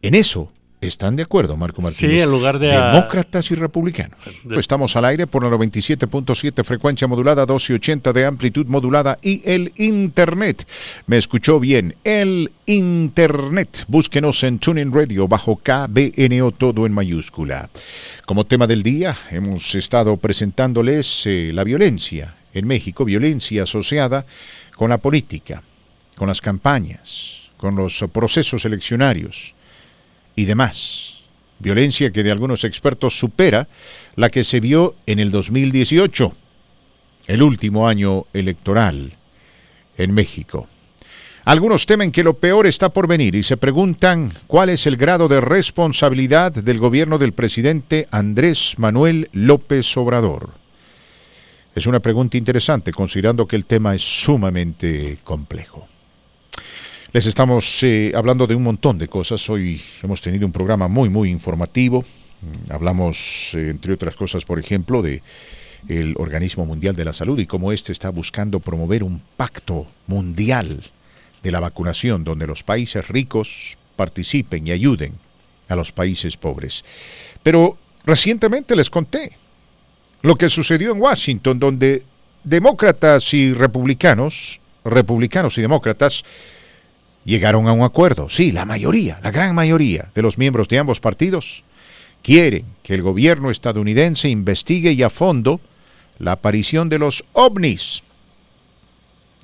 En eso están de acuerdo, Marco Martínez. Sí, en lugar de demócratas y republicanos. Estamos al aire por la 97.7 frecuencia modulada, 1280 de amplitud modulada y el internet. Me escuchó bien, el internet. Búsquenos en TuneIn Radio bajo KBNO, todo en mayúscula. Como tema del día, hemos estado presentándoles la violencia en México, violencia asociada con la política, con las campañas, con los procesos eleccionarios y demás. Violencia que de algunos expertos supera la que se vio en el 2018, el último año electoral en México. Algunos temen que lo peor está por venir y se preguntan cuál es el grado de responsabilidad del gobierno del presidente Andrés Manuel López Obrador. Es una pregunta interesante, considerando que el tema es sumamente complejo. Les estamos hablando de un montón de cosas. Hoy hemos tenido un programa muy, muy informativo. Hablamos, entre otras cosas, por ejemplo, de el Organismo Mundial de la Salud y cómo este está buscando promover un pacto mundial de la vacunación, donde los países ricos participen y ayuden a los países pobres. Pero Recientemente les conté lo que sucedió en Washington, donde demócratas y republicanos, llegaron a un acuerdo. Sí, la mayoría, la gran mayoría de los miembros de ambos partidos quieren que el gobierno estadounidense investigue y a fondo la aparición de los ovnis.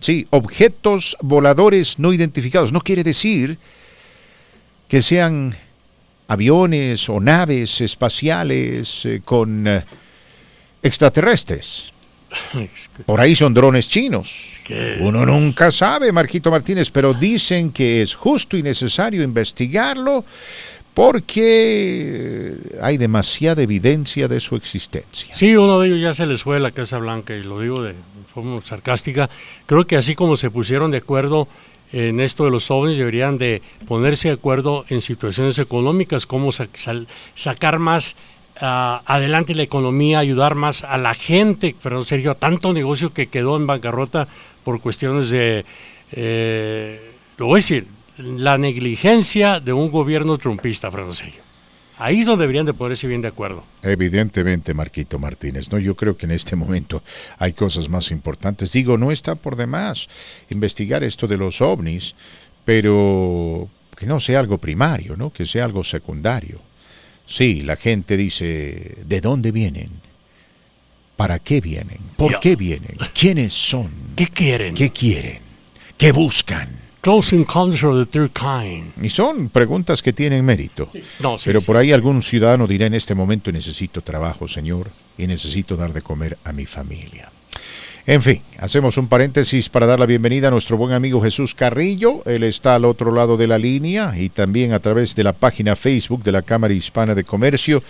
Sí, objetos voladores no identificados. No quiere decir que sean aviones o naves espaciales con extraterrestres. Por ahí son drones chinos. Uno nunca sabe, Marquito Martínez, pero dicen que es justo y necesario investigarlo porque hay demasiada evidencia de su existencia. Sí, uno de ellos ya se les fue de la Casa Blanca, y lo digo de forma sarcástica. Creo que así como se pusieron de acuerdo en esto de los ovnis, deberían de ponerse de acuerdo en situaciones económicas, cómo sacar más adelante la economía, ayudar más a la gente. Perdón, Sergio, tanto negocio que quedó en bancarrota por cuestiones de, lo voy a decir, la negligencia de un gobierno trumpista, Fernando Sergio. Ahí es donde deberían de ponerse bien de acuerdo. Evidentemente, Marquito Martínez, ¿no? Yo creo que en este momento hay cosas más importantes. Digo, no está por demás investigar esto de los ovnis, pero que no sea algo primario, ¿no? Que sea algo secundario. Sí, la gente dice, ¿de dónde vienen? ¿Para qué vienen? ¿Por qué vienen? ¿Quiénes son? ¿Qué quieren? ¿Qué quieren? ¿Qué buscan? Close encounters of the third kind. Y son preguntas que tienen mérito. Sí. No, sí, pero por ahí algún ciudadano dirá en este momento, necesito trabajo, señor, y necesito dar de comer a mi familia. En fin, hacemos un paréntesis para dar la bienvenida a nuestro buen amigo Jesús Carrillo. Él está al otro lado de la línea y también a través de la página Facebook de la Cámara Hispana de Comercio.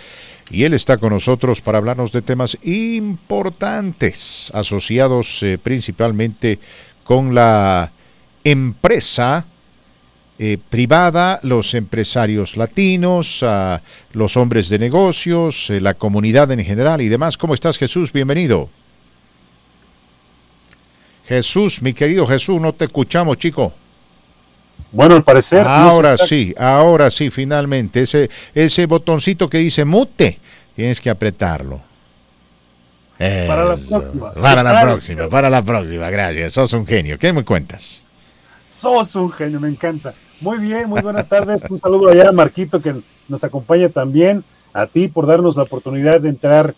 Y él está con nosotros para hablarnos de temas importantes asociados principalmente con la empresa privada, los empresarios latinos, los hombres de negocios, la comunidad en general y demás. ¿Cómo estás, Jesús? Bienvenido. Jesús, mi querido Jesús, no te escuchamos, chico. Bueno, al parecer... Ahora sí, finalmente. Ese botoncito que dice mute, tienes que apretarlo. Para la próxima, gracias. Sos un genio. ¿Qué me cuentas? Sos un genio, me encanta. Muy bien, muy buenas tardes. Un saludo allá a Marquito, que nos acompaña también, a ti por darnos la oportunidad de entrar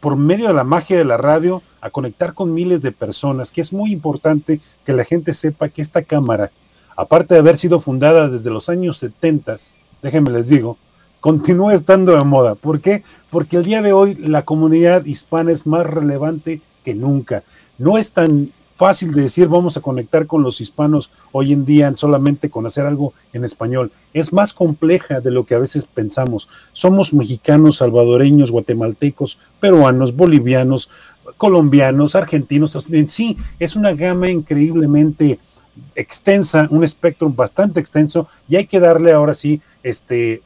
por medio de la magia de la radio a conectar con miles de personas, que es muy importante que la gente sepa que esta cámara, aparte de haber sido fundada desde los años 70, déjenme les digo, continúa estando de moda. ¿Por qué? Porque el día de hoy la comunidad hispana es más relevante que nunca. No es tan fácil de decir, vamos a conectar con los hispanos hoy en día solamente con hacer algo en español. Es más compleja de lo que a veces pensamos. Somos mexicanos, salvadoreños, guatemaltecos, peruanos, bolivianos, colombianos, argentinos. En sí, es una gama increíblemente extensa, un espectro bastante extenso, y hay que darle ahora sí el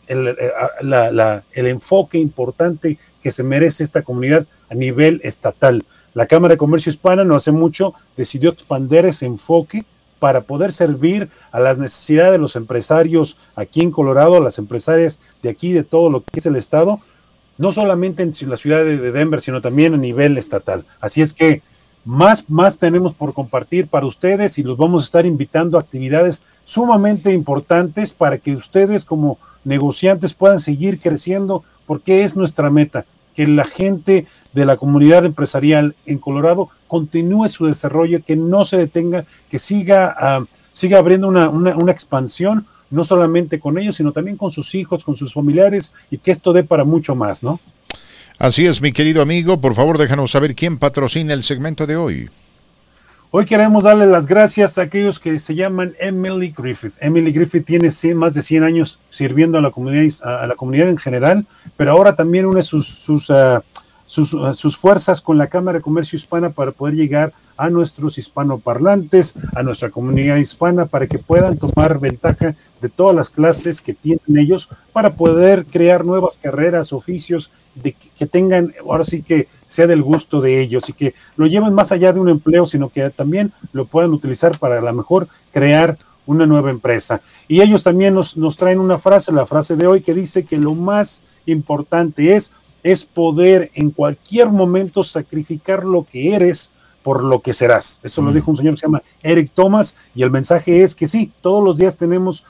enfoque importante que se merece esta comunidad a nivel estatal. La Cámara de Comercio Hispana no hace mucho decidió expandir ese enfoque para poder servir a las necesidades de los empresarios aquí en Colorado, a las empresarias de aquí, de todo lo que es el estado, no solamente en la ciudad de Denver, sino también a nivel estatal. Así es que más tenemos por compartir para ustedes y los vamos a estar invitando a actividades sumamente importantes para que ustedes como negociantes puedan seguir creciendo, porque es nuestra meta, que la gente de la comunidad empresarial en Colorado continúe su desarrollo, que no se detenga, que siga abriendo una expansión, no solamente con ellos, sino también con sus hijos, con sus familiares, y que esto dé para mucho más, ¿no? Así es, mi querido amigo. Por favor, déjanos saber quién patrocina el segmento de hoy. Hoy queremos darle las gracias a aquellos que se llaman Emily Griffith. Emily Griffith tiene más de 100 años sirviendo a la comunidad en general, pero ahora también une sus fuerzas con la Cámara de Comercio Hispana para poder llegar a nuestros hispanoparlantes, a nuestra comunidad hispana, para que puedan tomar ventaja de todas las clases que tienen ellos, para poder crear nuevas carreras, oficios, de que tengan, ahora sí que sea del gusto de ellos, y que lo lleven más allá de un empleo, sino que también lo puedan utilizar para a lo mejor crear una nueva empresa. Y ellos también nos traen una frase, la frase de hoy, que dice que lo más importante es poder en cualquier momento sacrificar lo que eres por lo que serás. Eso lo dijo un señor que se llama Eric Thomas, y el mensaje es que sí, todos los días tenemos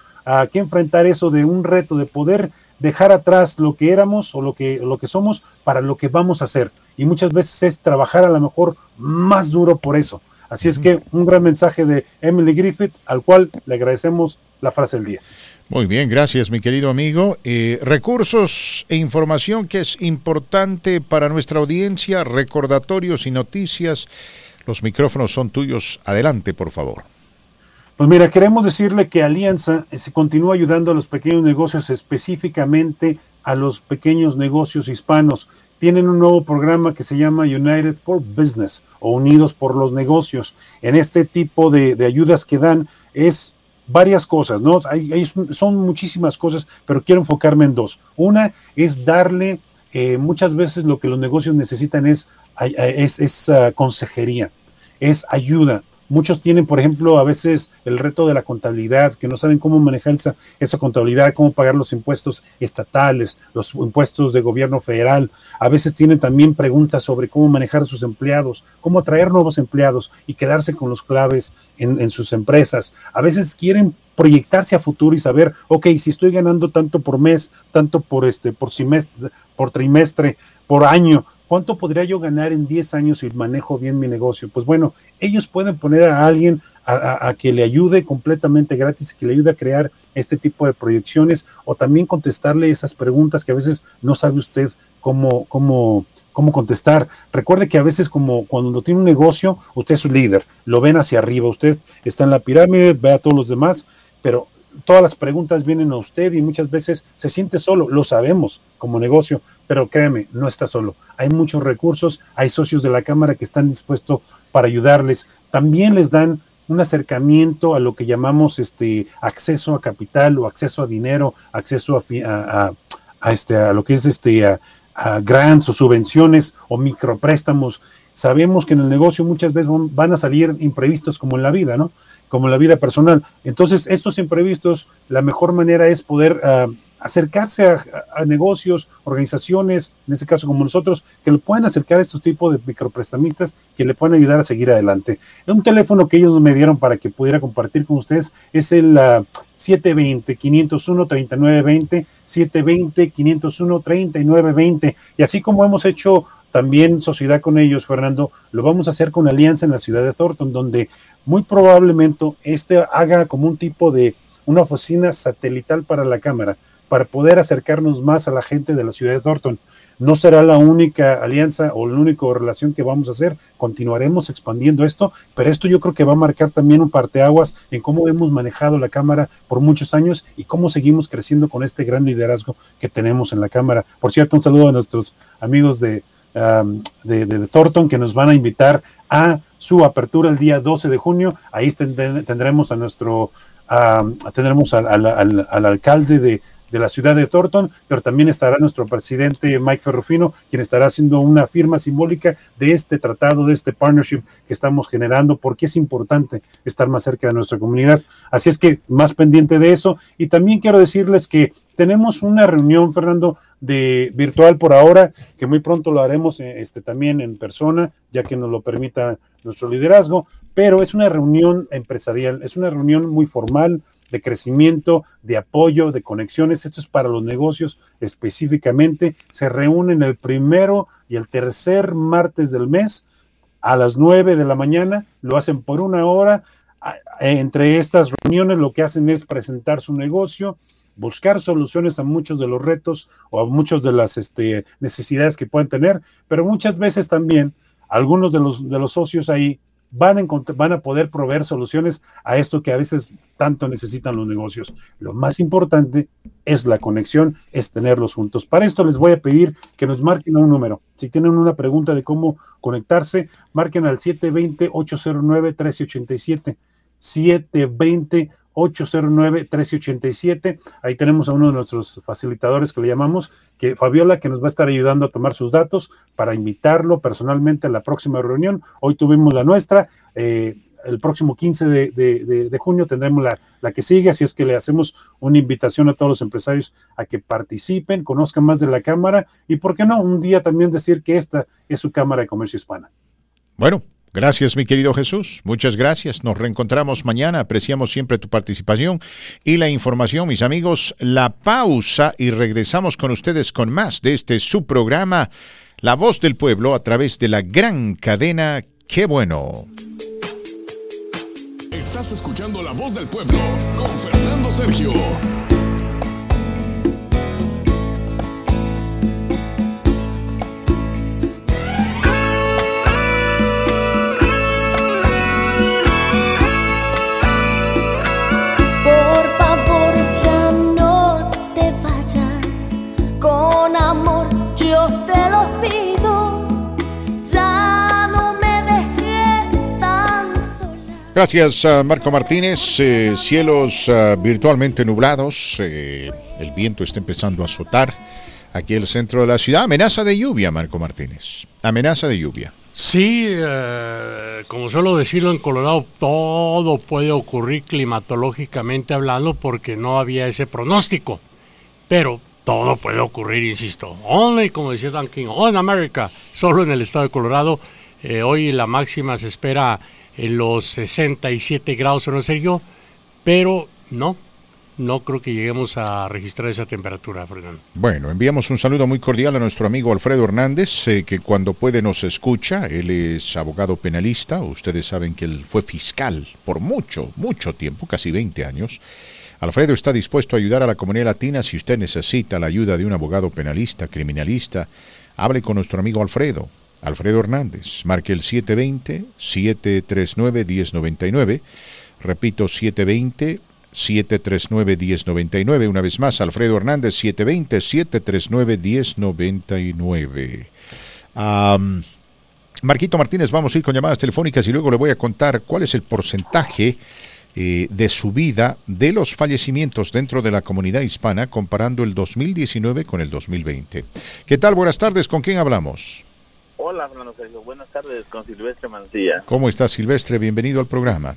que enfrentar eso de un reto de poder dejar atrás lo que éramos o lo que somos para lo que vamos a hacer. Y muchas veces es trabajar a lo mejor más duro por eso. Así es que un gran mensaje de Emily Griffith, al cual le agradecemos la frase del día. Muy bien, gracias mi querido amigo. Recursos e información que es importante para nuestra audiencia, recordatorios y noticias. Los micrófonos son tuyos. Adelante, por favor. Pues mira, queremos decirle que Alianza se continúa ayudando a los pequeños negocios, específicamente a los pequeños negocios hispanos. Tienen un nuevo programa que se llama United for Business o Unidos por los Negocios. En este tipo de ayudas que dan es varias cosas, ¿no? Son muchísimas cosas, pero quiero enfocarme en dos. Una es darle, muchas veces lo que los negocios necesitan es consejería, es ayuda. Muchos tienen, por ejemplo, a veces el reto de la contabilidad, que no saben cómo manejar esa contabilidad, cómo pagar los impuestos estatales, los impuestos de gobierno federal. A veces tienen también preguntas sobre cómo manejar a sus empleados, cómo atraer nuevos empleados y quedarse con los claves en sus empresas. A veces quieren proyectarse a futuro y saber, ok, si estoy ganando tanto por mes, tanto por semestre, por trimestre, por año, ¿cuánto podría yo ganar en 10 años si manejo bien mi negocio? Pues bueno, ellos pueden poner a alguien a que le ayude completamente gratis, que le ayude a crear este tipo de proyecciones, o también contestarle esas preguntas que a veces no sabe usted cómo contestar. Recuerde que a veces, como cuando tiene un negocio, usted es su líder, lo ven hacia arriba, usted está en la pirámide, ve a todos los demás, pero todas las preguntas vienen a usted y muchas veces se siente solo, lo sabemos como negocio, pero créeme, no está solo. Hay muchos recursos, hay socios de la Cámara que están dispuestos para ayudarles. También les dan un acercamiento a lo que llamamos acceso a capital o acceso a dinero, acceso a lo que es a grants o subvenciones o micropréstamos. Sabemos que en el negocio muchas veces van a salir imprevistos, como en la vida, ¿no? Como en la vida personal. Entonces, estos imprevistos, la mejor manera es poder acercarse a negocios, organizaciones, en este caso como nosotros, que le puedan acercar a estos tipos de microprestamistas que le puedan ayudar a seguir adelante. Un teléfono que ellos me dieron para que pudiera compartir con ustedes es el 720-501-3920, 720-501-3920. Y así como hemos hecho también sociedad con ellos, Fernando, lo vamos a hacer con Alianza en la ciudad de Thornton, donde muy probablemente haga como un tipo de una oficina satelital para la Cámara, para poder acercarnos más a la gente de la ciudad de Thornton. No será la única alianza o la única relación que vamos a hacer, continuaremos expandiendo esto, pero esto yo creo que va a marcar también un parteaguas en cómo hemos manejado la Cámara por muchos años y cómo seguimos creciendo con este gran liderazgo que tenemos en la Cámara. Por cierto, un saludo a nuestros amigos de Thornton, que nos van a invitar a su apertura el día 12 de junio. Ahí tendremos a nuestro al alcalde de la ciudad de Thornton, pero también estará nuestro presidente Mike Ferrufino, quien estará haciendo una firma simbólica de este tratado, de este partnership que estamos generando, porque es importante estar más cerca de nuestra comunidad. Así es que más pendiente de eso. Y también quiero decirles que tenemos una reunión, Fernando, de virtual por ahora, que muy pronto lo haremos también en persona, ya que nos lo permita nuestro liderazgo, pero es una reunión empresarial, es una reunión muy formal, de crecimiento, de apoyo, de conexiones. Esto es para los negocios específicamente. Se reúnen el primero y el tercer martes del mes a las 9:00 a.m, lo hacen por una hora. Entre estas reuniones lo que hacen es presentar su negocio, buscar soluciones a muchos de los retos o a muchas de las necesidades que puedan tener, pero muchas veces también algunos de los socios ahí van a poder proveer soluciones a esto que a veces tanto necesitan los negocios. Lo más importante es la conexión, es tenerlos juntos. Para esto les voy a pedir que nos marquen un número. Si tienen una pregunta de cómo conectarse, marquen al 720-809-1387, 720-809-1387. Ahí tenemos a uno de nuestros facilitadores que le llamamos, que Fabiola, que nos va a estar ayudando a tomar sus datos para invitarlo personalmente a la próxima reunión. Hoy tuvimos la nuestra, el próximo 15 de junio tendremos la que sigue, así es que le hacemos una invitación a todos los empresarios a que participen, conozcan más de la Cámara y, ¿por qué no?, un día también decir que esta es su Cámara de Comercio Hispana. Bueno, gracias, mi querido Jesús. Muchas gracias. Nos reencontramos mañana. Apreciamos siempre tu participación y la información, mis amigos. La pausa y regresamos con ustedes con más de este su programa, La Voz del Pueblo, a través de la gran cadena Qué Bueno. Estás escuchando La Voz del Pueblo con Fernando Sergio. Gracias, Marco Martínez. Cielos virtualmente nublados. El viento está empezando a azotar aquí el centro de la ciudad. Amenaza de lluvia, Marco Martínez. Amenaza de lluvia. Sí, como suelo decirlo, en Colorado todo puede ocurrir climatológicamente hablando porque no había ese pronóstico. Pero todo puede ocurrir, insisto. Only, como decía Dan King, all in America. Solo en el estado de Colorado. Hoy la máxima se espera en los 67 grados, no sé yo, pero no creo que lleguemos a registrar esa temperatura, Fernando. Bueno, enviamos un saludo muy cordial a nuestro amigo Alfredo Hernández, que cuando puede nos escucha. Él es abogado penalista. Ustedes saben que él fue fiscal por mucho tiempo, casi 20 años. Alfredo está dispuesto a ayudar a la comunidad latina. Si usted necesita la ayuda de un abogado penalista, criminalista, hable con nuestro amigo Alfredo Hernández. Marque el 720-739-1099. Repito, 720-739-1099. Una vez más, Alfredo Hernández, 720-739-1099. Marquito Martínez, vamos a ir con llamadas telefónicas y luego le voy a contar cuál es el porcentaje de subida de los fallecimientos dentro de la comunidad hispana comparando el 2019 con el 2020. ¿Qué tal? Buenas tardes. ¿Con quién hablamos? Hola, Fernando Sergio. Buenas tardes, con Silvestre Mancilla. ¿Cómo estás, Silvestre? Bienvenido al programa.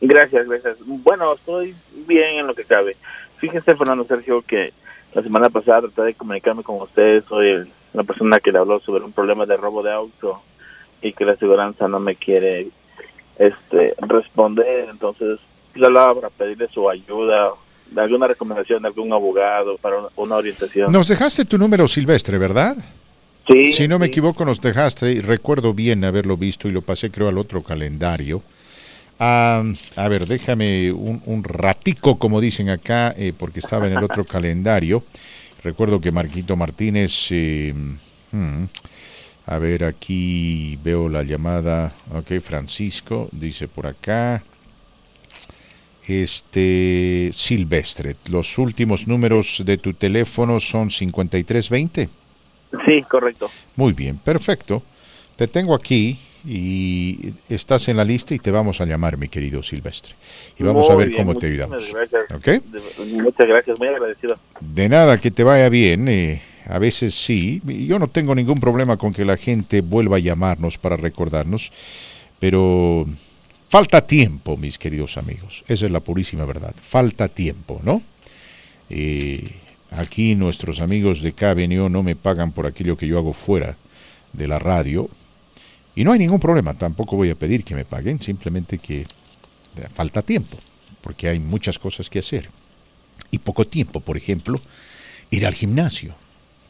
Gracias. Bueno, estoy bien en lo que cabe. Fíjese, Fernando Sergio, que la semana pasada traté de comunicarme con ustedes. Soy la persona que le habló sobre un problema de robo de auto y que la aseguranza no me quiere responder. Entonces, le hablaba para pedirle su ayuda, de alguna recomendación de algún abogado, para una orientación. Nos dejaste tu número, Silvestre, ¿verdad? Sí, si no me equivoco, nos dejaste, y recuerdo bien haberlo visto y lo pasé, creo, al otro calendario. A ver, déjame un ratico, como dicen acá, porque estaba en el otro calendario. Recuerdo que Marquito Martínez... a ver, aquí veo la llamada. Ok, Francisco, dice por acá. Silvestre, los últimos números de tu teléfono son 5320. Sí, correcto. Muy bien, perfecto. Te tengo aquí y estás en la lista y te vamos a llamar, mi querido Silvestre. Y vamos a ver cómo te ayudamos. Gracias. ¿Okay? Muchas gracias, muy agradecido. De nada, que te vaya bien. A veces sí. Yo no tengo ningún problema con que la gente vuelva a llamarnos para recordarnos, pero falta tiempo, mis queridos amigos. Esa es la purísima verdad. Falta tiempo, ¿no? Aquí nuestros amigos de KBNO no me pagan por aquello que yo hago fuera de la radio. Y no hay ningún problema, tampoco voy a pedir que me paguen, simplemente que falta tiempo, porque hay muchas cosas que hacer. Y poco tiempo, por ejemplo, ir al gimnasio,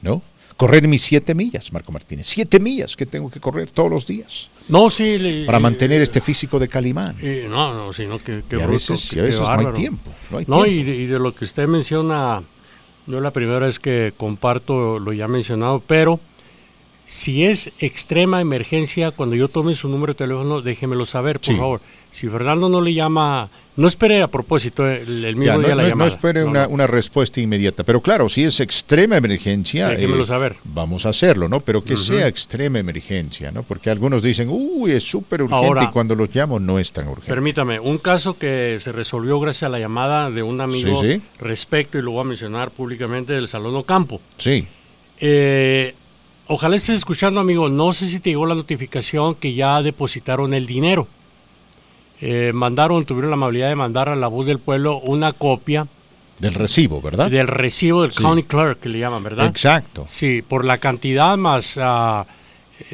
¿no? Correr mis 7 millas, Marco Martínez. 7 millas que tengo que correr todos los días. No, sí. Para mantener este físico de Calimán. No, sino que bruto. A veces bárbaro. No hay tiempo. Y de lo que usted menciona... No es la primera vez que comparto lo ya mencionado, pero si es extrema emergencia, cuando yo tome su número de teléfono, déjemelo saber, por favor. Si Fernando no le llama, no espere a propósito el mismo día la llamada. No espere una respuesta inmediata, pero claro, si es extrema emergencia, déjemelo saber. Vamos a hacerlo, ¿no? Pero que sea extrema emergencia, ¿no? Porque algunos dicen, es súper urgente. Ahora, y cuando los llamo no es tan urgente. Permítame, un caso que se resolvió gracias a la llamada de un amigo respecto, y lo voy a mencionar públicamente, del Salón Ocampo. Sí. Ojalá estés escuchando, amigo. No sé si te llegó la notificación que ya depositaron el dinero. tuvieron la amabilidad de mandar a La Voz del Pueblo una copia del recibo, ¿verdad? Del recibo del county clerk, que le llaman, ¿verdad? Exacto. Sí, por la cantidad más,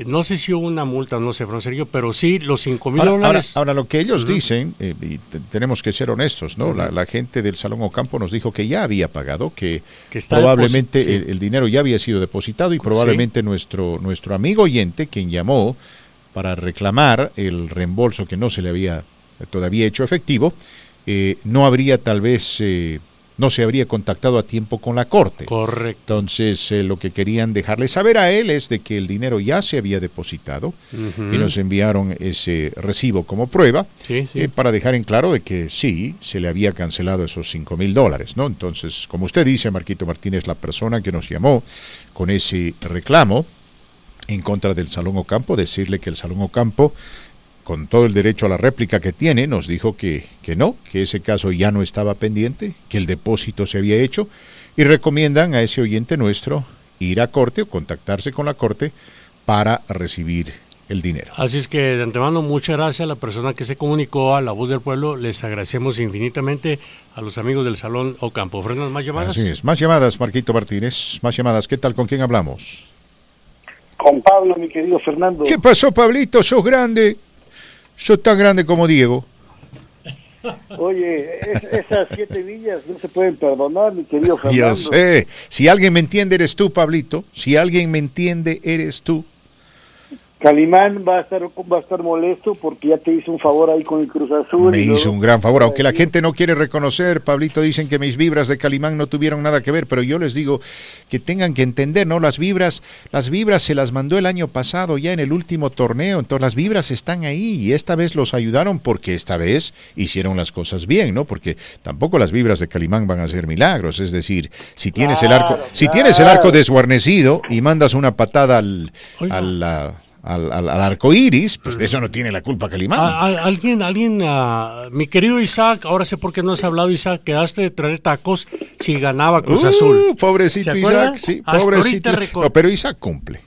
no sé si hubo una multa, no sé, Sergio, pero sí, los $5,000. Ahora, lo que ellos dicen, y tenemos que ser honestos, ¿no? La gente del Salón Ocampo nos dijo que ya había pagado, que probablemente el dinero ya había sido depositado y probablemente nuestro amigo oyente, quien llamó para reclamar el reembolso que no se le había todavía hecho efectivo, no habría tal vez... no se habría contactado a tiempo con la corte. Correcto. Entonces, lo que querían dejarle saber a él es de que el dinero ya se había depositado y nos enviaron ese recibo como prueba para dejar en claro de que sí, se le había cancelado esos $5,000, ¿no? Entonces, como usted dice, Marquito Martínez, la persona que nos llamó con ese reclamo en contra del Salón Ocampo, decirle que el Salón Ocampo, con todo el derecho a la réplica que tiene, nos dijo que no, que ese caso ya no estaba pendiente, que el depósito se había hecho, y recomiendan a ese oyente nuestro ir a corte o contactarse con la corte para recibir el dinero. Así es que, de antemano, muchas gracias a la persona que se comunicó a La Voz del Pueblo. Les agradecemos infinitamente a los amigos del Salón Ocampo. ¿Frenan más llamadas? Así es, más llamadas, Marquito Martínez, más llamadas. ¿Qué tal? ¿Con quién hablamos? Con Pablo, mi querido Fernando. ¿Qué pasó, Pablito? Sos grande. Yo tan grande como Diego. Oye, esas 7 millas no se pueden perdonar, mi querido Fernando. Ya sé. Si alguien me entiende, eres tú, Pablito. Si alguien me entiende, eres tú. Calimán va a estar molesto porque ya te hizo un favor ahí con el Cruz Azul. Me hizo un gran favor, aunque la gente no quiere reconocer, Pablito, dicen que mis vibras de Calimán no tuvieron nada que ver, pero yo les digo que tengan que entender, ¿no? Las vibras se las mandó el año pasado ya en el último torneo, entonces las vibras están ahí y esta vez los ayudaron porque esta vez hicieron las cosas bien, ¿no? Porque tampoco las vibras de Calimán van a hacer milagros, es decir, si tienes tienes el arco desguarnecido y mandas una patada al arco iris, pues de eso no tiene la culpa Calimán. Alguien, mi querido Isaac, ahora sé por qué no has hablado, Isaac, quedaste de traer tacos si ganaba Cruz Azul. Pobrecito Isaac, sí, pobrecito. No, pero Isaac cumple.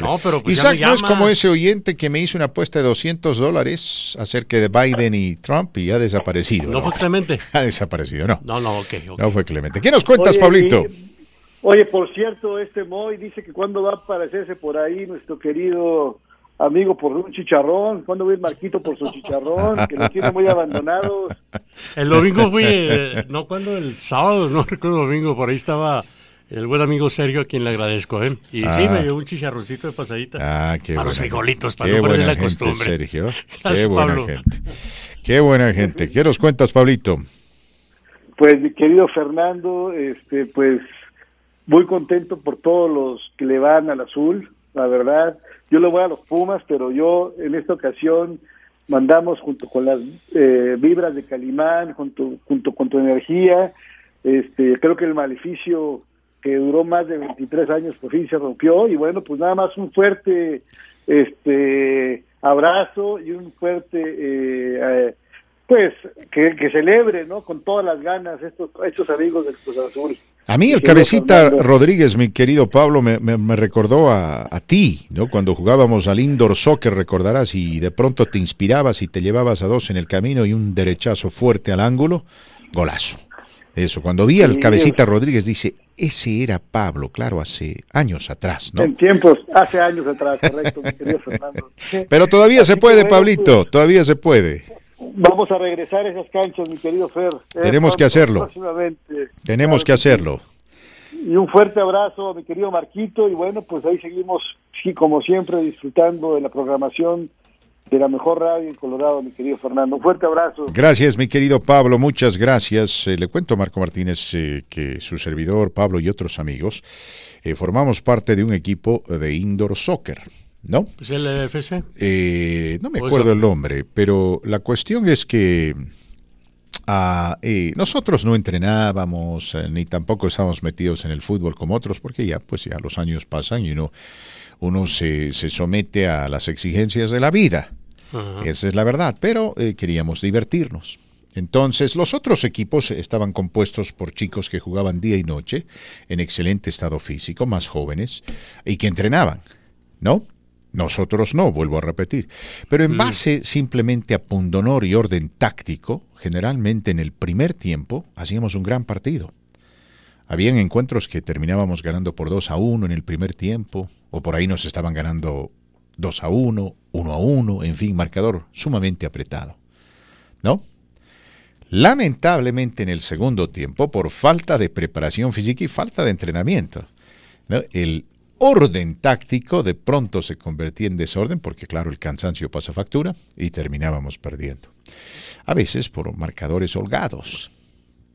No, pero pues Isaac no es como ese oyente que me hizo una apuesta de $200 acerca de Biden y Trump y ha desaparecido. No fue Clemente. Ha desaparecido, no. No, ok. No fue Clemente. ¿Qué nos cuentas, Pablito? Oye, por cierto, Moy dice que cuándo va a aparecerse por ahí nuestro querido amigo por un chicharrón, cuándo va a ir Marquito por su chicharrón, que lo tiene muy abandonado. El domingo el sábado, no recuerdo el domingo, por ahí estaba el buen amigo Sergio, a quien le agradezco, ¿eh? Y sí, me dio un chicharroncito de pasadita. Para los frijolitos, para no perder la costumbre. Sergio. Gracias, Pablo. Qué buena gente. ¿Qué nos cuentas, Pablito? Pues, mi querido Fernando, pues... muy contento por todos los que le van al azul, la verdad. Yo le voy a los Pumas, pero yo en esta ocasión mandamos junto con las vibras de Calimán, junto con tu energía. Creo que el maleficio que duró más de 23 años por fin se rompió. Y bueno, pues nada más un fuerte abrazo y un fuerte... pues que celebre, ¿no? Con todas las ganas estos amigos del Cruz Azul. A mí el cabecita Fernando Rodríguez, mi querido Pablo, me recordó a ti, ¿no? Cuando jugábamos al indoor soccer, recordarás, y de pronto te inspirabas y te llevabas a dos en el camino y un derechazo fuerte al ángulo, golazo. Eso, cuando vi al cabecita Rodríguez, dice, ese era Pablo, claro, hace años atrás, ¿no? Hace años atrás, correcto, mi querido Fernando. Pero todavía se puede, Pablito, todavía se puede. Vamos a regresar a esas canchas, mi querido Fer. Tenemos que hacerlo. Tenemos que hacerlo. Y un fuerte abrazo, mi querido Marquito. Y bueno, pues ahí seguimos, como siempre, disfrutando de la programación de la mejor radio en Colorado, mi querido Fernando. Un fuerte abrazo. Gracias, mi querido Pablo. Muchas gracias. Le cuento a Marco Martínez que su servidor, Pablo y otros amigos, formamos parte de un equipo de indoor soccer. ¿No? ¿Es el FC? No me acuerdo el nombre, pero la cuestión es que nosotros no entrenábamos, ni tampoco estábamos metidos en el fútbol como otros, porque ya los años pasan y uno se somete a las exigencias de la vida. Ajá. Esa es la verdad, pero queríamos divertirnos. Entonces, los otros equipos estaban compuestos por chicos que jugaban día y noche, en excelente estado físico, más jóvenes, y que entrenaban, ¿no? Nosotros no, vuelvo a repetir. Pero en base simplemente a pundonor y orden táctico, generalmente en el primer tiempo hacíamos un gran partido. Habían encuentros que terminábamos ganando por 2-1 en el primer tiempo, o por ahí nos estaban ganando 2-1, 1-1, en fin, marcador sumamente apretado, ¿no? Lamentablemente en el segundo tiempo, por falta de preparación física y falta de entrenamiento, ¿no?, el orden táctico de pronto se convertía en desorden porque, claro, el cansancio pasa factura y terminábamos perdiendo. A veces por marcadores holgados.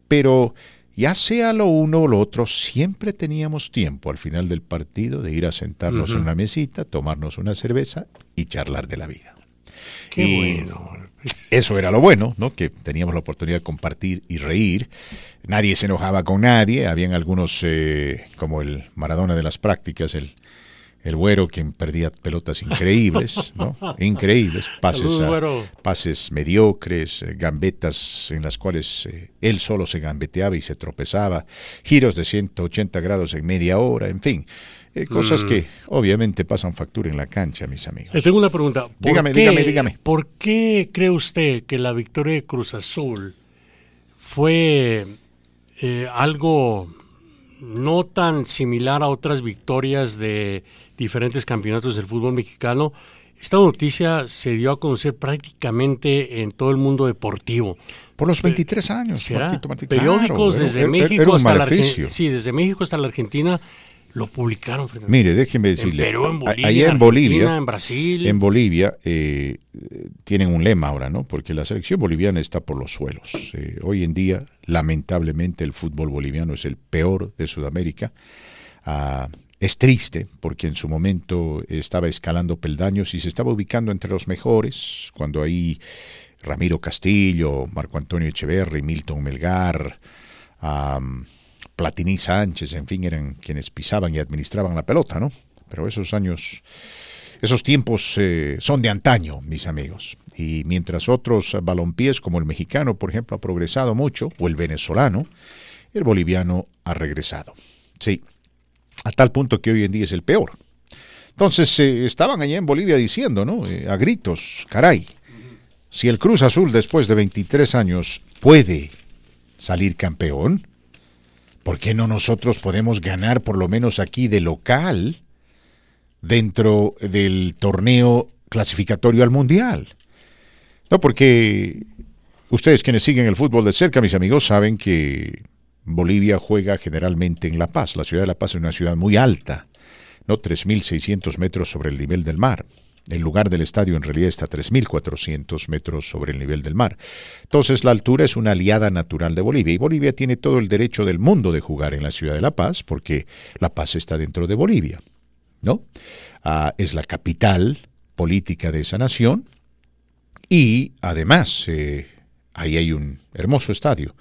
Pero ya sea lo uno o lo otro, siempre teníamos tiempo al final del partido de ir a sentarnos en una mesita, tomarnos una cerveza y charlar de la vida. ¡Qué bueno! Eso era lo bueno, ¿no?, que teníamos la oportunidad de compartir y reír. Nadie se enojaba con nadie. Habían algunos, como el Maradona de las prácticas, el güero, quien perdía pelotas increíbles, ¿no? Increíbles, pases mediocres, gambetas en las cuales él solo se gambeteaba y se tropezaba, giros de 180 grados en media hora, en fin. Cosas que obviamente pasan factura en la cancha, mis amigos. Le tengo una pregunta. Dígame. ¿Por qué cree usted que la victoria de Cruz Azul fue algo no tan similar a otras victorias de diferentes campeonatos del fútbol mexicano? Esta noticia se dio a conocer prácticamente en todo el mundo deportivo. Por los 23 años. ¿Será? Periódicos, claro, desde México hasta la Argentina. Sí, desde México hasta la Argentina. Lo publicaron. Mire, déjeme decirle, en Perú, en Bolivia, allá en Bolivia, en Brasil, en Bolivia tienen un lema ahora, ¿no? Porque la selección boliviana está por los suelos. Hoy en día, lamentablemente, el fútbol boliviano es el peor de Sudamérica. Es triste porque en su momento estaba escalando peldaños y se estaba ubicando entre los mejores, cuando ahí Ramiro Castillo, Marco Antonio Echeverri, Milton Melgar, Platiní Sánchez, en fin, eran quienes pisaban y administraban la pelota, ¿no? Pero esos años, esos tiempos son de antaño, mis amigos. Y mientras otros balompiés, como el mexicano, por ejemplo, ha progresado mucho, o el venezolano, el boliviano ha regresado. Sí, a tal punto que hoy en día es el peor. Entonces, estaban allá en Bolivia diciendo, ¿no?, a gritos, caray, si el Cruz Azul después de 23 años puede salir campeón, ¿por qué no nosotros podemos ganar por lo menos aquí de local dentro del torneo clasificatorio al Mundial? No, porque ustedes quienes siguen el fútbol de cerca, mis amigos, saben que Bolivia juega generalmente en La Paz. La ciudad de La Paz es una ciudad muy alta, ¿no? 3.600 metros sobre el nivel del mar. El lugar del estadio en realidad está a 3.400 metros sobre el nivel del mar. Entonces la altura es una aliada natural de Bolivia, y Bolivia tiene todo el derecho del mundo de jugar en la ciudad de La Paz, porque La Paz está dentro de Bolivia, ¿no? Es la capital política de esa nación, y además ahí hay un hermoso estadio,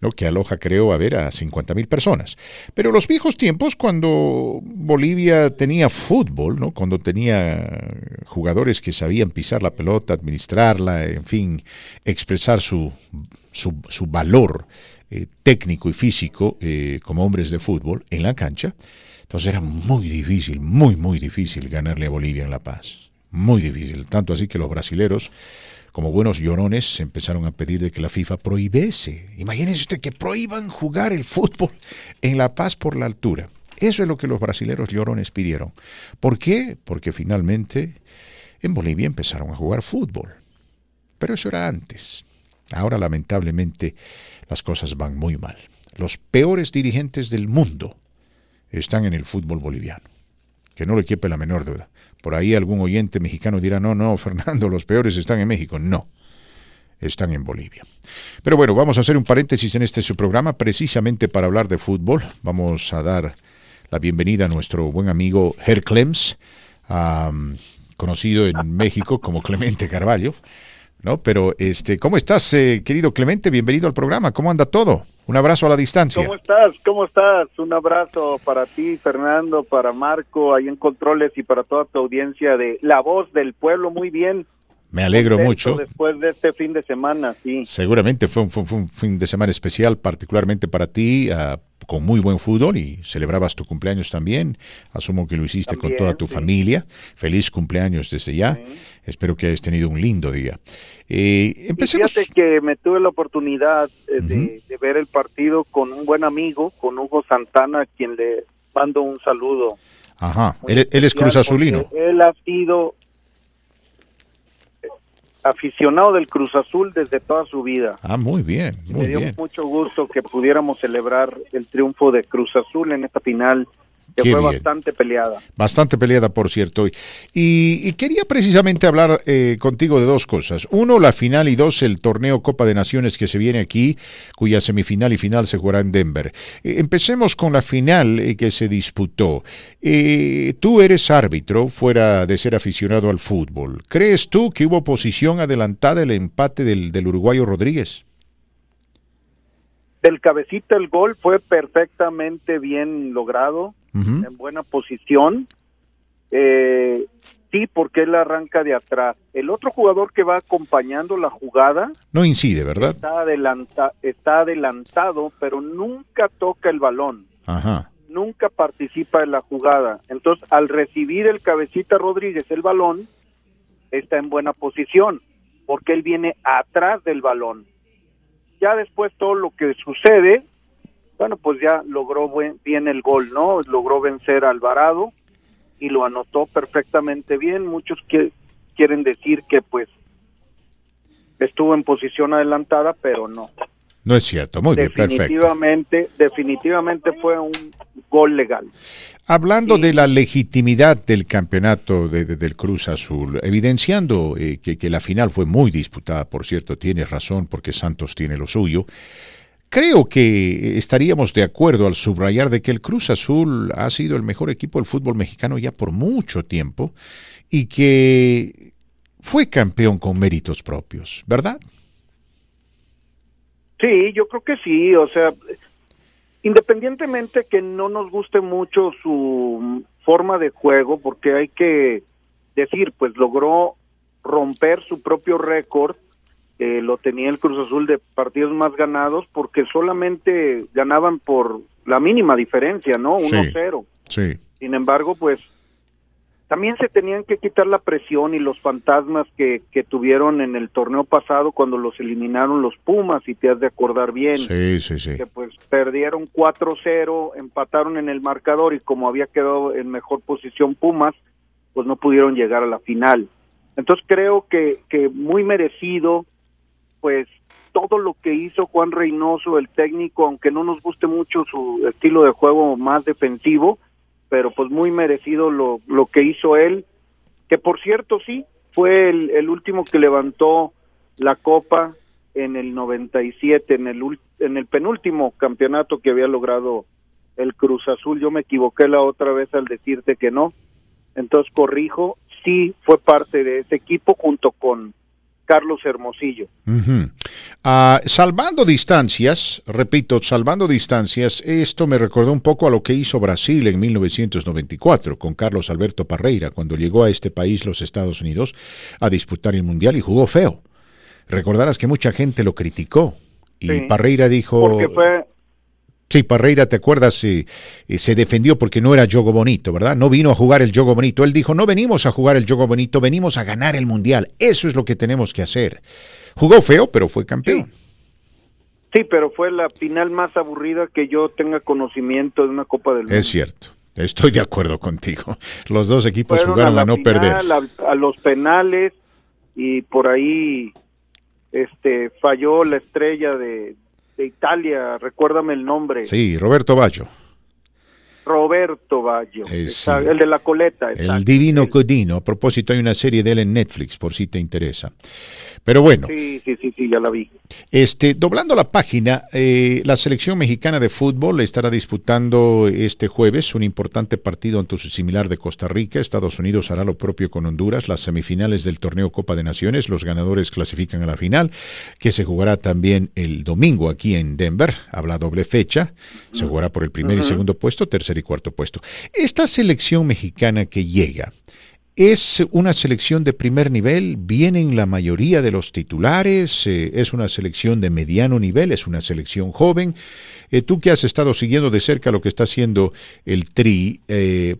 ¿no?, que aloja, creo, a 50.000 personas. Pero los viejos tiempos, cuando Bolivia tenía fútbol, ¿no?, cuando tenía jugadores que sabían pisar la pelota, administrarla, en fin, expresar su valor técnico y físico como hombres de fútbol en la cancha, entonces era muy difícil, muy, muy difícil ganarle a Bolivia en La Paz. Muy difícil, tanto así que los brasileros, como buenos llorones, se empezaron a pedir de que la FIFA prohibiese. Imagínense usted que prohíban jugar el fútbol en La Paz por la altura. Eso es lo que los brasileros llorones pidieron. ¿Por qué? Porque finalmente en Bolivia empezaron a jugar fútbol. Pero eso era antes. Ahora, lamentablemente, las cosas van muy mal. Los peores dirigentes del mundo están en el fútbol boliviano. Que no le quepa la menor duda. Por ahí algún oyente mexicano dirá, no, Fernando, los peores están en México. No, están en Bolivia. Pero bueno, vamos a hacer un paréntesis en este su programa precisamente para hablar de fútbol. Vamos a dar la bienvenida a nuestro buen amigo Herr Clems, conocido en México como Clemente Carvalho, ¿no? Pero, ¿cómo estás, querido Clemente? Bienvenido al programa. ¿Cómo anda todo? Un abrazo a la distancia. ¿Cómo estás? Un abrazo para ti, Fernando, para Marco, ahí en Controles, y para toda tu audiencia de La Voz del Pueblo. Muy bien. Me alegro mucho. Después de este fin de semana, sí. Seguramente fue un fin de semana especial, particularmente para ti, con muy buen fútbol, y celebrabas tu cumpleaños también. Asumo que lo hiciste también, con toda tu familia. Feliz cumpleaños desde ya. Sí. Espero que hayas tenido un lindo día. Empecemos. Fíjate que me tuve la oportunidad de ver el partido con un buen amigo, con Hugo Santana, a quien le mando un saludo. Ajá, él es Cruz Azulino. Él ha sido aficionado del Cruz Azul desde toda su vida. Ah, muy bien, muy bien. Me dio mucho gusto que pudiéramos celebrar el triunfo de Cruz Azul en esta final, que qué fue bien. Bastante peleada, por cierto. Y quería precisamente hablar contigo de dos cosas. Uno, la final, y dos, el torneo Copa de Naciones que se viene aquí, cuya semifinal y final se jugará en Denver. Empecemos con la final que se disputó. Tú eres árbitro, fuera de ser aficionado al fútbol. ¿Crees tú que hubo posición adelantada el empate del uruguayo Rodríguez? Del cabecita el gol fue perfectamente bien logrado, en buena posición. Sí, porque él arranca de atrás. El otro jugador que va acompañando la jugada no incide, ¿verdad? Está adelantado, pero nunca toca el balón. Ajá. Nunca participa en la jugada. Entonces, al recibir el cabecita Rodríguez el balón, está en buena posición, porque él viene atrás del balón. Ya después todo lo que sucede, bueno, pues ya logró bien el gol, ¿no? Logró vencer a Alvarado y lo anotó perfectamente bien. Muchos quieren decir que pues estuvo en posición adelantada, pero no. No es cierto, muy bien, perfecto. Definitivamente fue un gol legal. Hablando de la legitimidad del campeonato del Cruz Azul, evidenciando que la final fue muy disputada, por cierto, tienes razón, porque Santos tiene lo suyo. Creo que estaríamos de acuerdo al subrayar de que el Cruz Azul ha sido el mejor equipo del fútbol mexicano ya por mucho tiempo y que fue campeón con méritos propios, ¿verdad? Sí, yo creo que sí, o sea, independientemente que no nos guste mucho su forma de juego, porque hay que decir, pues logró romper su propio récord, lo tenía el Cruz Azul de partidos más ganados, porque solamente ganaban por la mínima diferencia, ¿no? 1-0. Sí. Sin embargo, pues también se tenían que quitar la presión y los fantasmas que tuvieron en el torneo pasado cuando los eliminaron los Pumas, si te has de acordar bien. Sí. Que pues perdieron 4-0, empataron en el marcador y como había quedado en mejor posición Pumas, pues no pudieron llegar a la final. Entonces creo que muy merecido, pues todo lo que hizo Juan Reynoso, el técnico, aunque no nos guste mucho su estilo de juego más defensivo, pero pues muy merecido lo que hizo él, que por cierto sí, fue el último que levantó la copa en el 97, en el penúltimo campeonato que había logrado el Cruz Azul. Yo me equivoqué la otra vez al decirte que no, entonces corrijo, sí fue parte de ese equipo junto con Carlos Hermosillo. Salvando distancias, esto me recordó un poco a lo que hizo Brasil en 1994 con Carlos Alberto Parreira, cuando llegó a este país, los Estados Unidos, a disputar el Mundial y jugó feo. Recordarás que mucha gente lo criticó y Parreira dijo... Porque fue... Sí, Parreira, ¿te acuerdas? Se defendió porque no era jogo bonito, ¿verdad? No vino a jugar el jogo bonito. Él dijo, no venimos a jugar el jogo bonito, venimos a ganar el Mundial. Eso es lo que tenemos que hacer. Jugó feo, pero fue campeón. Sí, pero fue la final más aburrida que yo tenga conocimiento de una Copa del Mundo. Es cierto, estoy de acuerdo contigo. Los dos equipos jugaron a no perder. A los penales y por ahí falló la estrella de Italia, recuérdame el nombre. Sí, Roberto Baggio, el de la coleta. El divino Codino. A propósito, hay una serie de él en Netflix, por si te interesa. Pero bueno. Sí, ya la vi. Doblando la página, la selección mexicana de fútbol estará disputando este jueves un importante partido ante su similar de Costa Rica. Estados Unidos hará lo propio con Honduras. Las semifinales del torneo Copa de Naciones, los ganadores clasifican a la final, que se jugará también el domingo aquí en Denver. Habrá doble fecha. Se jugará por el primer y segundo puesto, tercer y cuarto puesto. Esta selección mexicana que llega, Es una selección de primer nivel, vienen la mayoría de los titulares, es una selección de mediano nivel, es una selección joven. Tú que has estado siguiendo de cerca lo que está haciendo el Tri,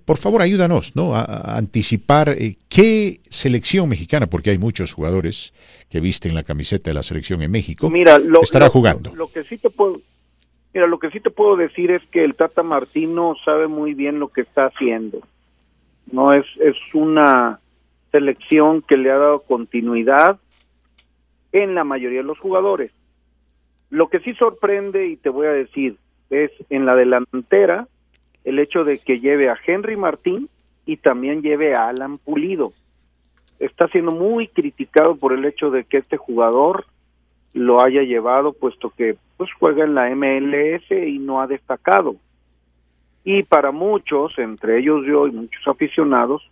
por favor ayúdanos, ¿no?, a anticipar qué selección mexicana, porque hay muchos jugadores que visten la camiseta de la selección en México, estará jugando. Lo que sí te puedo decir es que el Tata Martino sabe muy bien lo que está haciendo. No es una selección que le ha dado continuidad en la mayoría de los jugadores. Lo que sí sorprende, y te voy a decir, es en la delantera el hecho de que lleve a Henry Martín y también lleve a Alan Pulido. Está siendo muy criticado por el hecho de que este jugador lo haya llevado, puesto que juega en la MLS y no ha destacado. Y para muchos, entre ellos yo y muchos aficionados,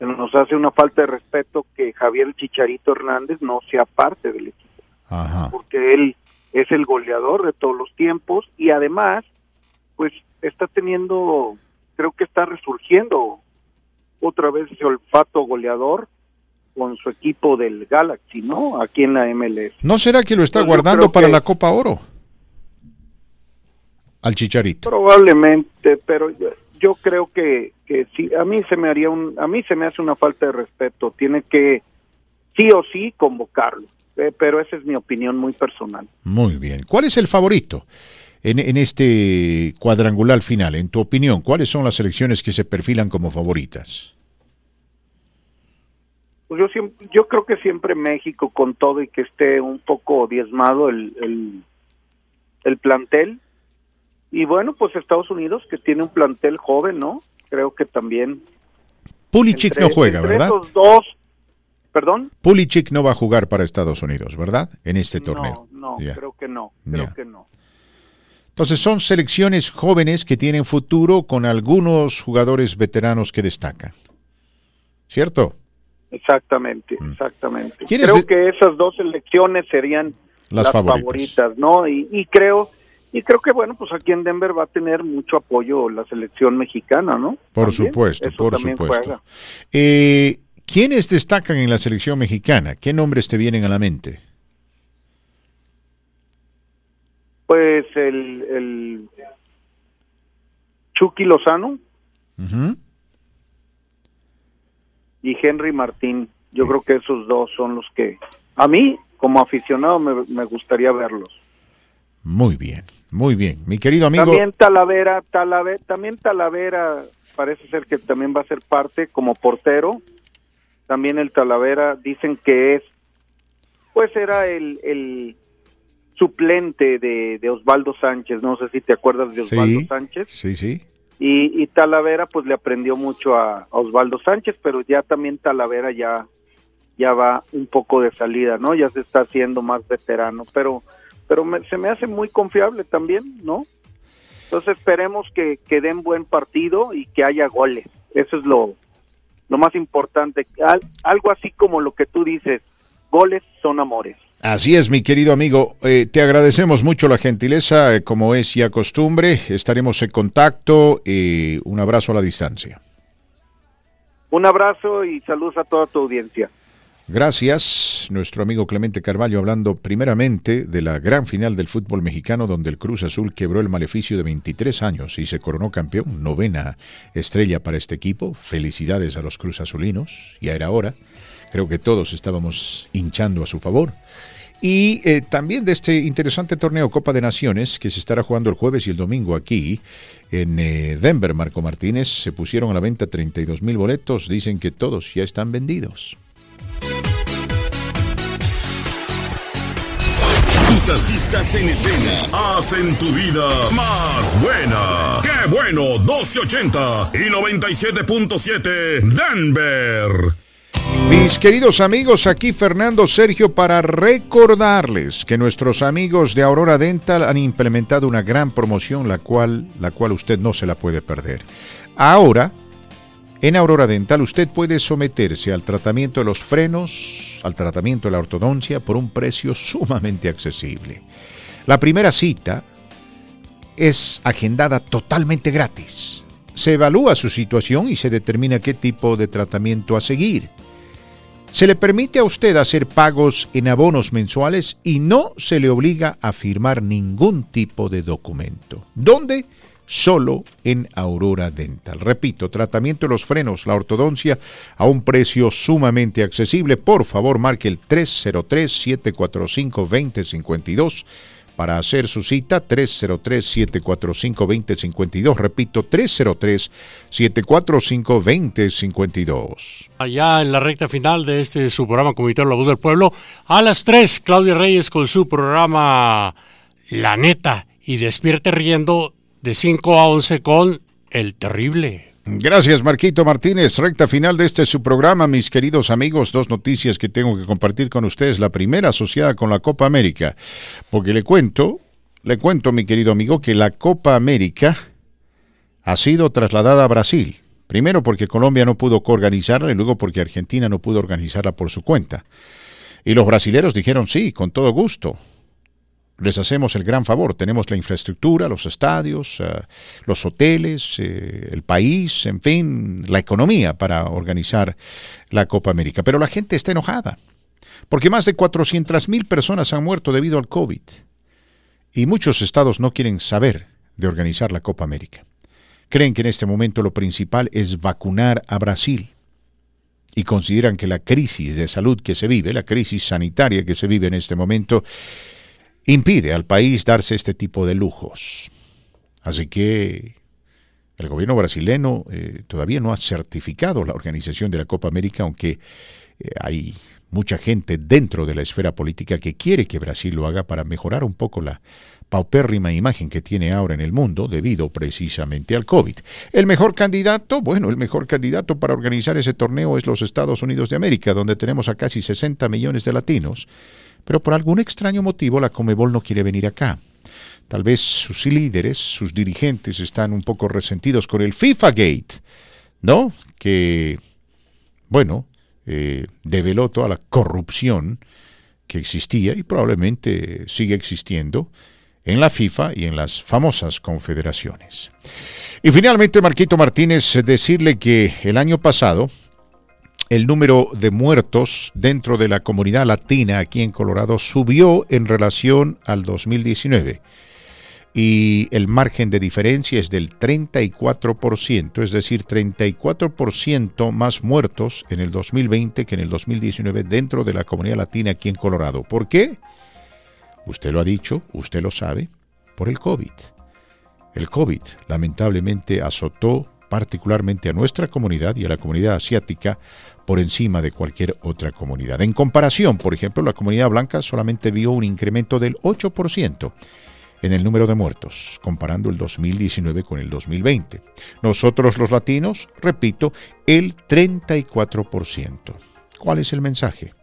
nos hace una falta de respeto que Javier Chicharito Hernández no sea parte del equipo. Ajá. Porque él es el goleador de todos los tiempos y además, pues está teniendo, creo que está resurgiendo otra vez ese olfato goleador con su equipo del Galaxy, ¿no? Aquí en la MLS. ¿No será que lo está guardando para la Copa Oro? Al Chicharito. Probablemente, pero yo creo que sí, a mí se me hace una falta de respeto. Tiene que sí o sí convocarlo, pero esa es mi opinión muy personal. Muy bien. ¿Cuál es el favorito en este cuadrangular final? En tu opinión, ¿cuáles son las selecciones que se perfilan como favoritas? Pues yo creo que siempre México, con todo y que esté un poco diezmado el plantel. Y bueno, pues Estados Unidos, que tiene un plantel joven, ¿no? Creo que también. Pulisic no juega, ¿verdad? Esos dos, ¿perdón? Pulisic no va a jugar para Estados Unidos, ¿verdad? En este torneo. No, yeah. Creo que no. Entonces son selecciones jóvenes que tienen futuro con algunos jugadores veteranos que destacan, ¿cierto? Exactamente. Creo que esas dos selecciones serían las favoritas, ¿no? Y creo... Y creo que, bueno, pues aquí en Denver va a tener mucho apoyo la selección mexicana, ¿no? Por supuesto. ¿Quiénes destacan en la selección mexicana? ¿Qué nombres te vienen a la mente? Pues el Chucky Lozano, uh-huh, y Henry Martín. Yo creo que esos dos son los que, a mí, como aficionado, me gustaría verlos. Muy bien, mi querido amigo. También Talavera parece ser que también va a ser parte como portero. También el Talavera dicen que era el suplente de Osvaldo Sánchez, no sé si te acuerdas de Osvaldo Sánchez. Sí. Y Talavera pues le aprendió mucho a Osvaldo Sánchez, pero ya también Talavera ya va un poco de salida, ¿no? Ya se está haciendo más veterano, pero se me hace muy confiable también, ¿no? Entonces esperemos que den buen partido y que haya goles. Eso es lo más importante. Algo así como lo que tú dices, goles son amores. Así es, mi querido amigo. Te agradecemos mucho la gentileza, como es ya costumbre. Estaremos en contacto. Un abrazo a la distancia. Un abrazo y saludos a toda tu audiencia. Gracias, nuestro amigo Clemente Carvalho, hablando primeramente de la gran final del fútbol mexicano, donde el Cruz Azul quebró el maleficio de 23 años y se coronó campeón, 9ª estrella para este equipo. Felicidades a los Cruz Azulinos, ya era hora. Creo que todos estábamos hinchando a su favor. Y también de este interesante torneo Copa de Naciones, que se estará jugando el jueves y el domingo aquí en Denver, Marco Martínez, se pusieron a la venta 32,000 boletos. Dicen que todos ya están vendidos. Tus artistas en escena hacen tu vida más buena. ¡Qué bueno! 1280 y 97.7 Denver. Mis queridos amigos, aquí Fernando Sergio para recordarles que nuestros amigos de Aurora Dental han implementado una gran promoción, la cual usted no se la puede perder. Ahora, en Aurora Dental usted puede someterse al tratamiento de los frenos, al tratamiento de la ortodoncia, por un precio sumamente accesible. La primera cita es agendada totalmente gratis, se evalúa su situación y se determina qué tipo de tratamiento a seguir. Se le permite a usted hacer pagos en abonos mensuales y no se le obliga a firmar ningún tipo de documento. ¿Dónde? Solo en Aurora Dental. Repito, tratamiento de los frenos, la ortodoncia, a un precio sumamente accesible. Por favor, marque el 303-745-2052 para hacer su cita. 303-745-2052. Repito, 303-745-2052. Allá en la recta final de este su programa comunitario La Voz del Pueblo, a las 3, Claudia Reyes con su programa La Neta y Despierte Riendo, de 5 a 11 con El Terrible. Gracias, Marquito Martínez. Recta final de este su programa, mis queridos amigos. Dos noticias que tengo que compartir con ustedes. La primera asociada con la Copa América. Porque le cuento, mi querido amigo, que la Copa América ha sido trasladada a Brasil. Primero porque Colombia no pudo coorganizarla y luego porque Argentina no pudo organizarla por su cuenta. Y los brasileros dijeron sí, con todo gusto. Les hacemos el gran favor, tenemos la infraestructura, los estadios, los hoteles, el país, en fin, la economía para organizar la Copa América. Pero la gente está enojada, porque más de 400,000 personas han muerto debido al COVID. Y muchos estados no quieren saber de organizar la Copa América. Creen que en este momento lo principal es vacunar a Brasil. Y consideran que la crisis de salud que se vive, la crisis sanitaria que se vive en este momento, impide al país darse este tipo de lujos. Así que el gobierno brasileño todavía no ha certificado la organización de la Copa América, aunque hay mucha gente dentro de la esfera política que quiere que Brasil lo haga para mejorar un poco la paupérrima imagen que tiene ahora en el mundo debido precisamente al COVID. El mejor candidato, para organizar ese torneo es los Estados Unidos de América, donde tenemos a casi 60 millones de latinos. Pero por algún extraño motivo la Conmebol no quiere venir acá. Tal vez sus líderes, sus dirigentes están un poco resentidos con el FIFA-Gate, ¿no? Que, develó toda la corrupción que existía y probablemente sigue existiendo en la FIFA y en las famosas confederaciones. Y finalmente, Marquito Martínez, decirle que el año pasado el número de muertos dentro de la comunidad latina aquí en Colorado subió en relación al 2019 y el margen de diferencia es del 34%, es decir, 34% más muertos en el 2020 que en el 2019 dentro de la comunidad latina aquí en Colorado. ¿Por qué? Usted lo ha dicho, usted lo sabe, por el COVID. El COVID lamentablemente azotó particularmente a nuestra comunidad y a la comunidad asiática por encima de cualquier otra comunidad. En comparación, por ejemplo, la comunidad blanca solamente vio un incremento del 8% en el número de muertos, comparando el 2019 con el 2020. Nosotros los latinos, repito, el 34%. ¿Cuál es el mensaje?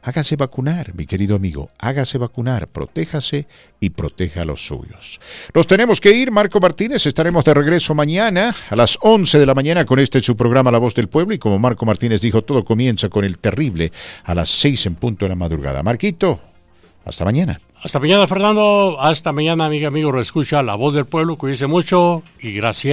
Hágase vacunar, mi querido amigo, hágase vacunar, protéjase y proteja a los suyos. Nos tenemos que ir, Marco Martínez, estaremos de regreso mañana a las 11 de la mañana con este su programa La Voz del Pueblo y como Marco Martínez dijo, todo comienza con El Terrible a las 6 en punto de la madrugada. Marquito, hasta mañana. Hasta mañana, Fernando, hasta mañana, amiga, amigo, reescucha La Voz del Pueblo, cuídense mucho y gracias.